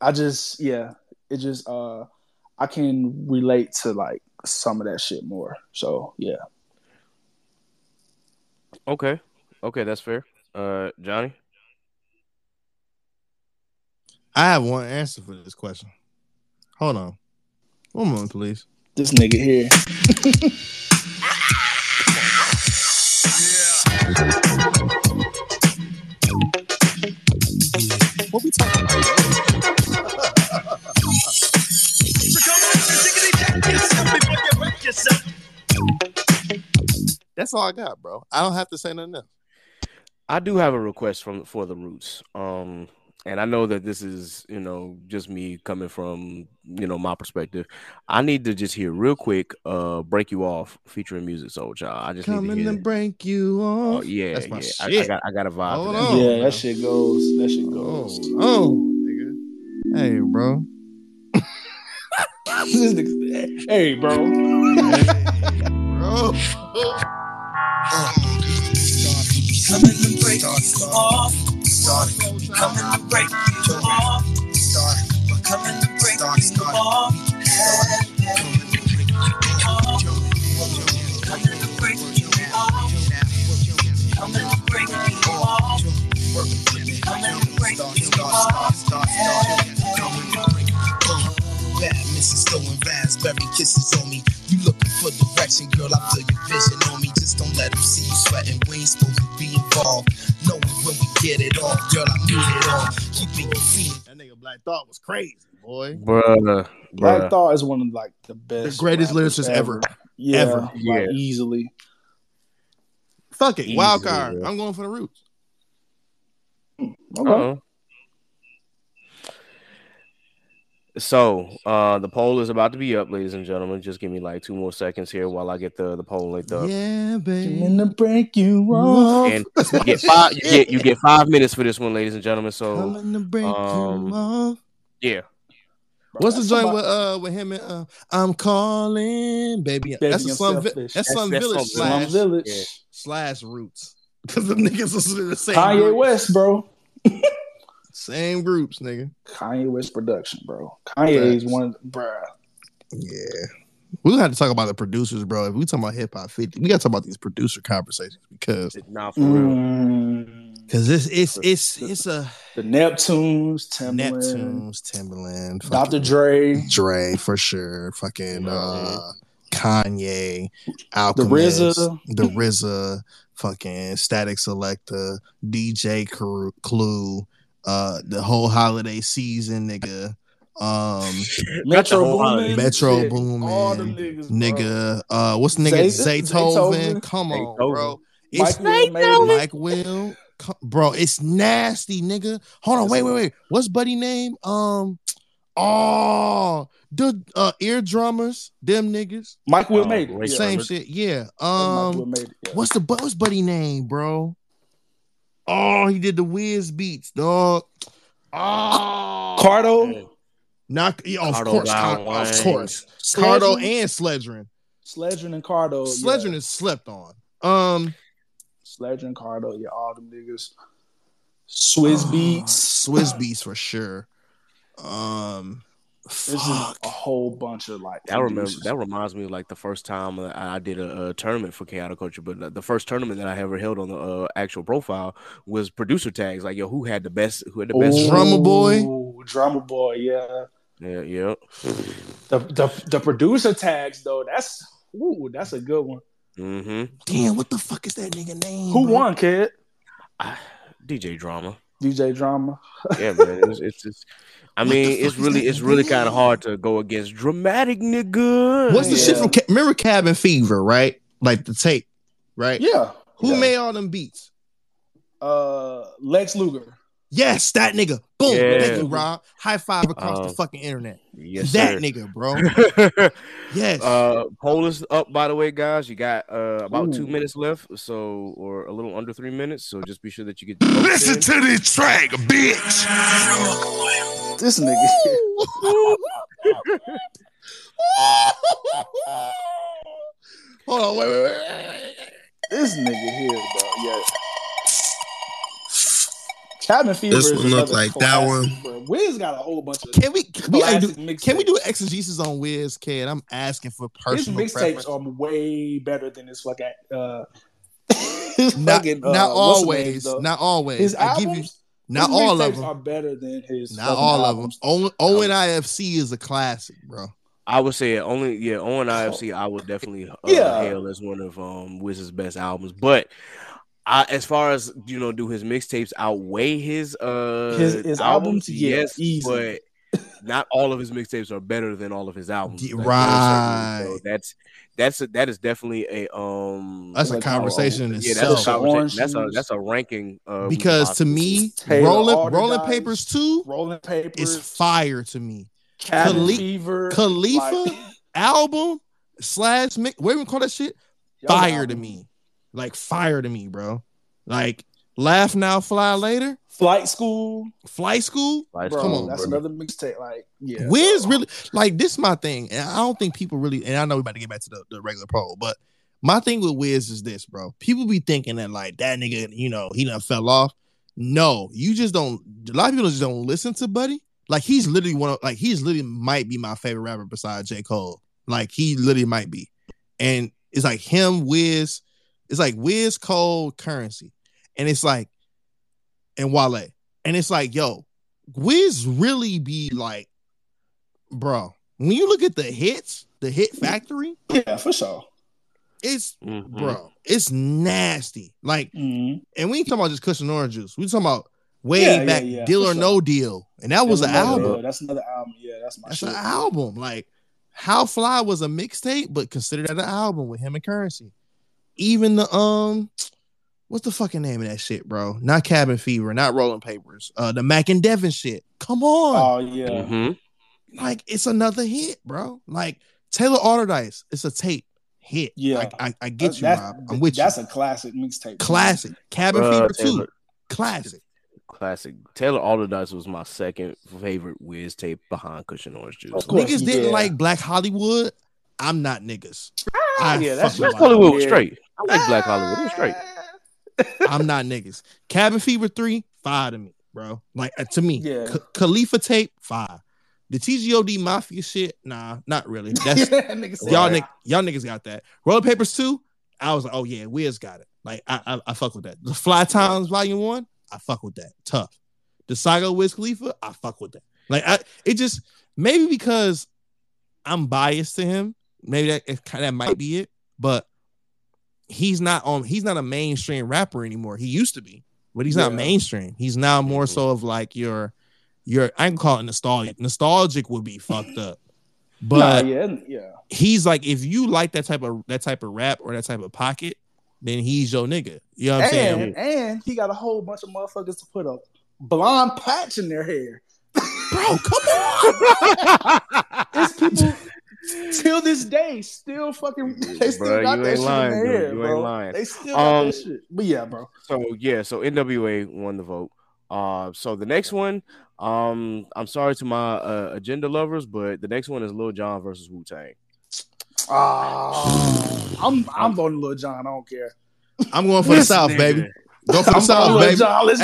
I just, yeah. It just, I can relate to like some of that shit more. So, yeah. Okay, that's fair. Johnny? I have one answer for this question. Hold on. One moment, please. This nigga here. Yeah. What we talking about? That's all I got, bro. I don't have to say nothing else. I do have a request for the Roots. And I know that this is, you know, just me coming from, you know, my perspective. I need to just hear real quick, Break You Off featuring Music Soul Child. I just coming need to hear to break you off. Oh, yeah, that's my shit. I got a vibe. Hold on, yeah, bro. That shit goes. Oh, nigga. Hey, bro. Hey, bro. Bro. Kisses on me. You looking for direction, girl, I feel your vision on me. Just don't let them see you sweating. We ain't supposed to be involved. Knowing when we get it off, girl, I knew it all. Keeping your feet. That nigga Black Thought was crazy, boy. Bruh. Black Thought is one of like the best. The greatest lyricist ever. Yeah. Ever. Yeah. Like, easily. Fuck it. Easily, wild card. Yeah. I'm going for the Roots. Okay. Uh-oh. So, the poll is about to be up, ladies and gentlemen. Just give me like 2 more seconds here while I get the poll linked up. Yeah, baby. I'm gonna break you off. And you get you get 5 minutes for this one, ladies and gentlemen. So, I'm gonna break you off. Yeah. Bro, what's the joint with him and I'm calling baby that's Slum Village. That's Slum Village slash Roots. Because the niggas listen to the same Kanye groups. West, bro. Same groups, nigga. Kanye West production, bro. Kanye's one of the, bruh. Yeah. We have to talk about the producers, bro. If we talking about Hip Hop 50, we got to talk about these producer conversations because it's not for real. Because it's the Neptunes, Timbaland, Dr. Dre for sure, fucking Kanye, Alchemist, the RZA, fucking Static Selector, DJ Clue. The whole holiday season, nigga. Metro Boomin, all the niggas, nigga. What's the nigga? Zaytoven. Come on, bro. It's Mike Will. Bro, it's nasty, nigga. Hold on, wait. What's buddy name? The eardrummers, them niggas. Mike Will made it. Same shit, yeah. What's buddy name, bro? Oh, he did the Wiz beats, dog. Oh, Cardo. Of course. Cardo and Sledgerin. Sledgerin and Cardo. Sledgerin is slept on. Sledgerin, Cardo, yeah, all them niggas. Swizz beats for sure. This is a whole bunch of like that reminds me of like the first time I did a tournament for Khaotic Culture, but the first tournament that I ever held on the actual profile was producer tags. Like, yo, who had the best drummer boy, yeah. The producer tags though, that's a good one. Mm-hmm. Damn, what the fuck is that nigga name? Who won, Ked? DJ Drama. Yeah, man, it's I mean, it's really kind of hard to go against Dramatic, nigga. What's the shit from? Remember Cabin Fever, right? Like the tape, right? Yeah. Who made all them beats? Lex Luger. Yes, that nigga. Boom. Yeah. Thank you, Rob. High five across the fucking internet. Yes, that nigga, bro. Yes. Poll is up, by the way, guys. You got about 2 minutes left, or a little under 3 minutes. So just be sure that you get. Listen to this track, bitch. This nigga. Hold on, wait. This nigga here, bro. Yeah. Cabin Fever. This one look like that one. Bro. Wiz got a whole bunch of. Can we do exegesis on Wiz, Ked? I'm asking for personal. His mixtapes are way better than his fucking. Not always. His albums. Not all of them are better than his. Not all albums. Of them. ONIFC is a classic, bro. I would say ONIFC. I would definitely hail as one of Wiz's best albums. But as far as do his mixtapes outweigh his albums? Yes, easy. But not all of his mixtapes are better than all of his albums. Like, right. So that is definitely a conversation in itself. That's a ranking because to me, Rolling Papers 2 is fire to me. Khalifa album / what do we call that shit? Fire to me. Like fire to me, bro. Like Laugh Now, Fly Later. Flight School. Bro, come on, that's another mixtape. Like, yeah, Wiz really like this. Is my thing, and I don't think people really. And I know we're about to get back to the regular poll, but my thing with Wiz is this, bro. People be thinking that like that nigga, he done fell off. No, you just don't. A lot of people just don't listen to Buddy. Like he's literally might be my favorite rapper besides J. Cole. Like he literally might be, and it's like him, Wiz. It's like Wiz, Cole, Currency, and it's like. And Wale. And it's like, yo, Wiz really be like, bro, when you look at the hits, the hit factory. Yeah, for sure. It's, bro, it's nasty. Like, and we ain't talking about just Cushion Orange Juice. We talking about way back, Deal or No Deal. And that was an album. Deal. That's another album. Yeah, that's my shit. That's an album. Like, How Fly was a mixtape, but considered that an album with him and Currency. Even the, what's the fucking name of that shit, bro? Not Cabin Fever, not Rolling Papers. The Mac and Devin shit. Come on. Oh, yeah. Like, it's another hit, bro. Like, Taylor Alderdice, it's a tape hit. Yeah. I get you, Rob. I'm with you. That's a classic mixtape. Classic. Cabin Fever Taylor, 2. Classic. Taylor Alderdice was my second favorite Wiz tape behind Cushion Orange Juice. Of course, niggas didn't like Black Hollywood. I'm not niggas. Black Hollywood was straight. I like Black Hollywood. It was straight. I'm not niggas. Cabin Fever 3, 5 to me, bro. Like, to me. Yeah. Khalifa tape, 5. The TGOD Mafia shit, nah, not really. That's y'all niggas got that. Rolling Papers 2, I was like, oh yeah, Wiz got it. Like, I fuck with that. The Fly Times Volume 1, I fuck with that. Tough. The Saga of Wiz Khalifa, I fuck with that. Like, it just, maybe because I'm biased to him, maybe that might be it, but he's not a mainstream rapper anymore. He used to be, but he's not mainstream. He's now more so of like your I can call it nostalgic. Nostalgic would be fucked up. But he's like, if you like that type of rap or that type of pocket, then he's your nigga. You know what I'm saying? And he got a whole bunch of motherfuckers to put a blonde patch in their hair. Bro, come on. It's people till this day, still fucking, they still bro, got that shit lying, in their head, bro. You ain't lying. They still got that shit. But yeah, bro. So NWA won the vote. So the next one, I'm sorry to my agenda lovers, but the next one is Lil Jon versus Wu-Tang. I'm voting Lil Jon. I don't care. I'm going for the South, baby. Go for the South, baby. Let's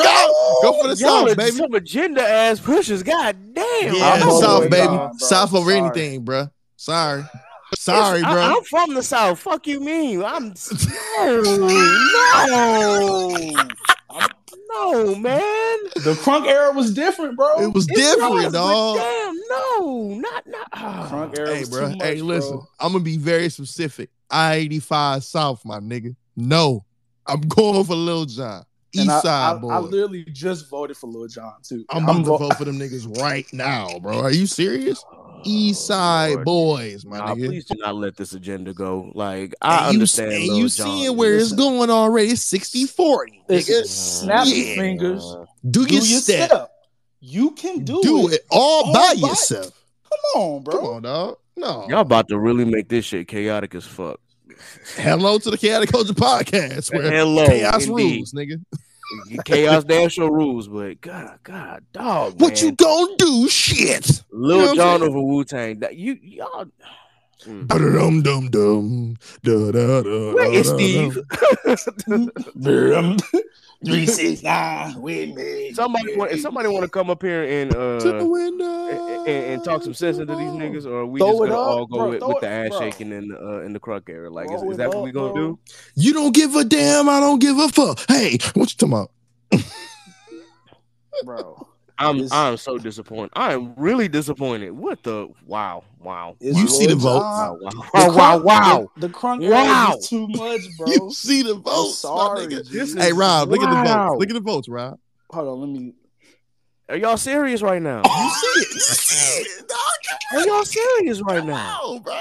go. Go for the South, baby. Some agenda ass pushers. God damn. Yeah, South, baby. Gone, South over anything, bro. Sorry, bro. I'm from the South. Fuck you, mean. I'm no, man. The crunk era was different, bro. It was different, dog. Damn, no, not. Crunk era. Hey, was bro. Too much, hey, listen. Bro. I'm gonna be very specific. I-85 South, my nigga. No. I'm going for Lil Jon. Eastside boy. I literally just voted for Lil Jon too. I'm about to vote for them niggas right now, bro. Are you serious? Eastside boys, my nigga. Please do not let this agenda go. Like, I understand. And you seeing where it's going already. It's 60-40. It's snap your fingers. Do your step. You can do it all by yourself. Come on, bro. Come on, dog. No. Y'all about to really make this shit chaotic as fuck. Hello to the Khaotic Kulture Podcast. Where hello, chaos indeed. Rules, nigga. Chaos damn show rules, but God, dog. What man. You gonna do, shit? Lil Jon over Wu-Tang. Y'all. Dum dum dum. Where is Steve? 369 with me. Somebody want to come up here and to the window and talk some sense into these niggas, or are we throw just gonna all go bro, with the ass bro. Shaking in the crunk era? Like, is that what we gonna do? You don't give a damn. I don't give a fuck. Hey, what you talking about, bro? I'm so disappointed. I am really disappointed. What the wow. You see the vote. Wow. The crunk is too much, bro. You see the vote. Sorry. Hey Rob, look at the votes. Look at the votes, Rob. Hold on, let me. Are y'all serious right now? You see it. You see it. Are y'all serious right now? Come on, bro.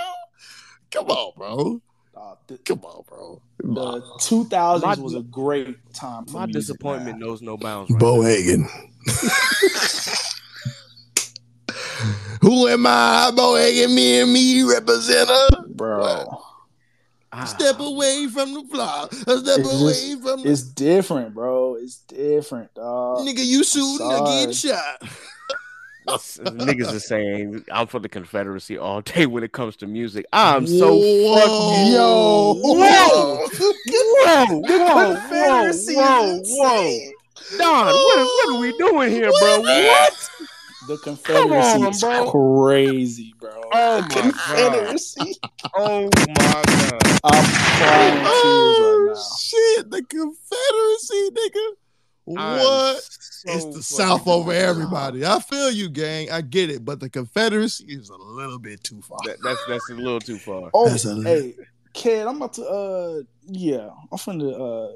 Come on, bro. The 2000s was a great time. For my music, disappointment knows no bounds. Right Bo Hagen. Who am I? Bo Hagen, me and me represent her, bro. Step away from the block. It's different, bro. It's different, dog. Nigga, you shooting or getting shot. Niggas are saying I'm for the Confederacy all day when it comes to music. I'm so fucking Whoa. Don, what are we doing here, bro? What? The Confederacy is crazy, bro. Oh my Confederacy. God. Oh my God. I'm crying tears right now. Shit, the Confederacy, nigga. What? So it's the South over everybody. I feel you, gang. I get it, but the Confederacy is a little bit too far. That's a little too far. Oh, hey, Ked, I'm about to I'm finna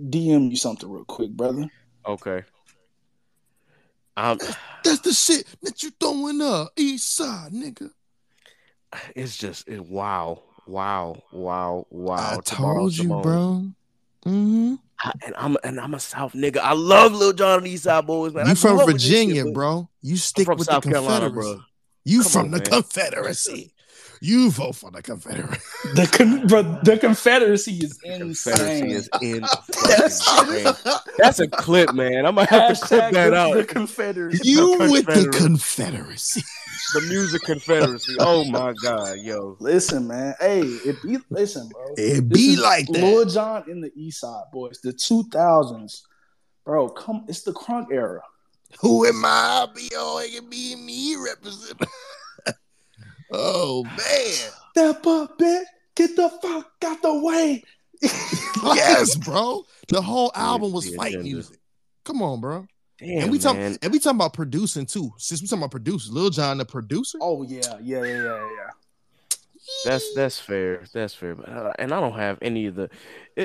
DM you something real quick, brother. Okay. That's the shit that you throwing up, East Side, nigga. It's just wow. I told you, bro. Mm-hmm. I'm a South nigga. I love Lil Jon and the East Side Boys, man. You from Virginia, shit, bro. You stick with South the Carolina, bro. You come from on, the man. Confederacy. You vote for the Confederacy. The Confederacy is insane. Confederacy is insane. That's a clip, man. I'm going to have to clip that out. The Confederacy. You the with the Confederacy. The music Confederacy. Oh, my God, yo. Listen, man. Hey, listen, bro. It be like that. Lil Jon and the East Side Boys, the 2000s. Bro, come. It's the crunk era. Who am I? It can be me represent. Oh, man. Step up, bitch. Get the fuck out the way. Yes, bro. The whole album was fight music. Come on, bro. Damn, and we talking about producing, too. Since we talking about producers, Lil Jon, the producer. Oh, yeah. That's fair. That's fair. And I don't have any of the...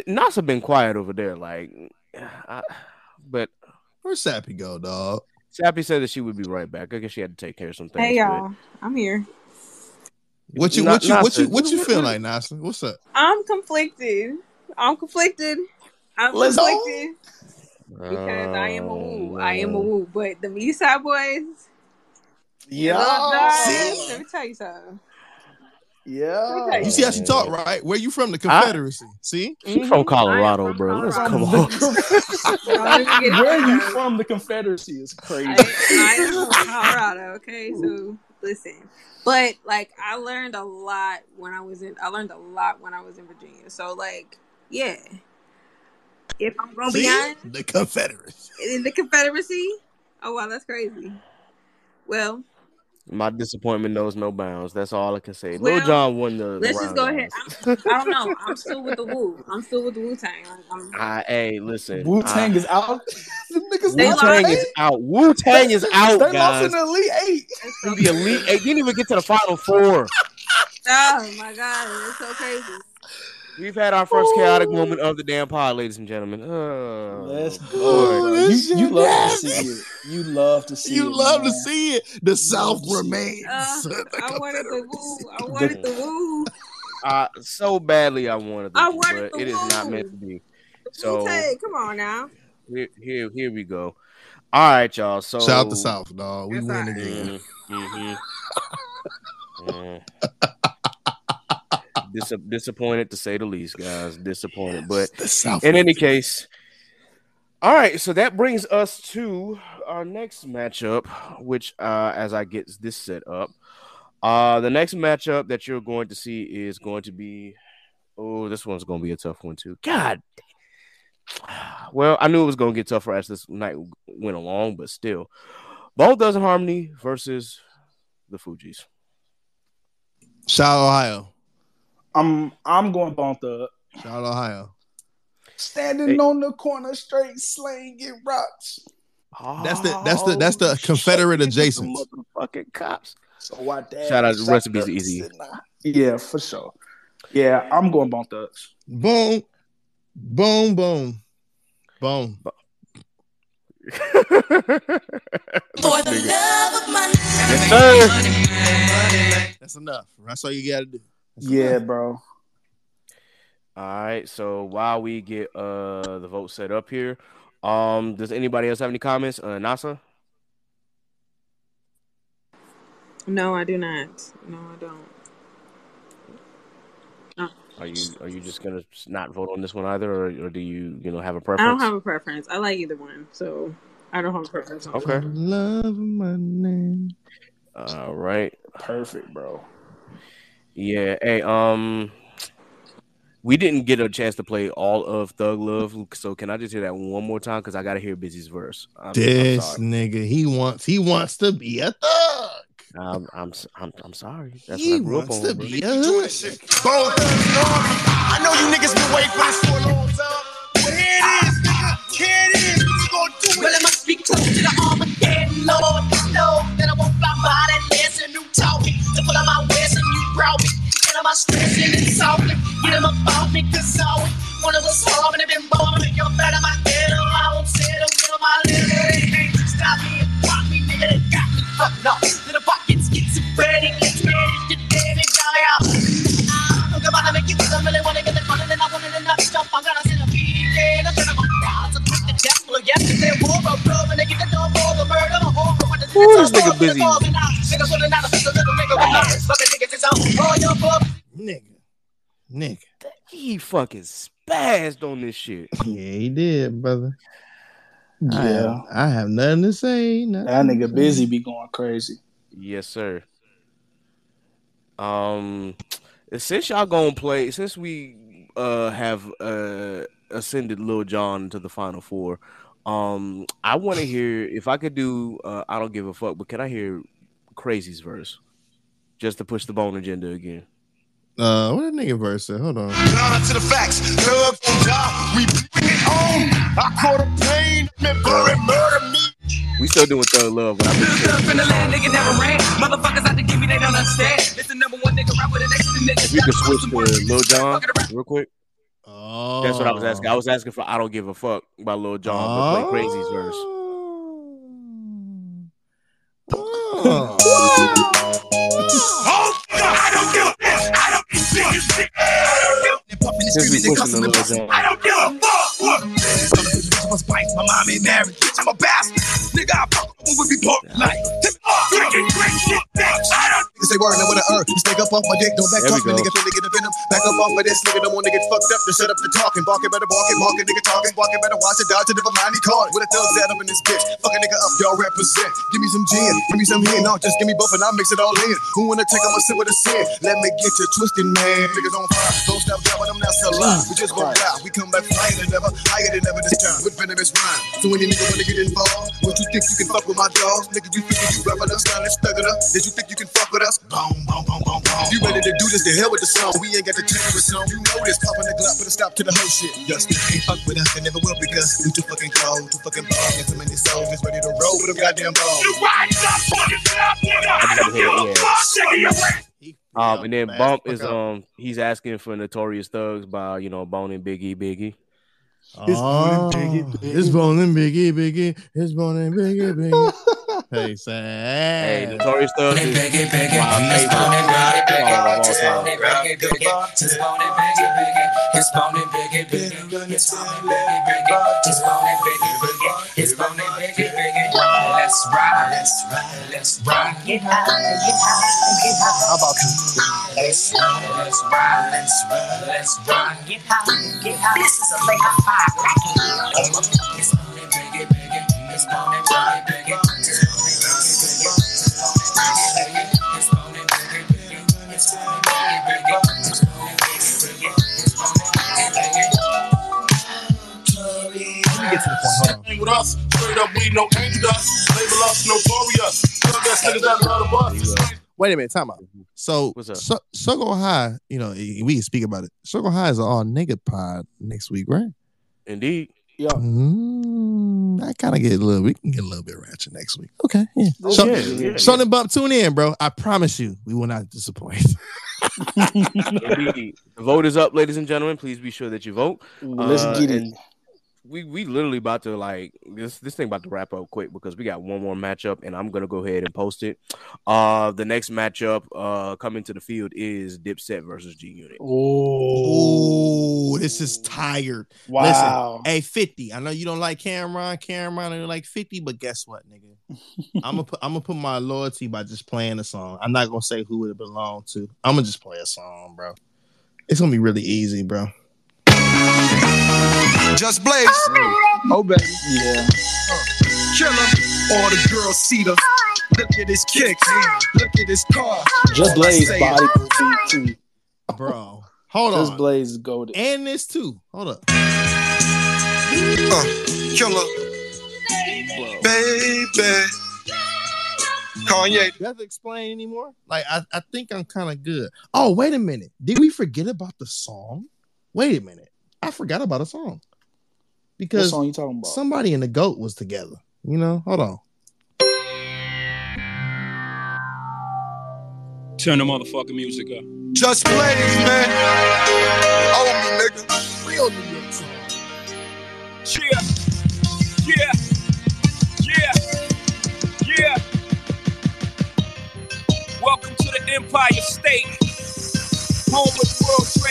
Nasa been quiet over there, like... But... Where'd Sape go, dog? Sape said that she would be right back. I guess she had to take care of some things. Hey, y'all. I'm here. What you feel like, Nasa? What's up? I'm conflicted. Because I am a woo. But the East Side Boys, let me tell you something. Yeah, you see how she talk, right? Where you from? The Confederacy. See, you from Colorado, bro. Let's come on. Where you from? The Confederacy is crazy. I am from Colorado. Okay, so listen. But like, I learned a lot when I was in Virginia. So like, yeah. If I'm gonna be honest, the Confederacy. Oh wow, that's crazy. Well, my disappointment knows no bounds. That's all I can say. Well, Lil Jon won the. Let's just go ahead. I don't know. I'm still with the Wu. I'm still with the Wu Tang. Hey, listen. Wu Tang is out. Wu Tang is out. They lost in the Elite Eight. The Elite Eight. You didn't even get to the Final Four. Oh my God, it's so crazy. We've had our first chaotic moment of the damn pod, ladies and gentlemen. Oh, let's go. You love to see it. The South remains. I wanted the woo. So badly I wanted the woo, but it is not meant to be. So come on now. Here we go. All right, y'all. So shout out the South, dog. We win it again. Mm-hmm. Disappointed to say the least, guys. Disappointed, but in any case, all right. So that brings us to our next matchup, which, as I get this set up, the next matchup that you're going to see is going to be. Oh, this one's going to be a tough one too. God. Well, I knew it was going to get tougher as this night went along, but still, Bold Dozen Harmony versus the Fugees. Shout out Ohio. I'm going Bump Thug. Shout out Ohio. Standing on the corner, straight slinging rocks. Oh, that's the Confederate adjacent. Motherfucking cops. So why that? Shout out the recipes easy. Yeah, for sure. Yeah, I'm going Bump Thug. Boom, boom, boom, boom. For the love of money. Yes, sir. That's enough. That's all you gotta do. Yeah, bro. All right. So while we get the vote set up here, does anybody else have any comments? Nasa? No, I do not. No, I don't. No. Are you just gonna not vote on this one either, or do you have a preference? I don't have a preference. I like either one, so I don't have a preference. Okay. Love my name. All right. Perfect, bro. Yeah, hey, we didn't get a chance to play all of Thug Love, so can I just hear that one more time? Because I gotta hear Busy's verse. Nigga, he wants to be a thug. I'm sorry. That's he wants to be a thug. I know you niggas been waiting for this for a long time, but here it is, nigga. Here it is. my stress and insult me. Get him about me, cause I one of us home and I've been born. You're better my head, I won't settle, get on my level. They can't stop me and block me, nigga, they got me fucked up. Then the pockets get some ready, get ready, get dead and die out. I'm gonna make you cause I really wanna get the money, and I wanna end up jump. I'm gonna send a PK, I'm gonna go down to put the devil against it. They won't go and they get the door for the murder, the whole room. Ooh, this nigga busy. Nigga. He fucking spazzed on this shit. Yeah, he did, brother. Yeah. I have nothing to say. Nothing that nigga to say. Busy be going crazy. Yes, sir. Since y'all gonna play, since we have ascended Lil Jon to the Final Four, I want to hear if I could do I don't give a fuck, but can I hear Crazy's verse just to push the bone agenda again? What a nigga verse said. Hold on. To the facts, love don't die. We bring it on. I caught a plane, murder me. We still doing Third Love, but I up in the land, nigga never ran. Motherfuckers out to give me, they don't understand. It's the number one nigga right with the next nigga. You can switch to Lil Jon real quick. Oh. That's what I was asking. I was asking for "I Don't Give a Fuck" by Lil Jon, but play Crazy's verse. Oh. Oh, I don't give a fuck. I don't give a fuck. I don't give a fuck. I'm a spike. My mom ain't married. I'm a bastard. Nigga, I fuck when we be poor. Like, great shit, bitch. I don't. They word, I wanna earn. Just take up off my dick, don't back talk. Nigga, finna get a venom. Back up off of this, nigga, don't wanna get fucked up. Just shut up the talking. Barking, better barking, barking, nigga talking. Barking, better watch it, dodge it if I'm not caught. With a thug set up in this bitch. Fuck a nigga up, y'all represent. Give me some gin, give me some here. No, just give me both and I'll mix it all in. Who wanna take on my sip with a sin? Let me get you twisted, man. Niggas on fire. Don't stop driving, I'm not so loud. We just gon' die. We come back higher than ever. Higher than ever this time. With venomous rhyme. So when you nigga wanna get involved, what you think you can fuck with my dogs? Nigga, you think you rapping us down and stuck it up? Did you think you can fuck with us? Boom, boom, boom, boom, boom. You ready to do this? The hell with the song. We ain't got the time for song. You know this. Popping the Glock, put a stop to the whole shit. Just can't fuck with us. They never will because we too fucking cold, too fucking bald. Got so many soldiers ready to roll with them goddamn balls. You rise up, fucking stop, nigga. I don't give a fuck, nigga. And then Bump is he's asking for Notorious Thugs by Bone and Biggie, Biggie. It's Bone and Biggie, Biggie. It's Bone and Biggie, Biggie. Hey, sad. Hey, Notorious Thugs. Hey, Biggie, Biggie. It's Bone and Biggie. Let's ride. Get high. How about you? Let's ride. Get high. This is a late high. It's Bone and Biggie, Biggie. It's Bone and Biggie, Biggie. With us, straight up, we no angel dust. Label us, no glorious. Wait a minute, time out. So, Circle High, we can speak about it. Circle High is an all nigga pod next week, right? Indeed. Yeah. I kind of we can get a little bit ratchet next week. Okay. Yeah. Yeah. Son and Bump, tune in, bro. I promise you, we will not disappoint. The vote is up, ladies and gentlemen. Please be sure that you vote. Let's get it. We literally about to this thing about to wrap up quick because we got one more matchup and I'm gonna go ahead and post it. The next matchup coming to the field is Dipset versus G Unit. Oh, this is tired. Wow. Listen, hey 50. I know you don't like Cameron, and you like 50, but guess what, nigga? I'm gonna put my loyalty by just playing a song. I'm not gonna say who it belonged to. I'm gonna just play a song, bro. It's gonna be really easy, bro. Just Blaze. Oh, baby. Yeah. Killer. All the girls see them. Look at his kicks. Look at his car. Just Blaze body will be too. Bro. Hold on. Just Blaze is golden. And this too. Hold up. Killer. Whoa. Baby. Kanye. Do you have to explain anymore? Like, I think I'm kind of good. Oh, wait a minute. Did we forget about the song? Wait a minute. I forgot about a song. Because what song you talking about? Somebody and the GOAT was together. Hold on. Turn the motherfucking music up. Just Blaze, man. Owe me, nigga. Real New York song. Yeah. Welcome to the Empire State. Home of the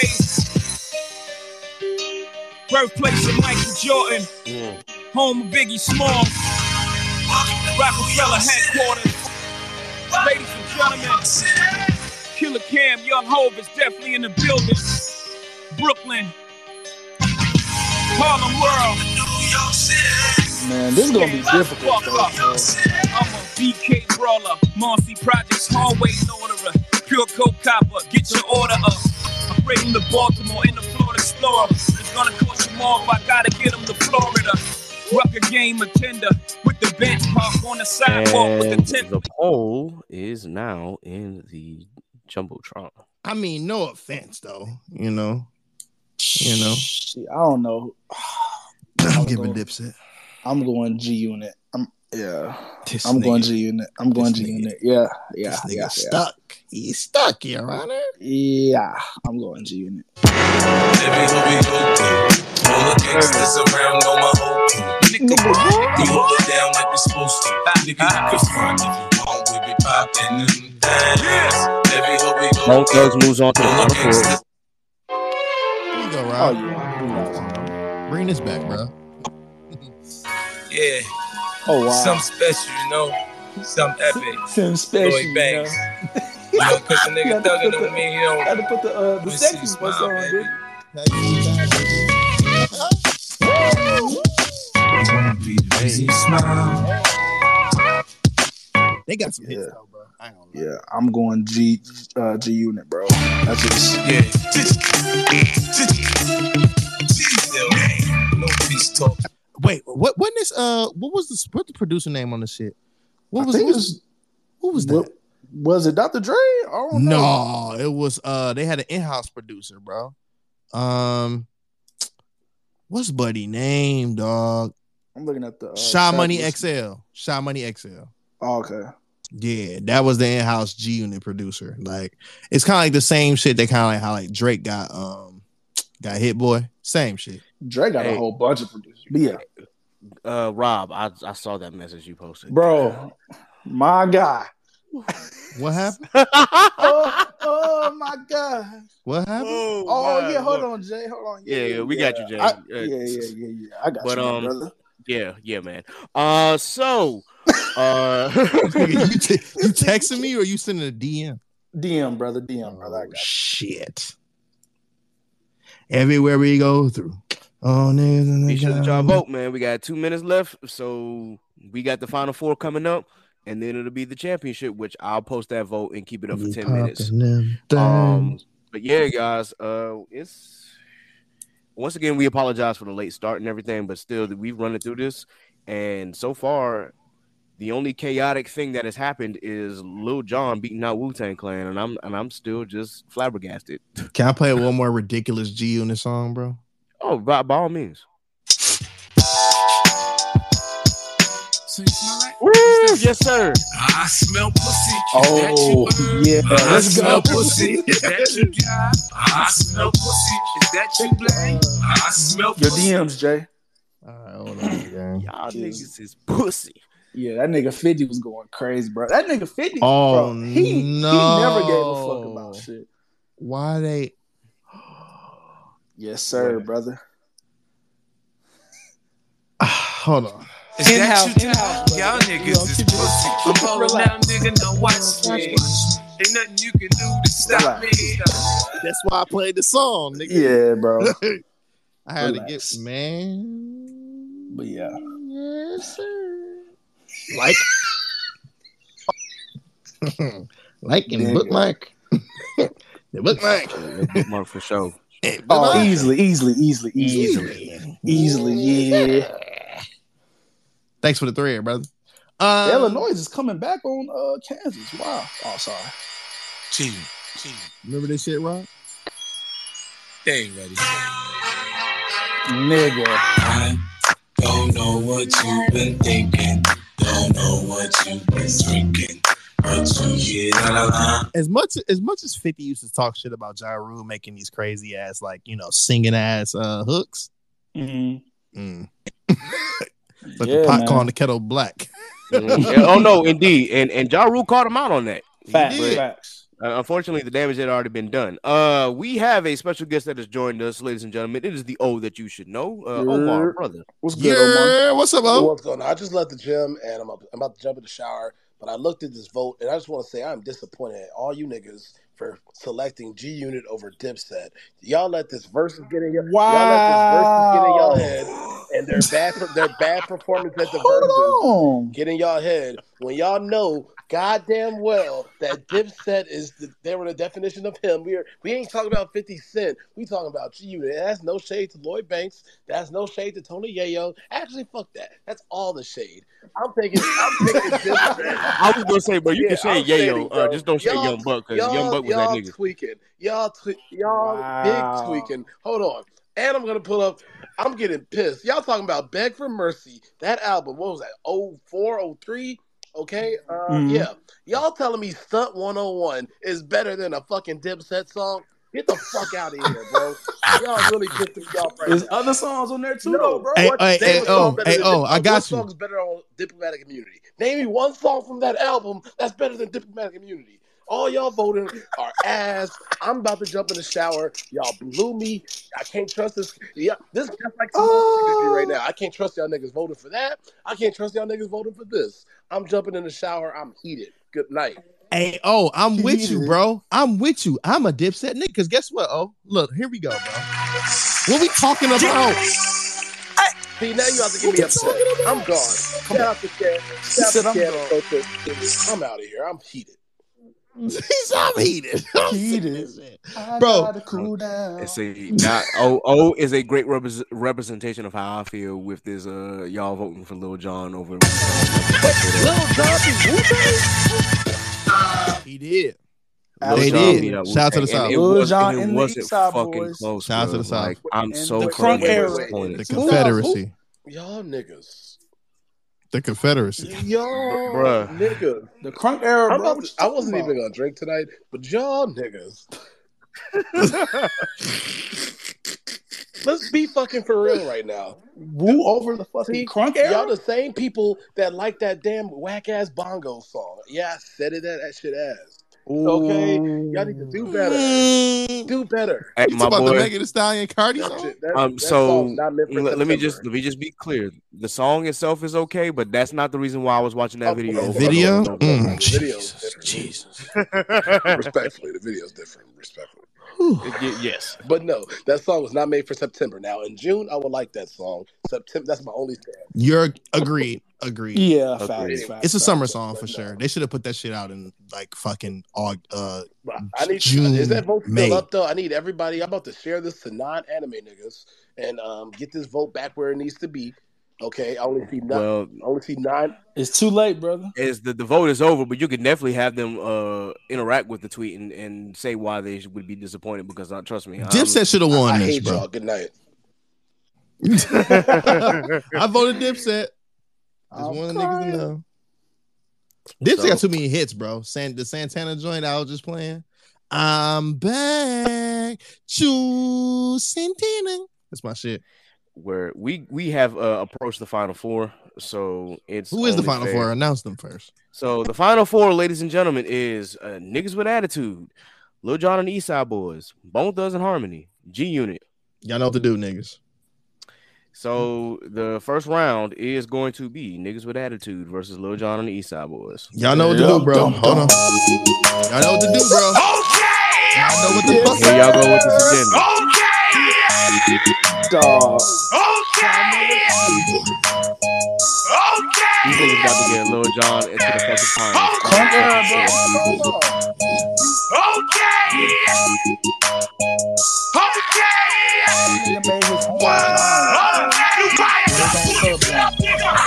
World Trade. Birthplace of Michael Jordan. Yeah. Home of Biggie Smalls. Rockefeller headquarters. Ladies and gentlemen, Killer Cam, Young Hov is definitely in the building. Brooklyn, Harlem World. Man, this is gonna be difficult. I'm a BK brawler, Marcy Projects, hallway orderer, pure coke copper. Get your order up. I'm bringing the Baltimore in the Florida store. It's gonna cost you more if I gotta get them to Florida. Rucker game attender with the bench park on the sidewalk and with the tent. The poll is now in the Jumbotron. I mean, no offense, though. You know. See, I don't know. I'm giving Dipset. I'm going G Unit. I'm going G Unit. Yeah. This nigga stuck. He's stuck, Your Honor. Yeah, I'm going G Unit. All the gangsters around on my whole team. Nigga, you hold it down like we're supposed to. Nigga, you can front if you want. We be popping them down. Long Thugs moves on to the front. Here you go, Rob. Bring this back, bro. Yeah. Oh, wow. Some special, you know. Some epic. Some special. Lloyd Banks. You know, because the nigga thugging on me, you know. I had to put the sexy spots on, baby. They got some hits though, bro. I don't know. Yeah, I'm going G Unit, bro. That's just no peace talk. Wait, what was the producer name on this shit? What was that? Was it Dr. Dre? I don't know. No, it was they had an in-house producer, bro. What's buddy name, dog? I'm looking at the Shy Money XL. Oh, okay. Yeah, that was the in-house G Unit producer. Like, it's kind of like the same shit. They kind of like how like Drake got Hit Boy. Same shit. Drake got a whole bunch of producers. Yeah. Rob, I saw that message you posted, bro. My guy. What happened? oh my God! What happened? Hold on, Jay. Hold on. Yeah, we got you, Jay. Yeah. I got you, brother. Yeah, man. So, you texting me or you sending a DM? DM, brother. I got you. Shit. Everywhere we go through. Oh, niggas. Be sure that y'all vote, man. We got 2 minutes left, so we got the final four coming up. And then it'll be the championship, which I'll post that vote and keep it up for 10 minutes. But yeah, guys, it's once again, we apologize for the late start and everything, but still, we've run it through this. And so far, the only chaotic thing that has happened is Lil Jon beating out Wu-Tang Clan, and I'm still just flabbergasted. Can I play one more ridiculous G Unit song, bro? Oh, by all means. Woo, yes, sir. I smell pussy. Oh, yeah. I smell pussy. Is that you, guy? I smell pussy. Is that you, Blade? I smell pussy. Your DMs, Jay. All right, hold on, man. Y'all niggas is pussy. Yeah, that nigga 50 was going crazy, bro. That nigga 50, bro. He never gave a fuck about shit. Why they? Yes, sir, brother. Hold on. Is in-house, that you house, y'all niggas is pussy. I'm holding down, nigga, now watch me. Ain't nothing you can do to stop me. That's why I played the song, nigga. Yeah, bro. I had to get, man. But yeah. Yes, sir. Like and bookmark. The bookmark. Bookmark for sure. Oh, easily. Yeah. Thanks for the thread, brother. Illinois is coming back on Kansas. Wow. Oh, sorry. Cheating. Remember this shit, Rob? They ain't ready. Nigga. I don't know what you've been thinking. Don't know what you've been drinking. As much as 50 used to talk shit about Ja Rule making these crazy ass, like, you know, singing ass hooks. Mm-hmm. Like the pot calling the kettle black. Mm-hmm. Oh no, indeed. And Ja Rule called him out on that. Facts. Unfortunately, the damage had already been done. We have a special guest that has joined us, ladies and gentlemen. It is the O that you should know, Omar, brother. What's good, Omar? What's up, O? What's going on? I just left the gym, and I'm about to jump in the shower, but I looked at this vote, and I just want to say I'm disappointed at all you niggas for selecting G-Unit over Dipset. Y'all let this versus get in your head, and their bad performance at the versus get in y'all head when y'all know goddamn well that Dipset is they were the definition of him. We ain't talking about 50 Cent. We talking about G-Unit. And that's no shade to Lloyd Banks. That's no shade to Tony Yayo. Actually, fuck that. That's all the shade. I'm taking Dipset. I was gonna say, bro, you can shade Yayo. Just don't shade Young Buck, because Young Buck was that nigga. Y'all big tweaking. Hold on. And I'm gonna pull up. I'm getting pissed. Y'all talking about Beg for Mercy. That album, what was that? 04, 03? Okay, y'all telling me Stunt 101 is better than a fucking Dipset song? Get the fuck out of here, bro! Y'all really pissed me off right now. There's other songs on there too, though, bro. I got you. What song's better on Diplomatic Immunity? Name me one song from that album that's better than Diplomatic Immunity. All y'all voting are ass. I'm about to jump in the shower. Y'all blew me. I can't trust this. Yeah, this is just like right now. I can't trust y'all niggas voting for that. I can't trust y'all niggas voting for this. I'm jumping in the shower. I'm heated. Good night. Hey, oh, I'm with you, bro. I'm with you. I'm a Dipset nigga. Because guess what? Oh, look, here we go, bro. What we talking about? See, now you have to get me upset. I'm gone. Come out the chair. I'm out of here. I'm heated. I'm heated. Bro. Cool down. See, O is a great representation of how I feel with this. Y'all voting for Lil Jon over. Lil Jon, he did. They did. Shout out to the South. Lil Jon and the Eastside Boys. Shout out to the South. I'm so disappointed. The Confederacy. Y'all niggas. The Confederacy. Yo, nigga. The crunk era, bro. I wasn't even going to drink tonight, but y'all niggas. Let's be fucking for real right now. Woo over the fucking crunk era? Y'all the same people that like that damn whack-ass bongo song. Yeah, I said it, that shit ass. Okay, y'all need to do better. Do better. Hey, my boy, the Megan Thee Stallion Cardi song? Let me just be clear. The song itself is okay, but that's not the reason why I was watching that video. Jesus. Respectfully, the video's different. Respectfully. Yes, but no, that song was not made for September. Now in June, I would like that song. September, that's my only stand. You're agreed. Agreed. Yeah, facts. It's a summer song for sure. They should have put that shit out in like fucking June. Is that vote still up though? I need everybody. I'm about to share this to non-anime niggas and get this vote back where it needs to be. Okay, I only see 9. It's too late, brother. The vote is over, but you can definitely have them interact with the tweet and say why they would be disappointed because trust me, Dipset should have won. I hate y'all. Good night. I voted Dipset. Just one of the niggas to know. Dipset got too many hits, bro. The Santana joint I was just playing. I'm back, Santana. That's my shit. Where we have approached the Final Four, so it's who is the Final Four? Announce them first. So the Final Four, ladies and gentlemen, is Niggas with Attitude, Lil Jon and the Eastside Boys, Bone Thugs and Harmony, G-Unit. Y'all know what to do, niggas. So the first round is going to be Niggas with Attitude versus Lil Jon and the Eastside Boys. Y'all know what to do, bro. Hold on. Y'all know what to do, bro. Okay. Y'all know what the fuck. Here y'all go with this agenda. Okay. Dog. Okay. You think about to get Lil Jon into the fucking finals? I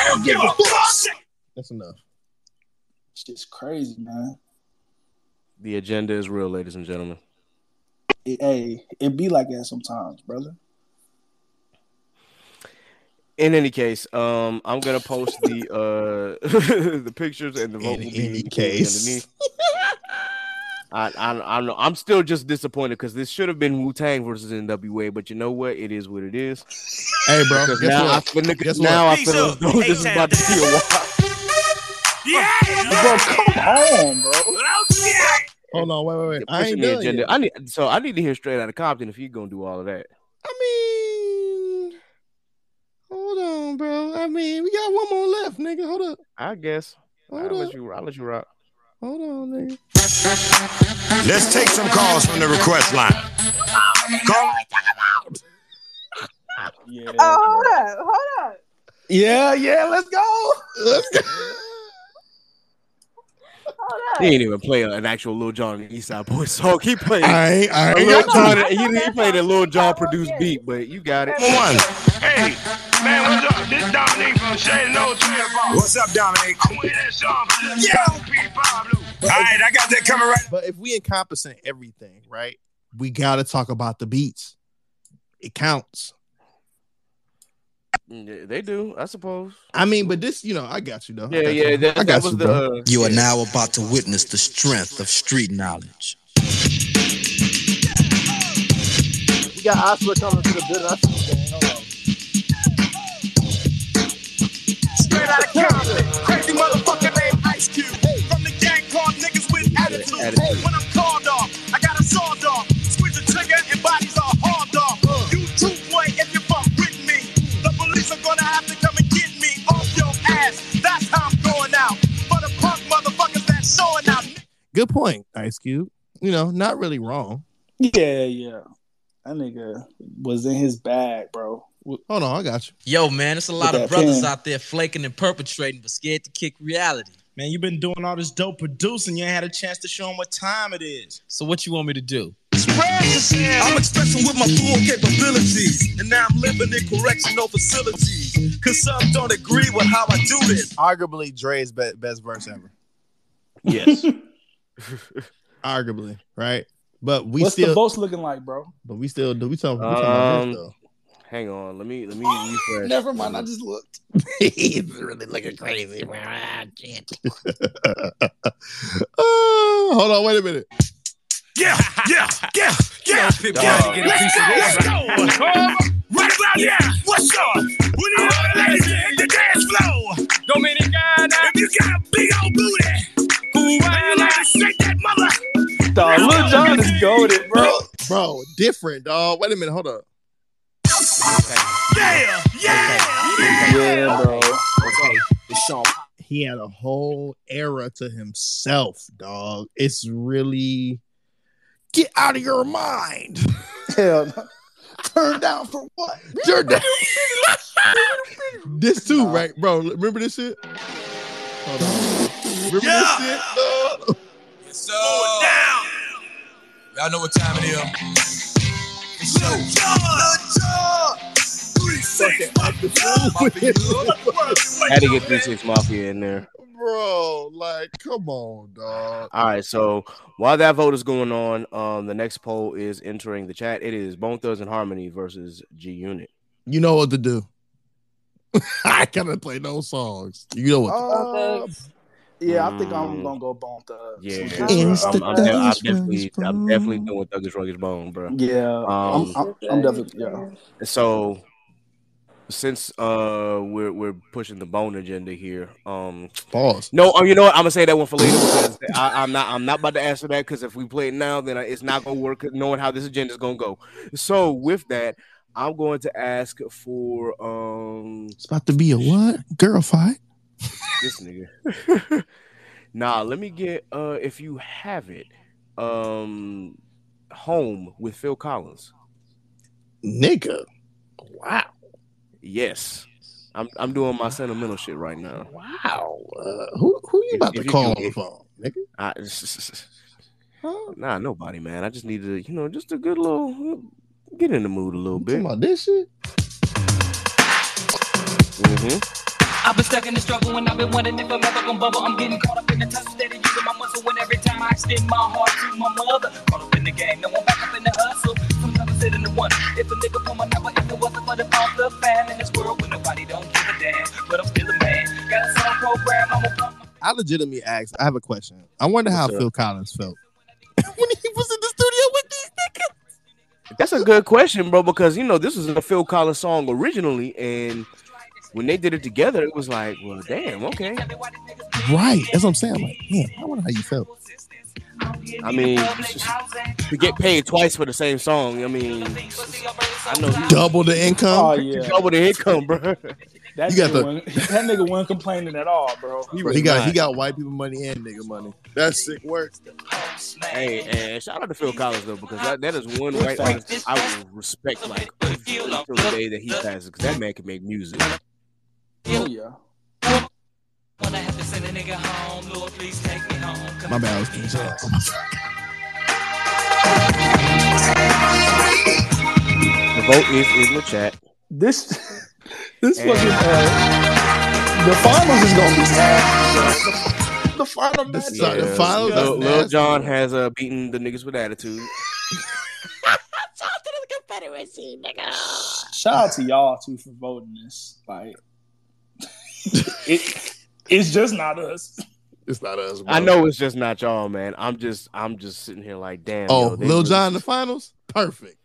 don't give a fuck. That's enough. It's just crazy, man. The agenda is real, ladies and gentlemen. It be like that sometimes, brother. In any case, I'm gonna post the the pictures and the vote. In any case, I know I'm still just disappointed because this should have been Wu-Tang versus NWA, but you know what? It is what it is. Hey, bro. Guess now what? I feel this is about to be a while. Yeah, bro, come on, bro. Hold on, wait. I ain't done yet. I need to hear Straight Outta Compton if you're gonna do all of that. I mean, hold on, bro. I mean, we got one more left, nigga. Hold up. I guess. I'll let you rock. Hold on, nigga. Let's take some calls from the request line. Call out. Yeah. Oh, hold up. Yeah, let's go. He ain't even play an actual Lil Jon and Eastside Boys song. He played. He played a Lil Jon produced beat, but you got it. One. Hey, man, what's up? This Dominique from Shady No Twitter. What's up, Dominique? Yeah. All right, I got that coming right. But if we encompassing everything, right, we gotta talk about the beats. It counts. Yeah, they do, I suppose. I mean, but this, you know, I got you though. Yeah. You are now about to witness the strength of street knowledge. We got Oscar coming to the building. Straight out of Compton, crazy motherfucker named Ice Cube. From the gang called niggas with attitude. When I'm called off, I got a sawed off. Squeeze the trigger and bodies are hauled off. You two point if you fuck with me. Police are gonna have to come and get me off your ass. That's how I'm going out. For the punk motherfuckers that's showing out. Good point, Ice Cube. You know, not really wrong. Yeah. That nigga was in his bag, bro. Hold on, I got you. Yo, man, it's a lot of brothers out there flaking and perpetrating, but scared to kick reality. Man, you've been doing all this dope producing. You ain't had a chance to show them what time it is. So what you want me to do? I'm expressing with my full capabilities, and now I'm living in correctional facilities. Cause some don't agree with how I do this. Arguably Dre's best verse ever. Yes. Arguably, right? But we What's still the boss looking like, bro? But we still do. We talking about this though. Hang on, let me refresh. Never mind, I just looked. He's really looking crazy, bro. Shit. Hold on, wait a minute. Yeah. Let's go. Right about yeah. What's up? What do you want, ladies? Hit the dance floor. Dominicana. If you got a big old booty, who I like, shake that mother. Dog, Lil Jon is goated, bro. Different, dog. Wait a minute, hold up. Okay. Yeah, bro. Okay. He had a whole era to himself, dog. It's really. Get out of your mind. Hell no. Turn down for what? Turn down. This too, right, bro? Remember this shit? Hold on. Remember this shit? No. It's down. Y'all know what time it is. It's so Lil Jon. 3-6 Mafia. Had to get 3-6 Mafia in there. Bro, like, come on, dog. All right, so while that vote is going on, the next poll is entering the chat. It is Bone Thugs and Harmony versus G-Unit. You know what to do. I cannot play those songs. You know what to do. Yeah, I think I'm going to go Bone Thugs. Yeah, I'm definitely doing Thuggish Ruggish Bone, bro. Yeah, I'm definitely, yeah. So since we're pushing the bone agenda here, pause. No, you know what? I'm gonna say that one for later because I'm not about to answer that because if we play it now, then it's not gonna work. Knowing how this agenda is gonna go, so with that, I'm going to ask for It's about to be a what? Girl fight? This nigga. Nah, let me get if you have it, Home with Phil Collins. Nigga, wow. Yes, I'm doing my sentimental shit right now. Wow, who you about to call on the phone, nigga? Nah, nobody, man. I just need to, you know, just a good little get in the mood a little bit. Come on, this shit. I've been stuck in the struggle and I've been wondering if I'm ever gonna bubble. I'm getting caught up in the tough state of using my muscle when every time I extend my heart to my mother. Caught up in the game, now I'm back up in the hustle. Sometimes I sit in the one. If a nigga pull my number, if it wasn't for the bump, the fan in this world, with nobody to I legitimately asked. I have a question. I wonder how Phil Collins felt when he was in the studio with these niggas. That's a good question, bro. Because you know this was a Phil Collins song originally, and when they did it together, it was like, well, damn, okay, right? That's what I'm saying. Like, man, I wonder how you felt. I mean, to get paid twice for the same song. I mean, I know double the income. Oh yeah, double the income, bro. That nigga wasn't complaining at all, bro. He got white people money and nigga money. That's sick work. Hey, and shout out to Phil Collins though, because that is one white artist I would respect like until the day that he passes, because that man can make music. Oh yeah. When I have to send a nigga home, Lord, please take me home. Come my bad, I was being jealous. The vote is in the chat. The finals is gonna be bad. So. The final match. Yeah. The finals. Lil Jon has beaten the niggas with attitude. Shout out to the Confederacy, nigga. Shout out to y'all too for voting this. Like It's just not us. It's not us, bro. I know it's just not y'all, man. I'm just sitting here like, damn. Oh, Lil Jon in the finals? Perfect.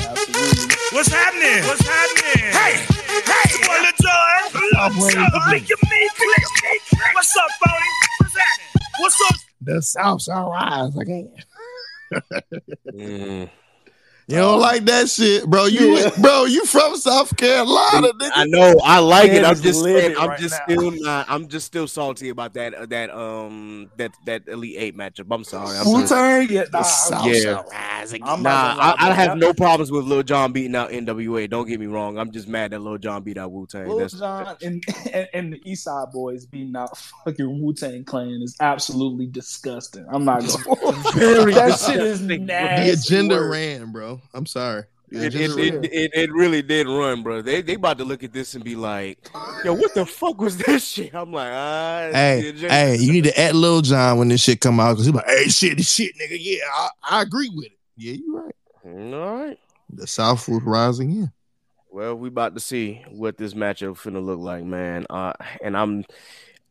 Absolutely. What's happening? What's happening? Hey! Boy, Lil Jon. What's up, Bonnie? What's happening? What's up? The South shall rise again. You don't like that shit, bro. You from South Carolina, nigga. I know. I like it. I'm just still salty about that Elite Eight matchup. I'm sorry. I have no problems with Lil Jon beating out NWA. Don't get me wrong. I'm just mad that Lil Jon beat out Wu-Tang. Lil Jon and the East Side Boys beating out fucking Wu-Tang Clan is absolutely disgusting. I'm not going. That shit is nasty. The agenda ran, bro. I'm sorry. It really did run, bro. They about to look at this and be like, yo, what the fuck was this shit? I'm like, hey, you need to add Lil Jon when this shit come out, because he's like, hey, this shit, nigga. Yeah, I agree with it. Yeah, you're right. All right. The South was rising in. Well, we about to see what this matchup finna look like, man.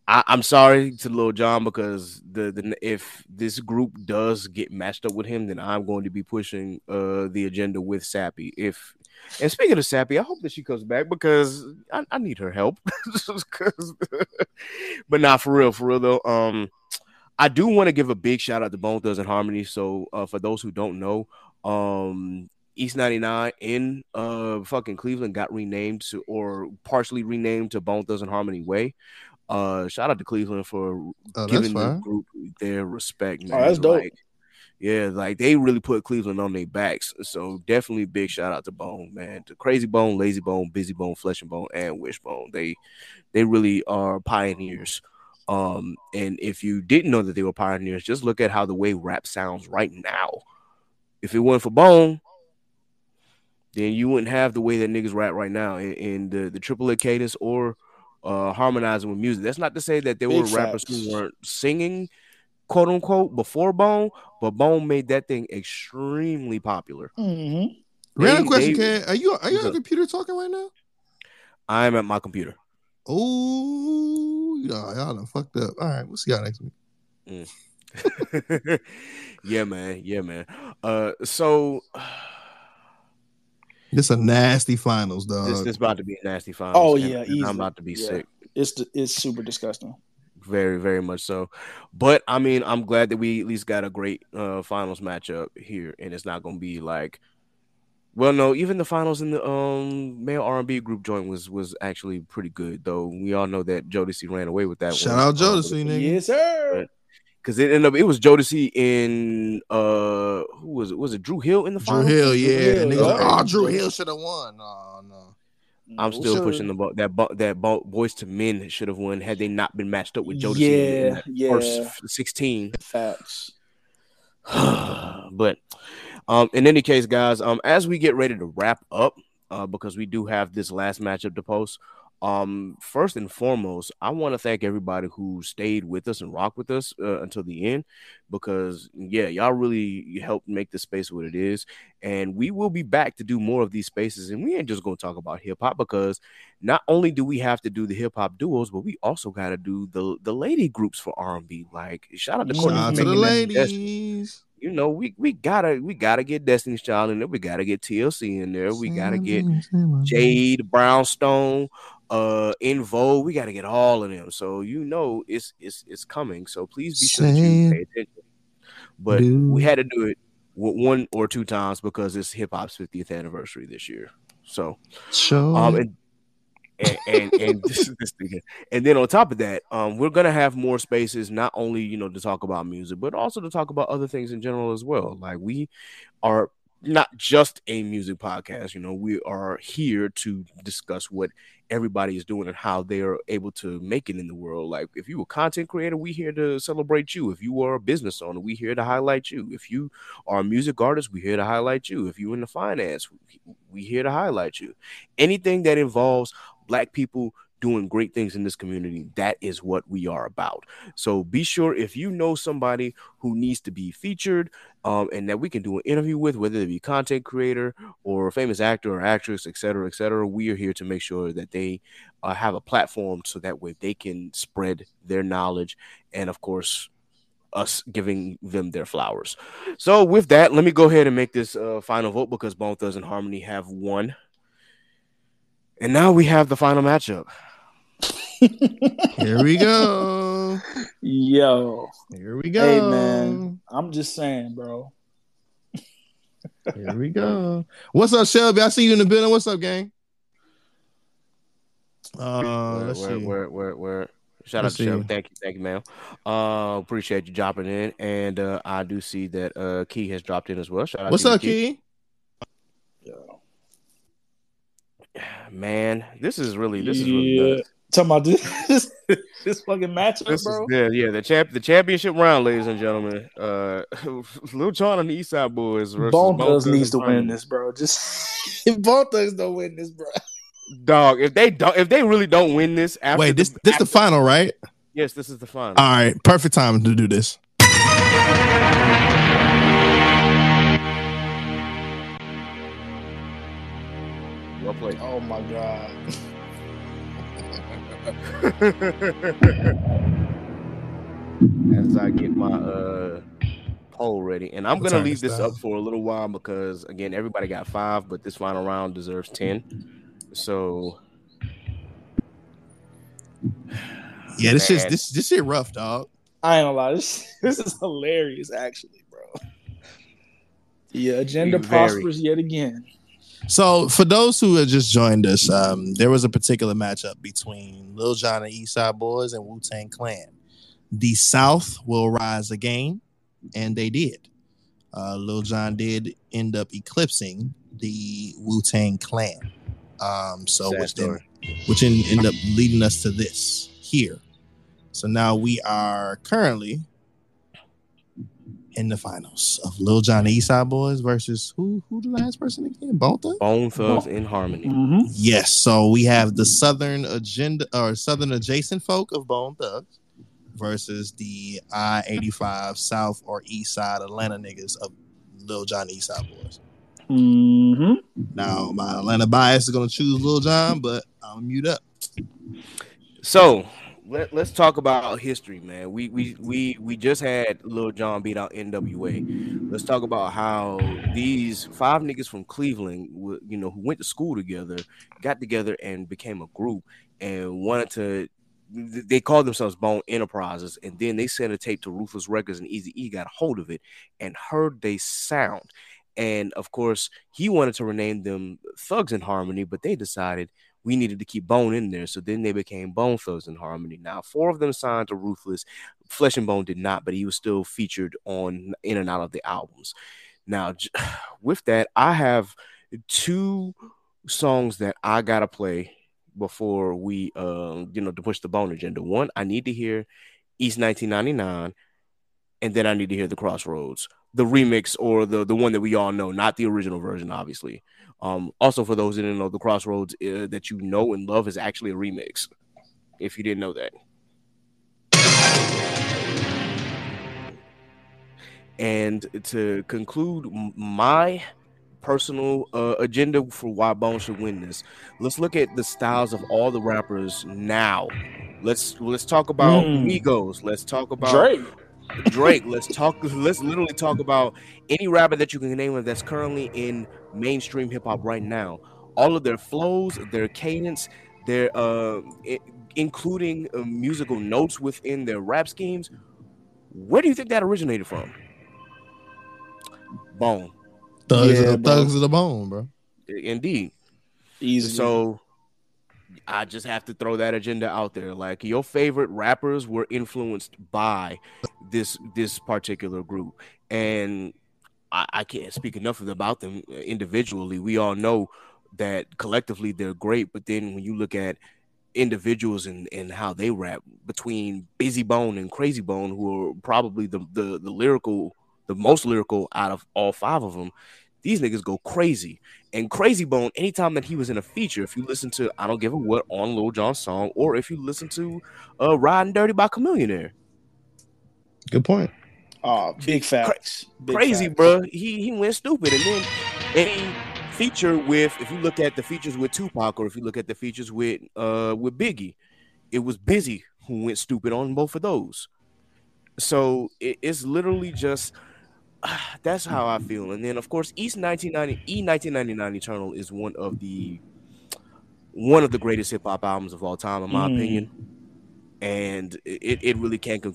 And I'm sorry to Lil Jon, because if this group does get matched up with him, then I'm going to be pushing the agenda with Sape. And speaking of Sape, I hope that she comes back, because I need her help. But nah, for real though. I do want to give a big shout out to Bone Thugs and Harmony. So for those who don't know, East 99 in fucking Cleveland got renamed to, or partially renamed to, Bone Thugs and Harmony Way. Shout out to Cleveland for giving the group their respect, man. Oh, that's dope. Like, yeah, like they really put Cleveland on their backs. So definitely big shout out to Bone, man. To Crazy Bone, Lazy Bone, Busy Bone, Flesh and Bone, and Wishbone. They really are pioneers. And if you didn't know that they were pioneers, just look at how the way rap sounds right now. If it weren't for Bone, then you wouldn't have the way that niggas rap right now in the triple-A cadence or harmonizing with music. That's not to say that there were rappers who weren't singing, quote unquote, before Bone, but Bone made that thing extremely popular. Mm-hmm. Random question, Ked, are you on a computer talking right now? I am at my computer. Oh, y'all done fucked up. All right, we'll see y'all next week. Mm. Yeah, man. So. This a nasty finals, dog. This about to be a nasty finals. Oh yeah, easy. I'm about to be sick. It's super disgusting. Very, very much so. But I mean, I'm glad that we at least got a great finals matchup here, and it's not going to be like, well, no, even the finals in the male R&B group joint was actually pretty good, though. We all know that Jodeci ran away with that. Shout out Jodeci, nigga. Yes, sir. But, because it ended up, it was Jodeci in who was it? Was it Drew Hill in the final? Drew Hill, yeah. And niggas like, Drew Hill should have won. No. I'm still pushing the boat. That Boyz II Men should have won had they not been matched up with Jodeci in the first 16. Facts. But in any case, guys, as we get ready to wrap up, because we do have this last matchup to post, First and foremost, I want to thank everybody who stayed with us and rocked with us until the end, because y'all really helped make the space what it is. And we will be back to do more of these spaces. And we ain't just going to talk about hip hop, because not only do we have to do the hip hop duos, but we also got to do the lady groups for R&B. Like, shout out to Courtney, shout out to the ladies. You know, we gotta get Destiny's Child in there. We gotta get TLC in there. We gotta get Jade, Brownstone, In Vogue. We gotta get all of them. So you know it's coming. So please be sure that you pay attention. But we had to do it one or two times because it's hip hop's 50th anniversary this year. So and this thing. And then on top of that, we're gonna have more spaces, not only to talk about music, but also to talk about other things in general as well. Like, we are not just a music podcast, we are here to discuss what everybody is doing and how they are able to make it in the world. Like, if you a content creator, we here to celebrate you. If you are a business owner, we here to highlight you. If you are a music artist, we here to highlight you. If you in the finance, we here to highlight you. Anything that involves Black people doing great things in this community, that is what we are about. So be sure, if you know somebody who needs to be featured and that we can do an interview with, whether it be content creator or a famous actor or actress, et cetera, we are here to make sure that they have a platform so that way they can spread their knowledge and, of course, us giving them their flowers. So with that, let me go ahead and make this final vote, because Bone Thugs and Harmony have won. And now we have the final matchup. Here we go. Yo. Here we go. Hey, man. I'm just saying, bro. Here we go. What's up, Shelby? I see you in the building. What's up, gang? Let's see. Shout out to Shelby. Thank you, ma'am. Appreciate you dropping in. And I do see that Key has dropped in as well. Shout out What's to up, Key? Yo. Man, this is really nuts. Talking about this fucking matchup, bro. The championship round, ladies and gentlemen. Lil Jon and the East Side Boys versus Bone Thugs needs to win this, bro. Just if Bone Thugs don't win this, bro. Dog, if they really don't win this, after this the final, right? Yes, this is the final. All right, perfect time to do this. Play. Oh my god. As I get my poll ready, and I'm gonna leave this up for a little while, because again, everybody got 5, but this final round deserves 10. So yeah, this shit rough, dog. I ain't gonna lie, this is hilarious, actually, bro. Yeah, agenda prospers yet again. So, for those who have just joined us, there was a particular matchup between Lil Jon and Eastside Boys and Wu-Tang Clan. The South will rise again, and they did. Lil Jon did end up eclipsing the Wu-Tang Clan. Which ended up leading us to this here. So, now we are currently in the finals of Lil Jon and Eastside Boys versus who the last person again? Bone Thugs in Harmony. Mm-hmm. Yes, so we have the Southern agenda or Southern adjacent folk of Bone Thugs versus the I-85 South or East Side Atlanta niggas of Lil Jon and Eastside Boys. Mm-hmm. Now my Atlanta bias is gonna choose Lil Jon, but I'll mute up. So Let's talk about history, man. We just had Lil Jon beat out NWA. Let's talk about how these 5 niggas from Cleveland, who went to school together, got together and became a group and wanted to. They called themselves Bone Enterprises, and then they sent a tape to Ruthless Records, and Eazy-E got a hold of it and heard they sound, and of course he wanted to rename them Thugs in Harmony, but they decided we needed to keep Bone in there. So then they became Bone Thugs in Harmony. Now, 4 of them signed to Ruthless. Flesh and Bone did not, but he was still featured on in and out of the albums. Now, with that, I have 2 songs that I got to play before we, to push the Bone agenda. One, I need to hear East 1999, and then I need to hear The Crossroads. the remix or the one that we all know, not the original version, obviously. Also, for those that didn't know, The Crossroads that you know and love is actually a remix, if you didn't know that. And to conclude my personal agenda for why Bones should win this, let's look at the styles of all the rappers now. Let's talk about Migos. Let's talk about Drake. Let's literally talk about any rapper that you can name that's currently in mainstream hip hop right now. All of their flows, their cadence, their including musical notes within their rap schemes. Where do you think that originated from? Bone. Thugs of the Bone, bro. Indeed. Easy. So I just have to throw that agenda out there. Like, your favorite rappers were influenced by this particular group. And I can't speak enough about them individually. We all know that collectively they're great, but then when you look at individuals and how they rap, between Busy Bone and Crazy Bone, who are probably the most lyrical out of all five of them, these niggas go crazy. And Crazy Bone, anytime that he was in a feature, if you listen to I Don't Give a What on Lil Jon's song, or if you listen to Riding Dirty by Chamillionaire. Good point. Big facts. Crazy, bro. He went stupid. And then any feature with, if you look at the features with Tupac, or if you look at the features with Biggie, it was Busy who went stupid on both of those. So it's literally just, that's how I feel. And then, of course, E1999 Eternal is one of the greatest hip hop albums of all time, in my opinion. And it really cannot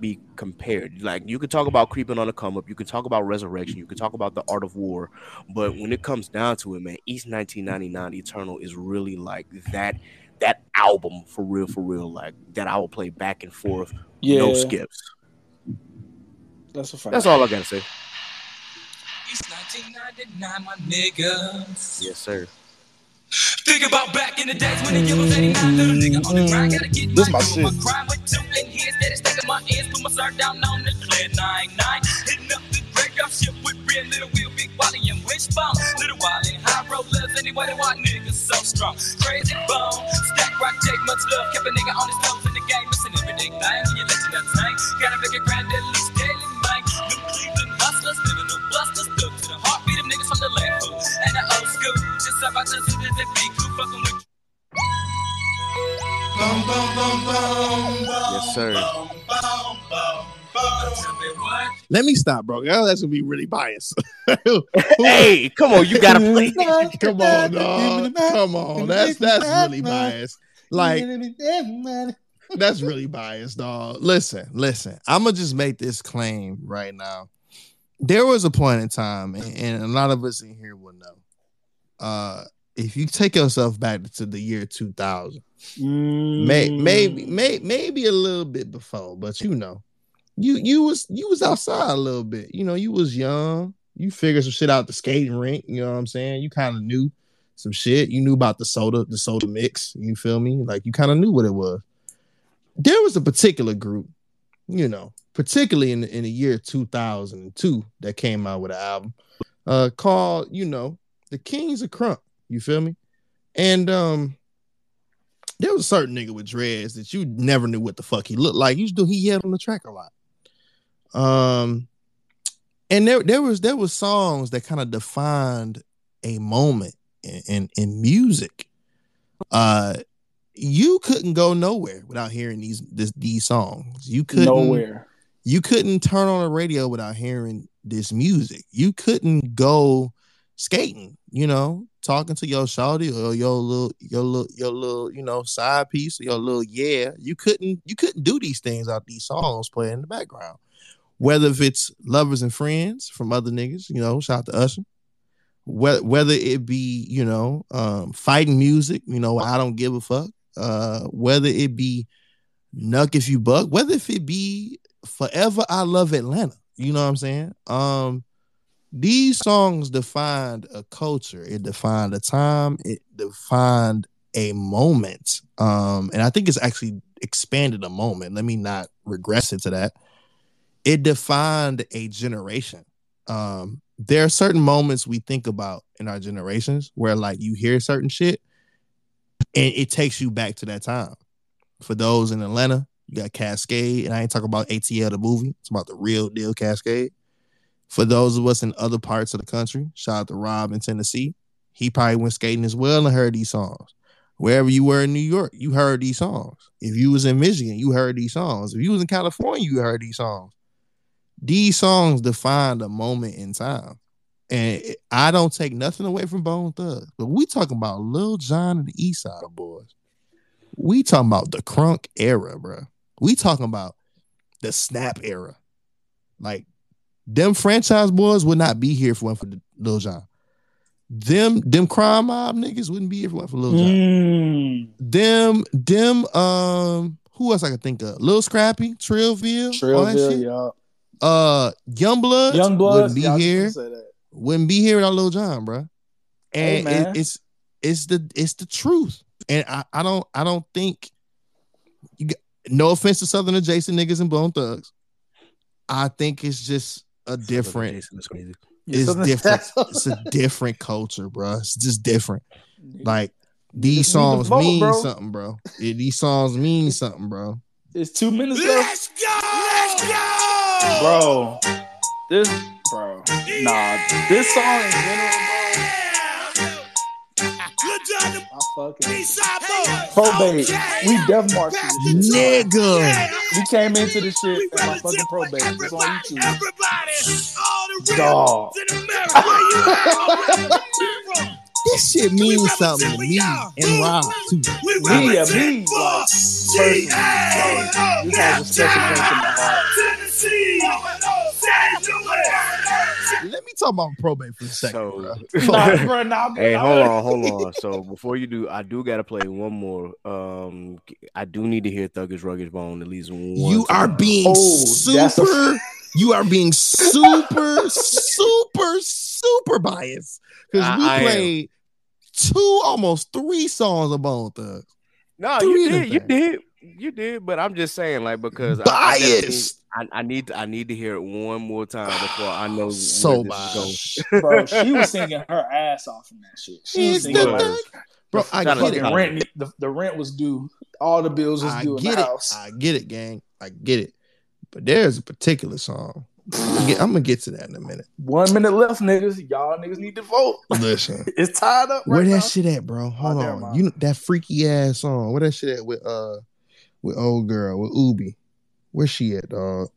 be compared. Like, you can talk about Creeping on the Come Up, you can talk about Resurrection, you can talk about The Art of War, but when it comes down to it, man, East 1999 Eternal is really like that album for real, like that I will play back and forth, no skips. That's a fact. That's all I gotta say. East 1999, my niggas. Yes, sir. Think about back in the days when the yellow 89 little nigga on the grind, gotta get this my shit. My crime with two in his that is taking my ears, put my sword down on the clear 99. Hitting up the breakup ship with real little wheel, big body and wishbone. Little wild and high rollers, anyway they want niggas so strong. Crazy Bone, stack rock, take much love, kept a nigga on his toes in the game, missing everything. Bang when you let you that tank, gotta make it grind at least daily, man. New Cleveland hustlers, living the busters, stuck to the heartbeat of niggas from the left hook and the old school. Yes, sir. Let me stop, bro. That's gonna be really biased. Hey, come on, you gotta play. Come on, dog. Come on, that's really biased. Like, that's really biased, dog. Listen. I'm gonna just make this claim right now. There was a point in time, and a lot of us in here will know. If you take yourself back to the year 2000, maybe a little bit before, but you know, you was outside a little bit. You know, you was young. You figured some shit out the skating rink. You know what I'm saying? You kind of knew some shit. You knew about the soda mix. You feel me? Like, you kind of knew what it was. There was a particular group, you know, particularly in the year 2002 that came out with an album called, you know, The Kings of Crump, you feel me? And there was a certain nigga with dreads that you never knew what the fuck he looked like. He yelled on the track a lot. And there was songs that kind of defined a moment in music. You couldn't go nowhere without hearing these songs. You couldn't turn on the radio without hearing this music. You couldn't go skating, you know, talking to your shawty or your little, you know, side piece, or your little, you couldn't do these things out these songs playing in the background. Whether if it's Lovers and Friends from other niggas, you know, shout out to Usher. Whether it be, you know, fighting music, you know, I Don't Give a Fuck. Whether it be Nuck If You Buck. Whether if it be Forever I Love Atlanta. You know what I'm saying? These songs defined a culture. It defined a time. It defined a moment. And I think it's actually expanded a moment. Let me not regress it to that. it defined a generation. There are certain moments we think about in our generations where, like, you hear certain shit and it takes you back to that time. For those in Atlanta, you got Cascade, and I ain't talking about ATL the movie. It's about the real deal Cascade. For those of us in other parts of the country, shout out to Rob in Tennessee. He probably went skating as well and heard these songs. Wherever you were in New York, you heard these songs. If you was in Michigan, you heard these songs. If you was in California, you heard these songs. These songs define a moment in time. And I don't take nothing away from Bone Thugs, but we talking about Lil Jon and the East Side Boys. We talking about the crunk era, bro. We talking about the snap era. Like, them franchise boys would not be here if it wasn't for Lil Jon. Them crime mob niggas wouldn't be here if it wasn't for Lil Jon. Who else I can think of? Lil Scrappy, Trillville, all that shit. Yeah. Youngblood wouldn't be here. Wouldn't be here without Lil Jon, bro. And hey, it's the truth. And I don't think you got, no offense to Southern adjacent niggas and Bone Thugs. I think it's just a different. It's different. It's a different culture, bro. It's just different. Like, these songs mean something, bro. These songs mean something, bro. It's 2 minutes left. Let's go, bro. This song in general, bro. Good job, to probate. We death march, nigga. We came into this shit and my fucking probate. It's on YouTube. Everybody, all the real. This shit means something to me and Rob too. Me, like, personally, this has a special place in my heart. Let me talk about probate for a second. Hey, hold on. So before you do, I do gotta play one more. I do need to hear Thuggish Ruggish Bone at least one. You are being super, super, super biased because we played almost three songs of Bone Thugs. No, you did. But I'm just saying, like, because biased. I need to hear it one more time before I know. So biased, bro. She was singing her ass off in that shit. Bro, I get it. The rent was due. All the bills was due in the house. I get it, gang. I get it. But there's a particular song. I'm going to get to that in a minute. 1 minute left, niggas. Y'all niggas need to vote. Listen. It's tied up right now. Where that shit at, bro? Hold on. You know, that freaky ass song. Where that shit at with old girl, with Ubi? Where's she at, dog?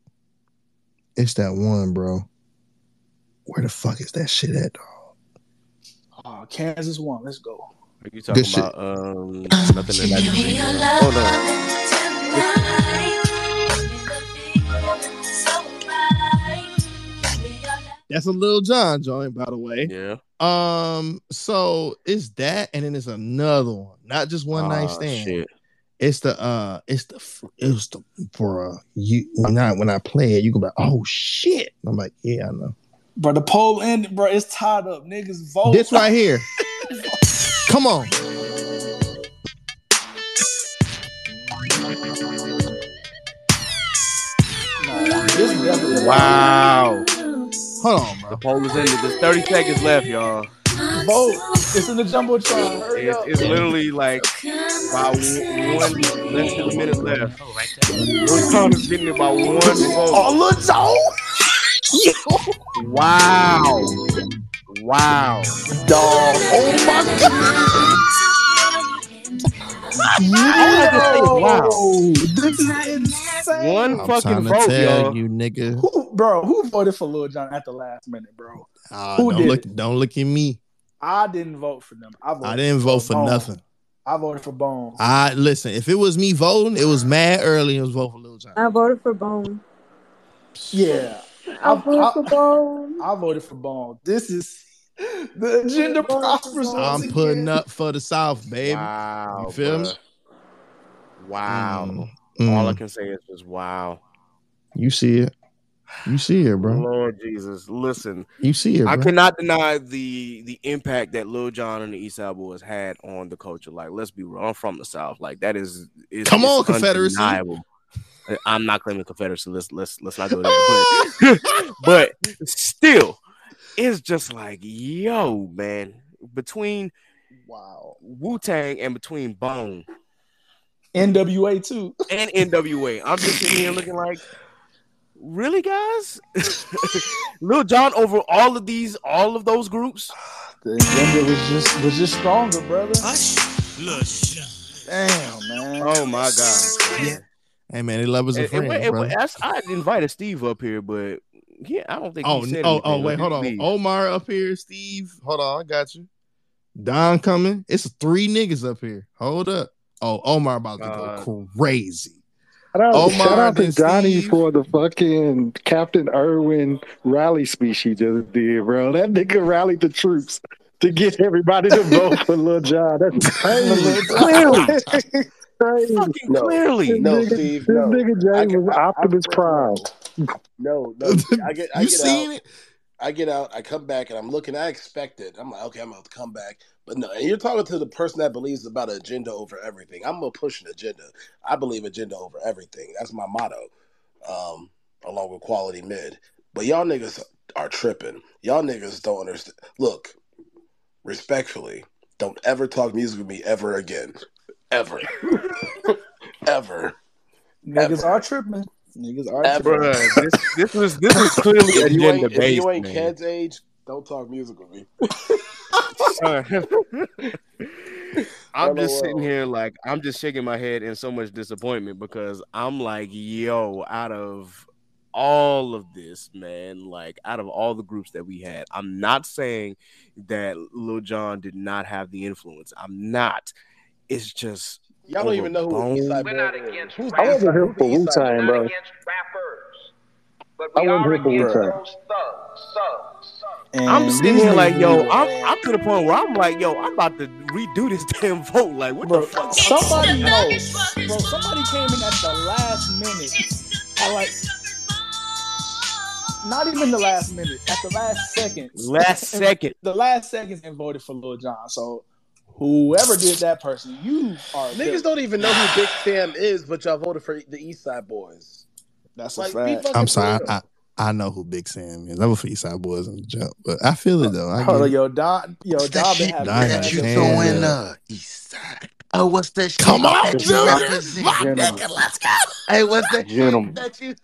It's that one, bro. Where the fuck is that shit at, dog? Oh, Kansas one. Let's go. Are you talking about nothing that I can do? Hold on. That's a Lil Jon joint, by the way. Yeah. So it's that, and then it's another one. Not just one night stand. Shit. It was the bro. When I play it, you go like, oh shit. I'm like, yeah, I know. Bro, the poll ended, bro. It's tied up, niggas. Vote. This right here. Come on. Wow. Hold on, bro. The poll is ended. There's 30 seconds left, y'all. Vote. It's in the jumbotron. It's literally like about one less than a minute left. Oh, right there. Lil Jon is getting about one vote. Oh, Lil Jon! Wow. Dog. Oh my God. Wow. This is insane. One fucking vote, y'all. You nigga. Bro, who voted for Lil Jon at the last minute, bro? Don't look at me. I didn't vote for them. I didn't vote for nothing. I voted for Bone. Listen, if it was me voting, it was mad early. It was vote for Lil Jon. I voted for Bone. Yeah. I voted for Bone. This is the agenda prospers. I'm putting up for the South, baby. Wow, you feel me? Wow. Mm. All I can say is just wow. You see it, bro. Lord Jesus, listen. You see it, bro. I cannot deny the impact that Lil Jon and the East Side Boys had on the culture. Like, let's be real. I'm from the South. Like, that is... Come on, Confederacy. I'm not claiming Confederacy. Let's not go there. But still, it's just like, yo, man, between Wu-Tang and between Bone, NWA too, and NWA, I'm just sitting here looking like, really, guys? Lil Jon over all of these, all of those groups. The agenda was just stronger, brother. Damn, man. Oh my God. Yeah. Hey man, they love us a friend. I invited Steve up here, but yeah, I don't think. Wait, hold on. Please. Omar up here, Steve. Hold on, I got you. Don coming. It's three niggas up here. Hold up. Oh, Omar about to go crazy. Shout out to Donnie for the fucking Captain Irwin rally speech he just did, bro. That nigga rallied the troops to get everybody to vote for Lil Jon. That's crazy. Clearly. Fucking no, clearly, no, Steve. This nigga Jay was Optimus Prime. No. I get you seen out. It? I get out. I come back and I'm looking. I expect it. I'm like, okay, I'm about to come back. But no, and you're talking to the person that believes about an agenda over everything. I'm gonna push an agenda. I believe agenda over everything. That's my motto. Along with quality mid. But y'all niggas are tripping. Y'all niggas don't understand. Look, respectfully, don't ever talk music with me ever again. Ever. Ever. Niggas are tripping. Niggas are tripping. This is clearly agenda based. If you ain't Ked's age, don't talk music with me. I'm just sitting here like, I'm just shaking my head in so much disappointment because I'm like, yo, out of all of this, man, like out of all the groups that we had, I'm not saying that Lil Jon did not have the influence. I'm not. It's just y'all don't even know who Eastside Boy is. I wasn't here for Wu-Tang, bro. I wasn't here for Wu-Tang. I'm sitting here like, yo, I'm to the point where I'm like, yo, I'm about to redo this damn vote. Like, what the fuck? Somebody knows, bro. Somebody came in at the last minute. I like. Not even the last minute. At the last second. The last seconds and voted for Lil Jon. So. Whoever did that person, you are niggas good. Don't even know who Big Sam is, but y'all voted for the Eastside Boys. That's like a fact. I'm sorry, I know who Big Sam is. I voted for Eastside Boys on the jump, but I feel it though. Don been having that you doing Eastside. Oh, what's that? Come on, dude. Let's go. Hey, what's that? Gentlemen. That you.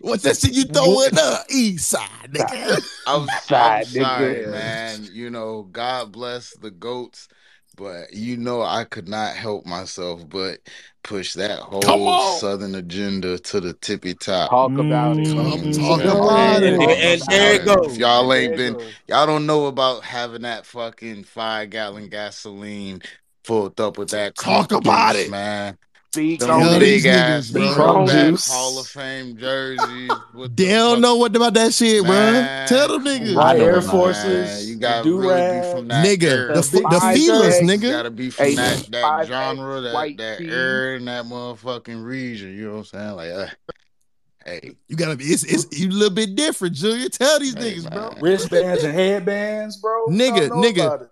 What's that shit you throwing up? East side, nigga. I'm sorry, man. You know, God bless the goats, but you know I could not help myself but push that whole Southern agenda to the tippy top. Talk about it. And there it goes. Y'all ain't been. Y'all don't know about having that fucking 5-gallon gasoline filled up with that. Talk about it, man. The big ass Hall of Fame jerseys. They don't know what about that shit, man. Bro. Tell them niggas. Right, Air Forces. You gotta really be from that nigga. The feelers, nigga. You gotta be from that genre, that era, and that motherfucking region. You know what I'm saying? Like, hey, you gotta be. It's you a little bit different, Junior. Tell these niggas, bro. Wristbands and headbands, bro. Nigga.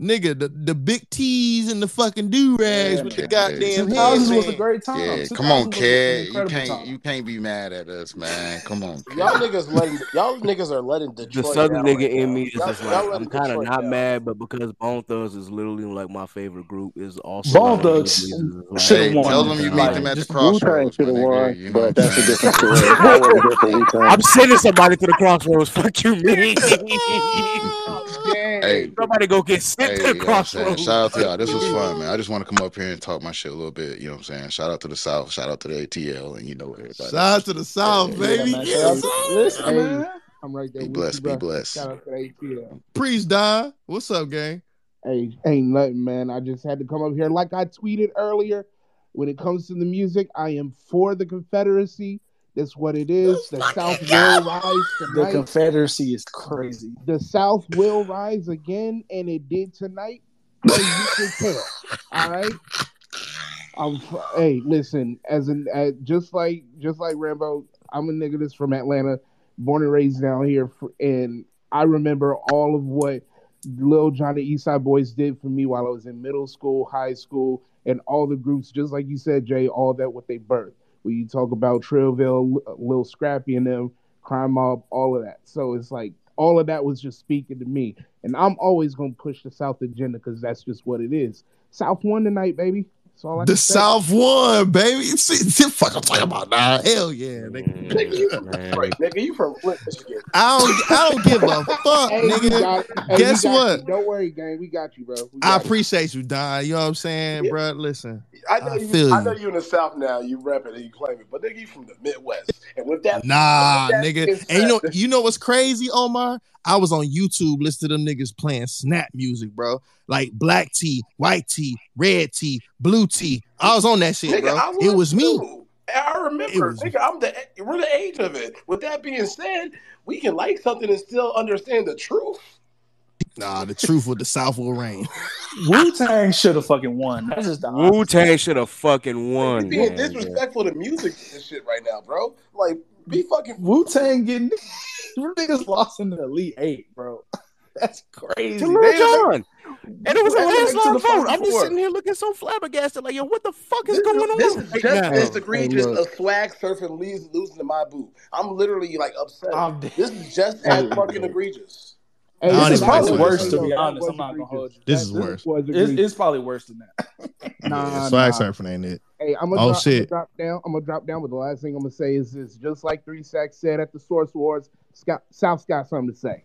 The big tees and the fucking do rags with the goddamn heads. 2000 was a great time. Yeah, come on, Ked. You can't be mad at us, man. Come on, Ked. Y'all niggas are letting Detroit. The Southern nigga right in me is just like I'm kind of not mad, but because Bone Thugs is literally like my favorite group is also Bone Thugs. Hey, tell them you meet them at the crossroads. But that's a different story. I'm sending somebody to the crossroads. Fuck you, man. Hey, somebody go get sent to the crossroads. Shout out to y'all. This was fun, man. I just want to come up here and talk my shit a little bit. You know what I'm saying? Shout out to the South. Shout out to the ATL. And you know what, everybody. Shout out to the South, baby. Yeah, yes. Listen, man. I'm right there. Be blessed. Be blessed. Shout out to the ATL. Priest, Don. What's up, gang? Hey, ain't nothing, man. I just had to come up here. Like I tweeted earlier, when it comes to the music, I am for the Confederacy. That's what it is. The South will rise tonight. The Confederacy is crazy. The South will rise again, and it did tonight. So you can tell. All right. Hey, listen. Just like Rambo, I'm a nigga that's from Atlanta, born and raised down here, and I remember all of what Lil Jon and Eastside Boys did for me while I was in middle school, high school, and all the groups. Just like you said, Jay, all that what they birthed. where you talk about Trillville, Lil Scrappy and them, Crime Mob, all of that. So it's like all of that was just speaking to me. And I'm always going to push the South agenda because that's just what it is. South won tonight, baby. That's all I can say. South won, baby. See, fuck, I'm talking about now. Hell yeah, nigga. Nigga, you from Flint, Michigan. I don't give a fuck, hey, nigga. Hey, guess what? You. Don't worry, gang. We got you, bro. I appreciate you, Don. You know what I'm saying, bro? Listen. I know you in the South now. You repping and you claiming, but nigga, you from the Midwest. And with that, nigga. And you know what's crazy, Omar? I was on YouTube listening to them niggas playing snap music, bro. Like black tea, white tea, red tea, blue tea. I was on that shit, nigga, bro. It was me. I remember, nigga, we're the age of it. With that being said, we can like something and still understand the truth. Nah, the truth with the South will reign. Wu-Tang should have fucking won. That's just the Wu-Tang should have fucking won. You're being disrespectful to music and shit right now, bro. Like, be fucking Wu-Tang getting... niggas lost in the Elite Eight, bro. That's crazy. And it was a landslide vote. I'm just sitting here looking so flabbergasted. Like, yo, what the fuck is going on? This is just egregious of swag surfing leads losing to my boo. I'm literally like upset. This is just as fucking egregious. Hey, this is probably worse, to be honest. I'm not gonna hold you. This is worse. It's probably worse than that. Nah, swag surfing ain't it. Hey, I'm gonna drop down. But the last thing I'm gonna say is this: just like 3 Sacks said at the Source Awards, South's got something to say.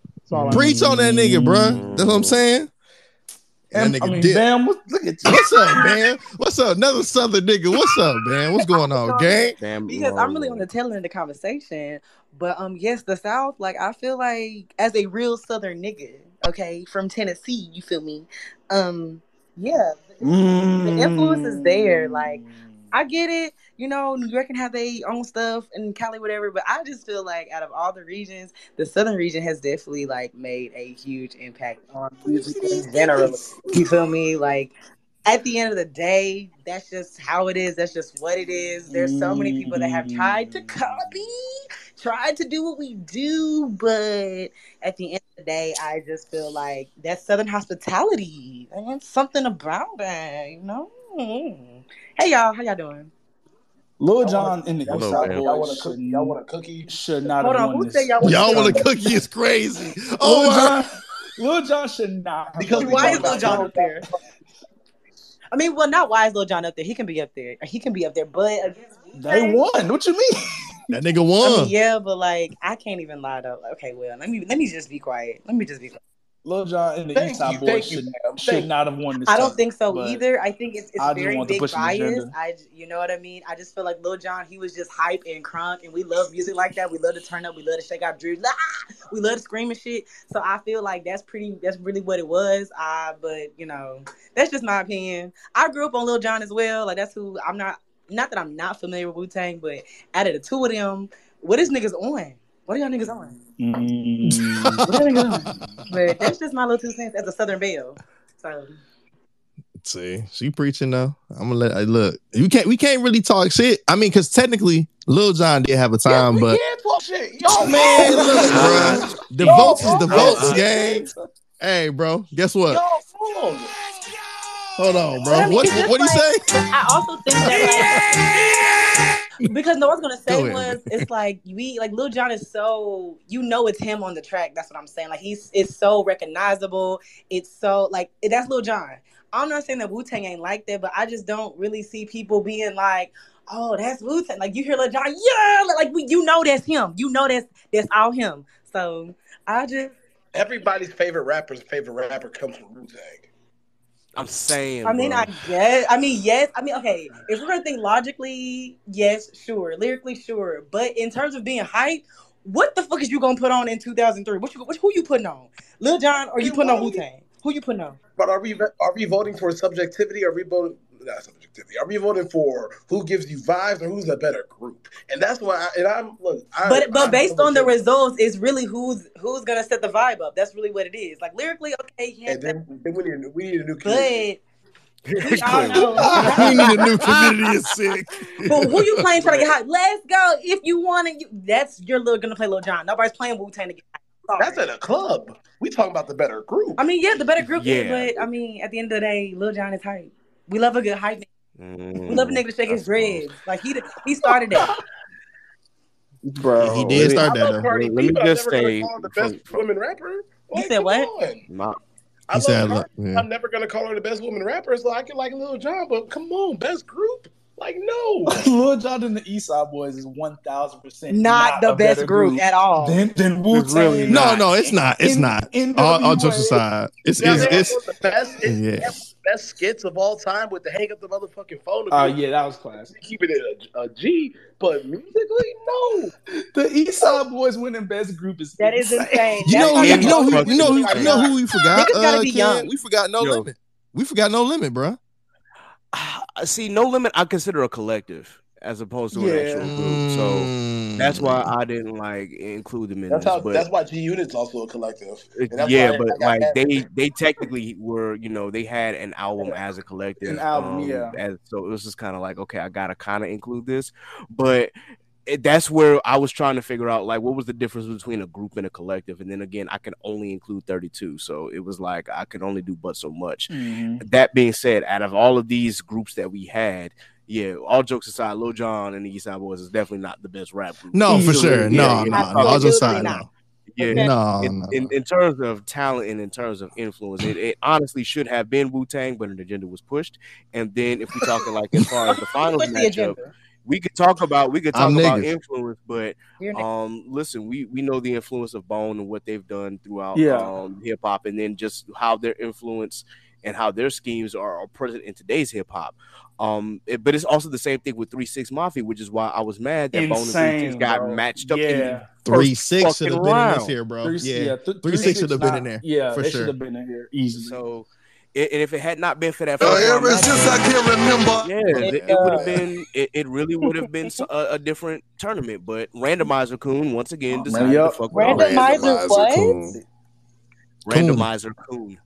Preach on that nigga, bro. That's what I'm saying. That nigga did. Damn, look at you. What's up, man? What's up? Another Southern nigga. What's up, man? What's going on, gang? Because I'm really on the tail end of the conversation. But yes, the South, like, I feel like as a real Southern nigga, okay, from Tennessee, you feel me? Yeah, the influence is there. Like, I get it. You know, New York can have their own stuff and Cali, whatever. But I just feel like out of all the regions, the Southern region has definitely like made a huge impact on music in general. You feel me? Like at the end of the day, that's just how it is. That's just what it is. There's so many people that have tried to copy, tried to do what we do. But at the end of the day, I just feel like that's Southern hospitality. I mean, something about that, you know? Hey y'all, how y'all doing? Lil Jon in the South. Y'all want a cookie? Should not have won this. Y'all want a cookie is crazy. Oh, Lil Jon should not. Because why is Lil Jon up there? I mean, well, not why is Lil Jon up there. He can be up there. But against they won. What you mean? That nigga won. I mean, yeah, but like I can't even lie though. Okay, well, let me just be quiet. Lil Jon and the Eastside Boys should not have won this. I don't think so either. I think it's very big bias. You know what I mean? I just feel like Lil Jon, he was just hype and crunk, and we love music like that. We love to turn up. We love to shake out dreams. We love to scream and shit. So I feel like that's really what it was. But, you know, that's just my opinion. I grew up on Lil Jon as well. Like, that's who not that I'm not familiar with Wu-Tang, but out of the two of them, what is niggas on? What are y'all niggas on? But that's just my little 2 cents as a Southern belle. So see, she preaching though. I'm gonna look. We can't really talk shit. I mean, because technically, Lil Jon did have a time, but yeah, talk shit. Yo, man, look, bro. The votes is the votes, gang. Hey, bro, guess what? Hold on, bro. I mean, what do you say? I also think that like because no one's gonna say it's like we like Lil Jon is so it's him on the track. That's what I'm saying. Like it's so recognizable. It's so like that's Lil Jon. I'm not saying that Wu-Tang ain't like that, but I just don't really see people being like, oh, that's Wu-Tang. Like you hear Lil Jon, yeah, like that's him. That's all him. So I just everybody's favorite rapper comes from Wu-Tang. I'm saying. I mean, bro. I guess. I mean, yes. I mean, okay. If we're gonna think logically, yes, sure. Lyrically, sure. But in terms of being hype, what the fuck is you gonna put on in 2003? Who you putting on? Lil Jon, or you putting on Wu-Tang? Who you putting on? But are we voting for subjectivity? Or are we voting? Not subjectivity. Are we voting for who gives you vibes or who's a better group? And that's why. But based on the results, it's really who's gonna set the vibe up. That's really what it is. Like lyrically, okay. Yeah, and then we need a new community. We all know. We need a new community. Is sick. But who you playing trying to get hot? Let's go if you want to. That's you're gonna play Lil Jon. Nobody's playing Wu-Tang to get hot. That's at a club. We talking about the better group. I mean, yeah, the better group. Yeah. But I mean, at the end of the day, Lil Jon is hype. We love a good hype. Love a nigga to shake his dreads. Like he started that. Bro, he did start that. Let me just say, the best woman rapper. You said what? I'm never gonna call her the best woman rapper. So I can like Lil Jon, but come on, best group. Like no, Lil Jon and the Eastside Boys is 1,000% not the best group at all. Then Wu-Tang. Really no, it's not. It's not. All jokes aside, it's the best. Best skits of all time with the hang up the motherfucking phone. Oh yeah, that was classic. Keeping it a G, but musically, no. The Eastside Boys winning best group is that insane. Is insane. You know who we forgot. Gotta be young. We forgot No Limit. We forgot No Limit, bro. See, No Limit I consider a collective as opposed to an actual group. So that's why I didn't like include them in this. That's why G-Unit's also a collective. They technically were, they had an album as a collective. An album, so it was just kind of like, okay, I got to kind of include this. But that's where I was trying to figure out, like, what was the difference between a group and a collective? And then again, I can only include 32. So it was like, I could only do but so much. Mm-hmm. That being said, out of all of these groups that we had, all jokes aside, Lil Jon and the Eastside Boys is definitely not the best rap group. No, easily. For sure. No. All jokes aside, no. In terms of talent and in terms of influence, it honestly should have been Wu-Tang, but an agenda was pushed. And then if we're talking like as far as the finals matchup, we could talk about influence, but listen, we know the influence of Bone and what they've done throughout hip hop, and then just how their influence and how their schemes are present in today's hip hop. But it's also the same thing with 3-6 Mafia, which is why I was mad that Bone and 3-6 got matched up. Yeah, 3-6 should have been in this here, bro. 3-6 should have been in there. Yeah, for sure, should have been in here easily. So. And if it had not been for that, ever since I can remember, it would have been. It really would have been a different tournament. But Randomizer Coon once again decided to fuck with Randomizer what? Randomizer Coon.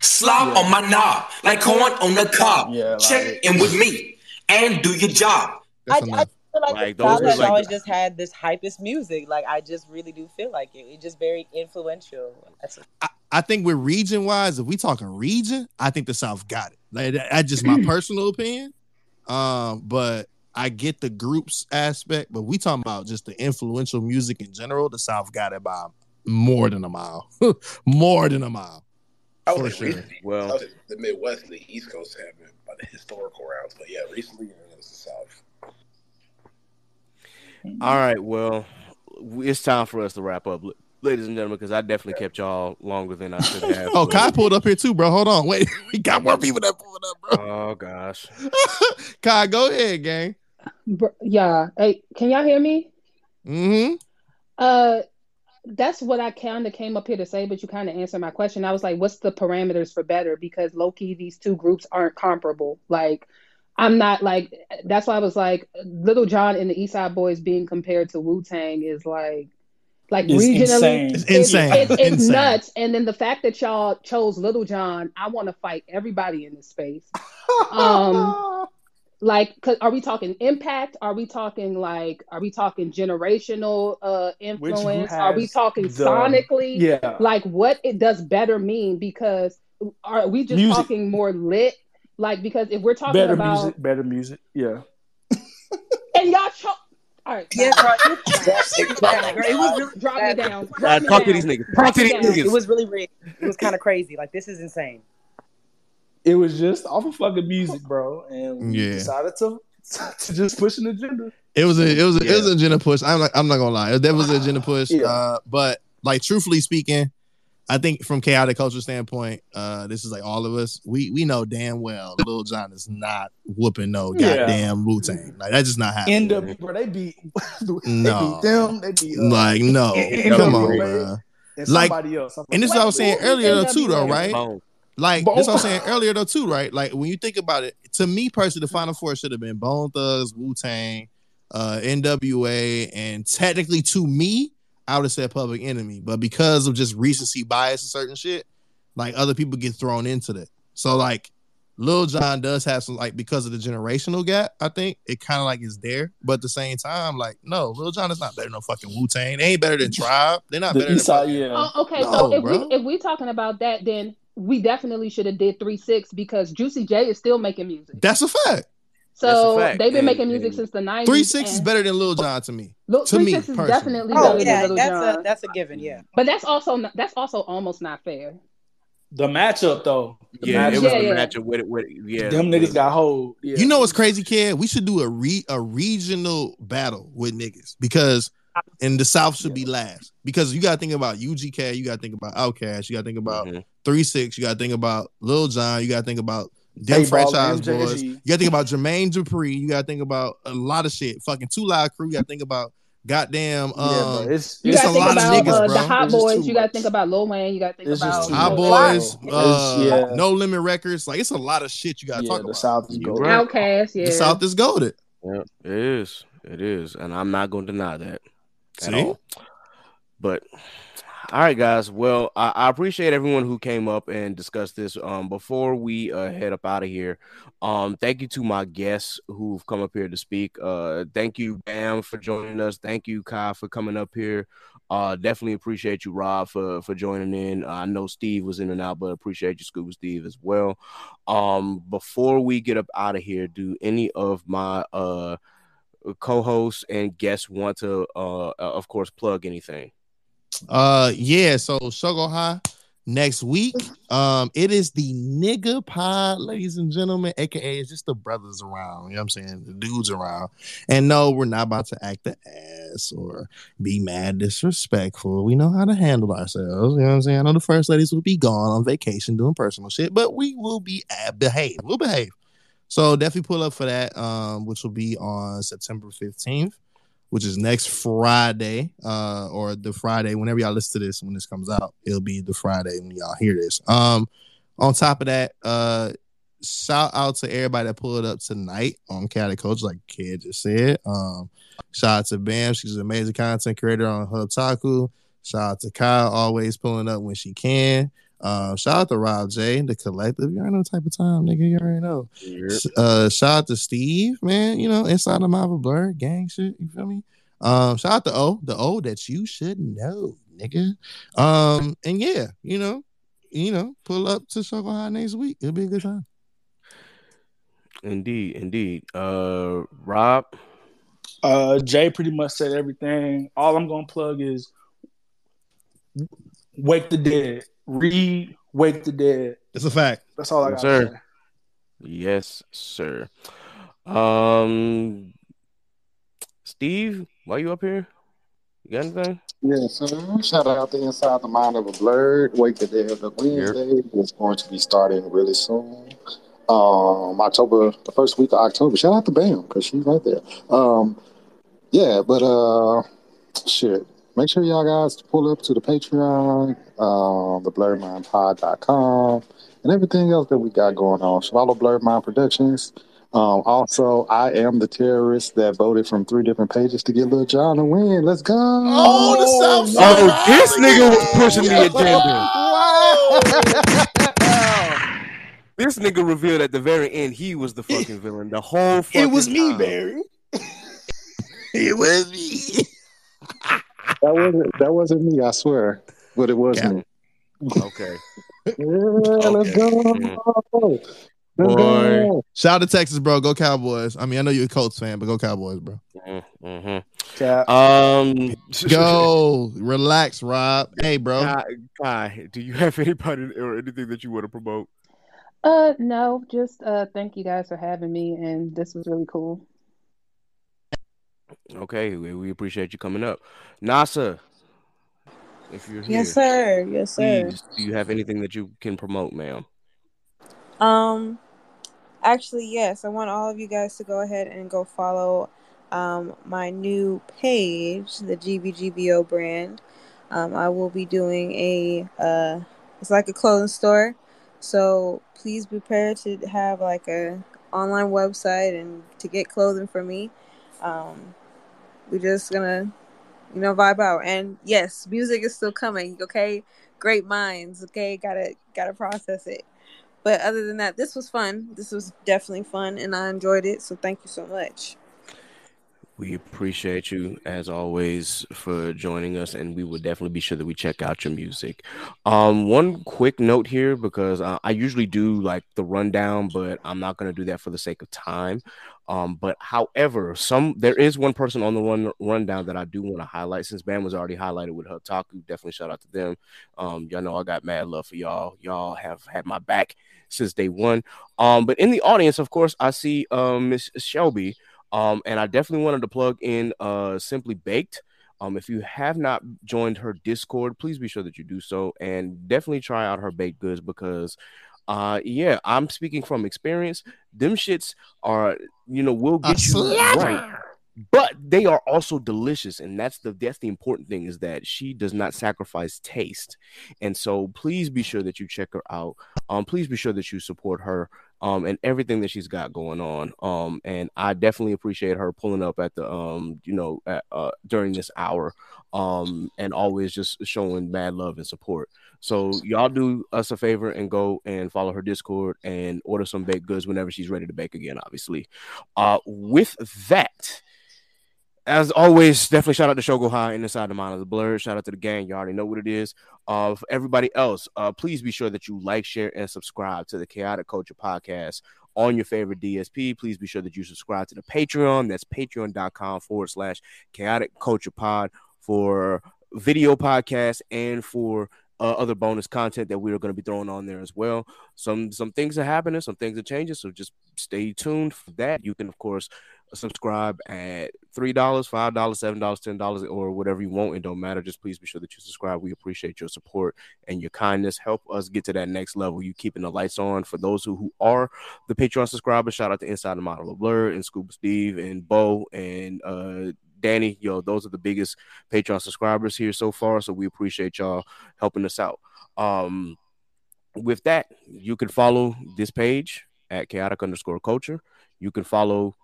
Slop on my knob, like corn on the cob. Yeah, like, check in with me and do your job. I feel like those guys always just had this hypest music. Like I just really do feel like it. It's just very influential. That's I think we're region wise. If we talking region, I think the South got it. Like that's just my personal opinion. But I get the groups aspect. But we talking about just the influential music in general. The South got it by more than a mile. More than a mile. I would say recently. Well, the Midwest and the East Coast have been by the historical rounds. But yeah, recently it was the South. All right. Well, it's time for us to wrap up. Ladies and gentlemen, because I definitely kept y'all longer than I should have. Oh, Kai pulled up here too, bro. Hold on. Wait, we got more people that pulled up, bro. Oh, gosh. Kai, go ahead, gang. Yeah. Hey, can y'all hear me? Mm-hmm. That's what I kind of came up here to say, but you kind of answered my question. I was like, what's the parameters for better? Because low-key, these two groups aren't comparable. Like, I'm not like, that's why I was like, Lil Jon and the Eastside Boys being compared to Wu-Tang is like it's regionally, insane. It's insane. Nuts. And then the fact that y'all chose Lil Jon, I want to fight everybody in this space. Are we talking impact? Are we talking generational influence? Are we talking sonically? Yeah. Like what it does better mean? Because are we just talking more lit? Like because if we're talking better music, yeah. And y'all chose. All right. Yeah, it was really drop me down. Talk to these niggas. It was really weird. It was kind of crazy. Like this is insane. It was just off of fucking music, bro, and we decided to just push an agenda. It was an agenda push. I'm not gonna lie. That was an agenda push. Yeah. But like truthfully speaking, I think from Khaotic Kulture standpoint, this is like all of us. We know damn well Lil Jon is not whooping no goddamn Wu-Tang. Like that's just not happening. NW, bro, they beat them. Like no, come on, bro. And like, and this is what I was saying earlier though too, though, right? Like this I was saying earlier though too, right? Like when you think about it, to me personally, the Final Four should have been Bone Thugs, Wu-Tang, NWA, and technically to me, I would have said Public Enemy, but because of just recency bias and certain shit, like other people get thrown into that. So like Lil Jon does have some, like because of the generational gap, I think it kind of like is there, but at the same time, like no, Lil Jon is not better than fucking Wu-Tang. They ain't better than Tribe. They're not better than if we're talking about that, then we definitely should have did 3-6 because Juicy J is still making music. That's a fact. So they've been making music since the 90s. 3 6 is better than Lil Jon to me. Three six is definitely better than Lil Jon. That's a given, yeah. But that's also almost not fair. The matchup though. It was the matchup with them niggas got hold. Yeah. You know what's crazy, Ked? We should do a regional battle with niggas because and the South should be last. Because you gotta think about UGK, you gotta think about Outkast, you gotta think about 3 6, you gotta think about Lil Jon, you gotta think about them franchise boys. You gotta think about Jermaine Dupri. You gotta think about a lot of shit. Fucking Two Live Crew. You gotta think about goddamn. It's a lot of niggas, bro. The Hot Boys. You gotta think about Lil Wayne. You gotta think about Hot Boys. No Limit Records. Like it's a lot of shit you gotta talk about. The South is gold. Outkast. Yeah, the South is golded. Yeah, it is. It is, and I'm not gonna deny that at all. But. All right, guys. Well, I appreciate everyone who came up and discussed this. Before we head up out of here, thank you to my guests who've come up here to speak. Thank you, Bam, for joining us. Thank you, Kai, for coming up here. Definitely appreciate you, Rob, for joining in. I know Steve was in and out, but appreciate you, Scuba Steve, as well. Before we get up out of here, do any of my co-hosts and guests want to, of course, plug anything? So Circle High next week. It is the nigga pod, ladies and gentlemen, aka it's just the brothers around, you know what I'm saying? The dudes around. And no, we're not about to act the ass or be mad disrespectful. We know how to handle ourselves, you know what I'm saying? I know the first ladies will be gone on vacation doing personal shit, but we will be we'll behave. So definitely pull up for that, which will be on September 15th. Which is next Friday, or the Friday, whenever y'all listen to this, when this comes out, it'll be the Friday when y'all hear this. On top of that, shout out to everybody that pulled up tonight on Khaotic Kulture, like Ked just said. Shout out to Bam. She's an amazing content creator on HubTaku. Shout out to Kyle, always pulling up when she can. Shout out to Rob J, the collective. You already know the type of time, nigga. You already know. Yep. Shout out to Steve, man. You know, Inside the Mind of a Bird, gang shit. You feel me? Shout out to O, the O that you should know, nigga. And yeah, you know, pull up to Circle High next week. It'll be a good time. Indeed. Rob, Jay pretty much said everything. All I'm gonna plug is Wake the Dead. Read Wake the Dead. It's a fact. That's all I got. Yes, sir. Steve, why you up here? You got anything? Yeah, sir. Shout out to Inside the Mind of a Blurred. Wake the Dead of the Wednesday. It's going to be starting really soon. October, the first week of October. Shout out to Bam, because she's right there. Shit. Make sure y'all guys pull up to the Patreon, theblurredmindpod.com, and everything else that we got going on. Follow Blurred Mind Productions. Also, I am the terrorist that voted from 3 different pages to get Lil Jon to win. Let's go! Oh, the South Side! Oh, this nigga was pushing the agenda. This nigga revealed at the very end he was the fucking villain. The whole fucking time. It was me, Barry. It was me. That wasn't me, I swear. But it was me. Okay. Let's go. Let's go. Shout out to Texas, bro. Go Cowboys. I mean, I know you're a Colts fan, but go Cowboys, bro. Mm-hmm. Go. Relax, Rob. Hey, bro. Kai, do you have anybody or anything that you want to promote? No. Just thank you guys for having me, and this was really cool. Okay, we appreciate you coming up. Nasa, if you're here. Yes, sir. Please, do you have anything that you can promote, ma'am? Actually, yes. I want all of you guys to go ahead and go follow my new page, the GBGBO Brand. I will be doing it's like a clothing store. So please prepare to have like a online website and to get clothing from me. We're just gonna, vibe out. And yes, music is still coming. Okay, great minds. Okay, gotta process it. But other than that, this was fun. This was definitely fun, and I enjoyed it. So thank you so much. We appreciate you as always for joining us, and we will definitely be sure that we check out your music. One quick note here, because I usually do like the rundown, but I'm not gonna do that for the sake of time. But however, there is one person on the rundown that I do want to highlight, since Bam was already highlighted with HubTaku. Definitely shout out to them. Y'all know I got mad love for y'all. Y'all have had my back since day one. But in the audience, of course, I see Miss Shelby. And I definitely wanted to plug in Simply Baked. If you have not joined her Discord, please be sure that you do so, and definitely try out her baked goods, because I'm speaking from experience. Them shits are, will get you right, but they are also delicious, and that's the important thing, is that she does not sacrifice taste. And so please be sure that you check her out. Please be sure that you support her and everything that she's got going on. And I definitely appreciate her pulling up at the during this hour, and always just showing mad love and support. So y'all do us a favor and go and follow her Discord and order some baked goods whenever she's ready to bake again, obviously. With that, as always, definitely shout out to Circle High and Inside the Mind of the Blurred. Shout out to the gang. You already know what it is. For everybody else, please be sure that you like, share, and subscribe to the Khaotic Kulture Podcast on your favorite DSP. Please be sure that you subscribe to the Patreon. That's patreon.com/Khaotic Kulture Pod for video podcasts and for other bonus content that we are going to be throwing on there as well. Some things are happening. Some things are changing. So just stay tuned for that. You can, of course, subscribe at $3, $5, $7, $10, or whatever you want. It don't matter. Just please be sure that you subscribe. We appreciate your support and your kindness. Help us get to that next level. You keeping the lights on. For those who are the Patreon subscribers, shout out to Inside the Mind of a Blurred and Scuba Steve and Bo and Danny. Yo, those are the biggest Patreon subscribers here so far. So we appreciate y'all helping us out. With that, you can follow this page at Khaotic_Kulture. You can follow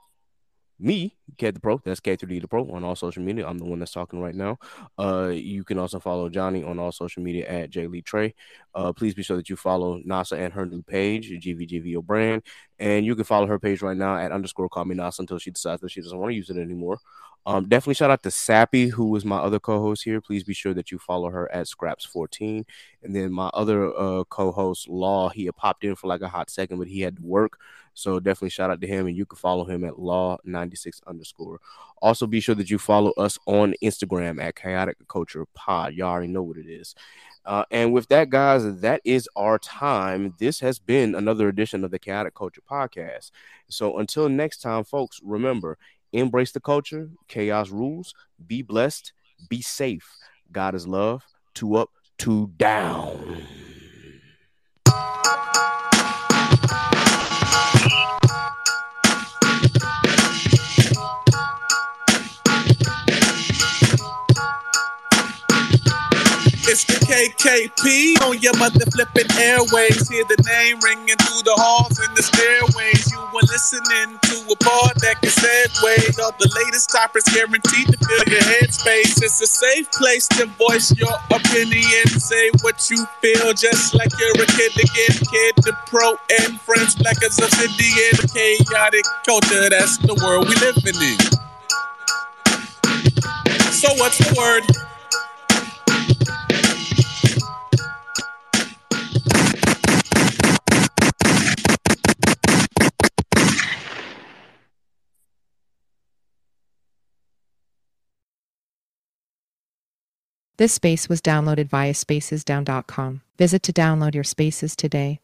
me, Ked the Pro, that's K3D the Pro, on all social media. I'm the one that's talking right now. You can also follow Johnny on all social media at Jay Lee Trey. Please be sure that you follow Nasa and her new page, GBGBO Brand. And you can follow her page right now at _callmenasa until she decides that she doesn't want to use it anymore. Definitely shout out to Sape, who is my other co-host here. Please be sure that you follow her at Scraps14. And then my other co-host, Law, he had popped in for like a hot second, but he had to work. So definitely shout out to him. And you can follow him at Law96_. Also, be sure that you follow us on Instagram at Khaotic Kulture Pod. You already know what it is. And with that, guys, that is our time. This has been another edition of the Khaotic Kulture Podcast. So until next time, folks, remember, embrace the culture, chaos rules, be blessed, be safe. God is love, two up, two down. It's the KKP on your mother flipping airways. Hear the name ringing through the halls and the stairways. You were listening to a part that can segue. All the latest topics guaranteed to fill your headspace. It's a safe place to voice your opinion. Say what you feel, just like you're a kid again. Kid the Pro and friends, black as obsidian. Khaotic Kulture, that's the world we living in. So what's the word? This space was downloaded via spacesdown.com. Visit to download your spaces today.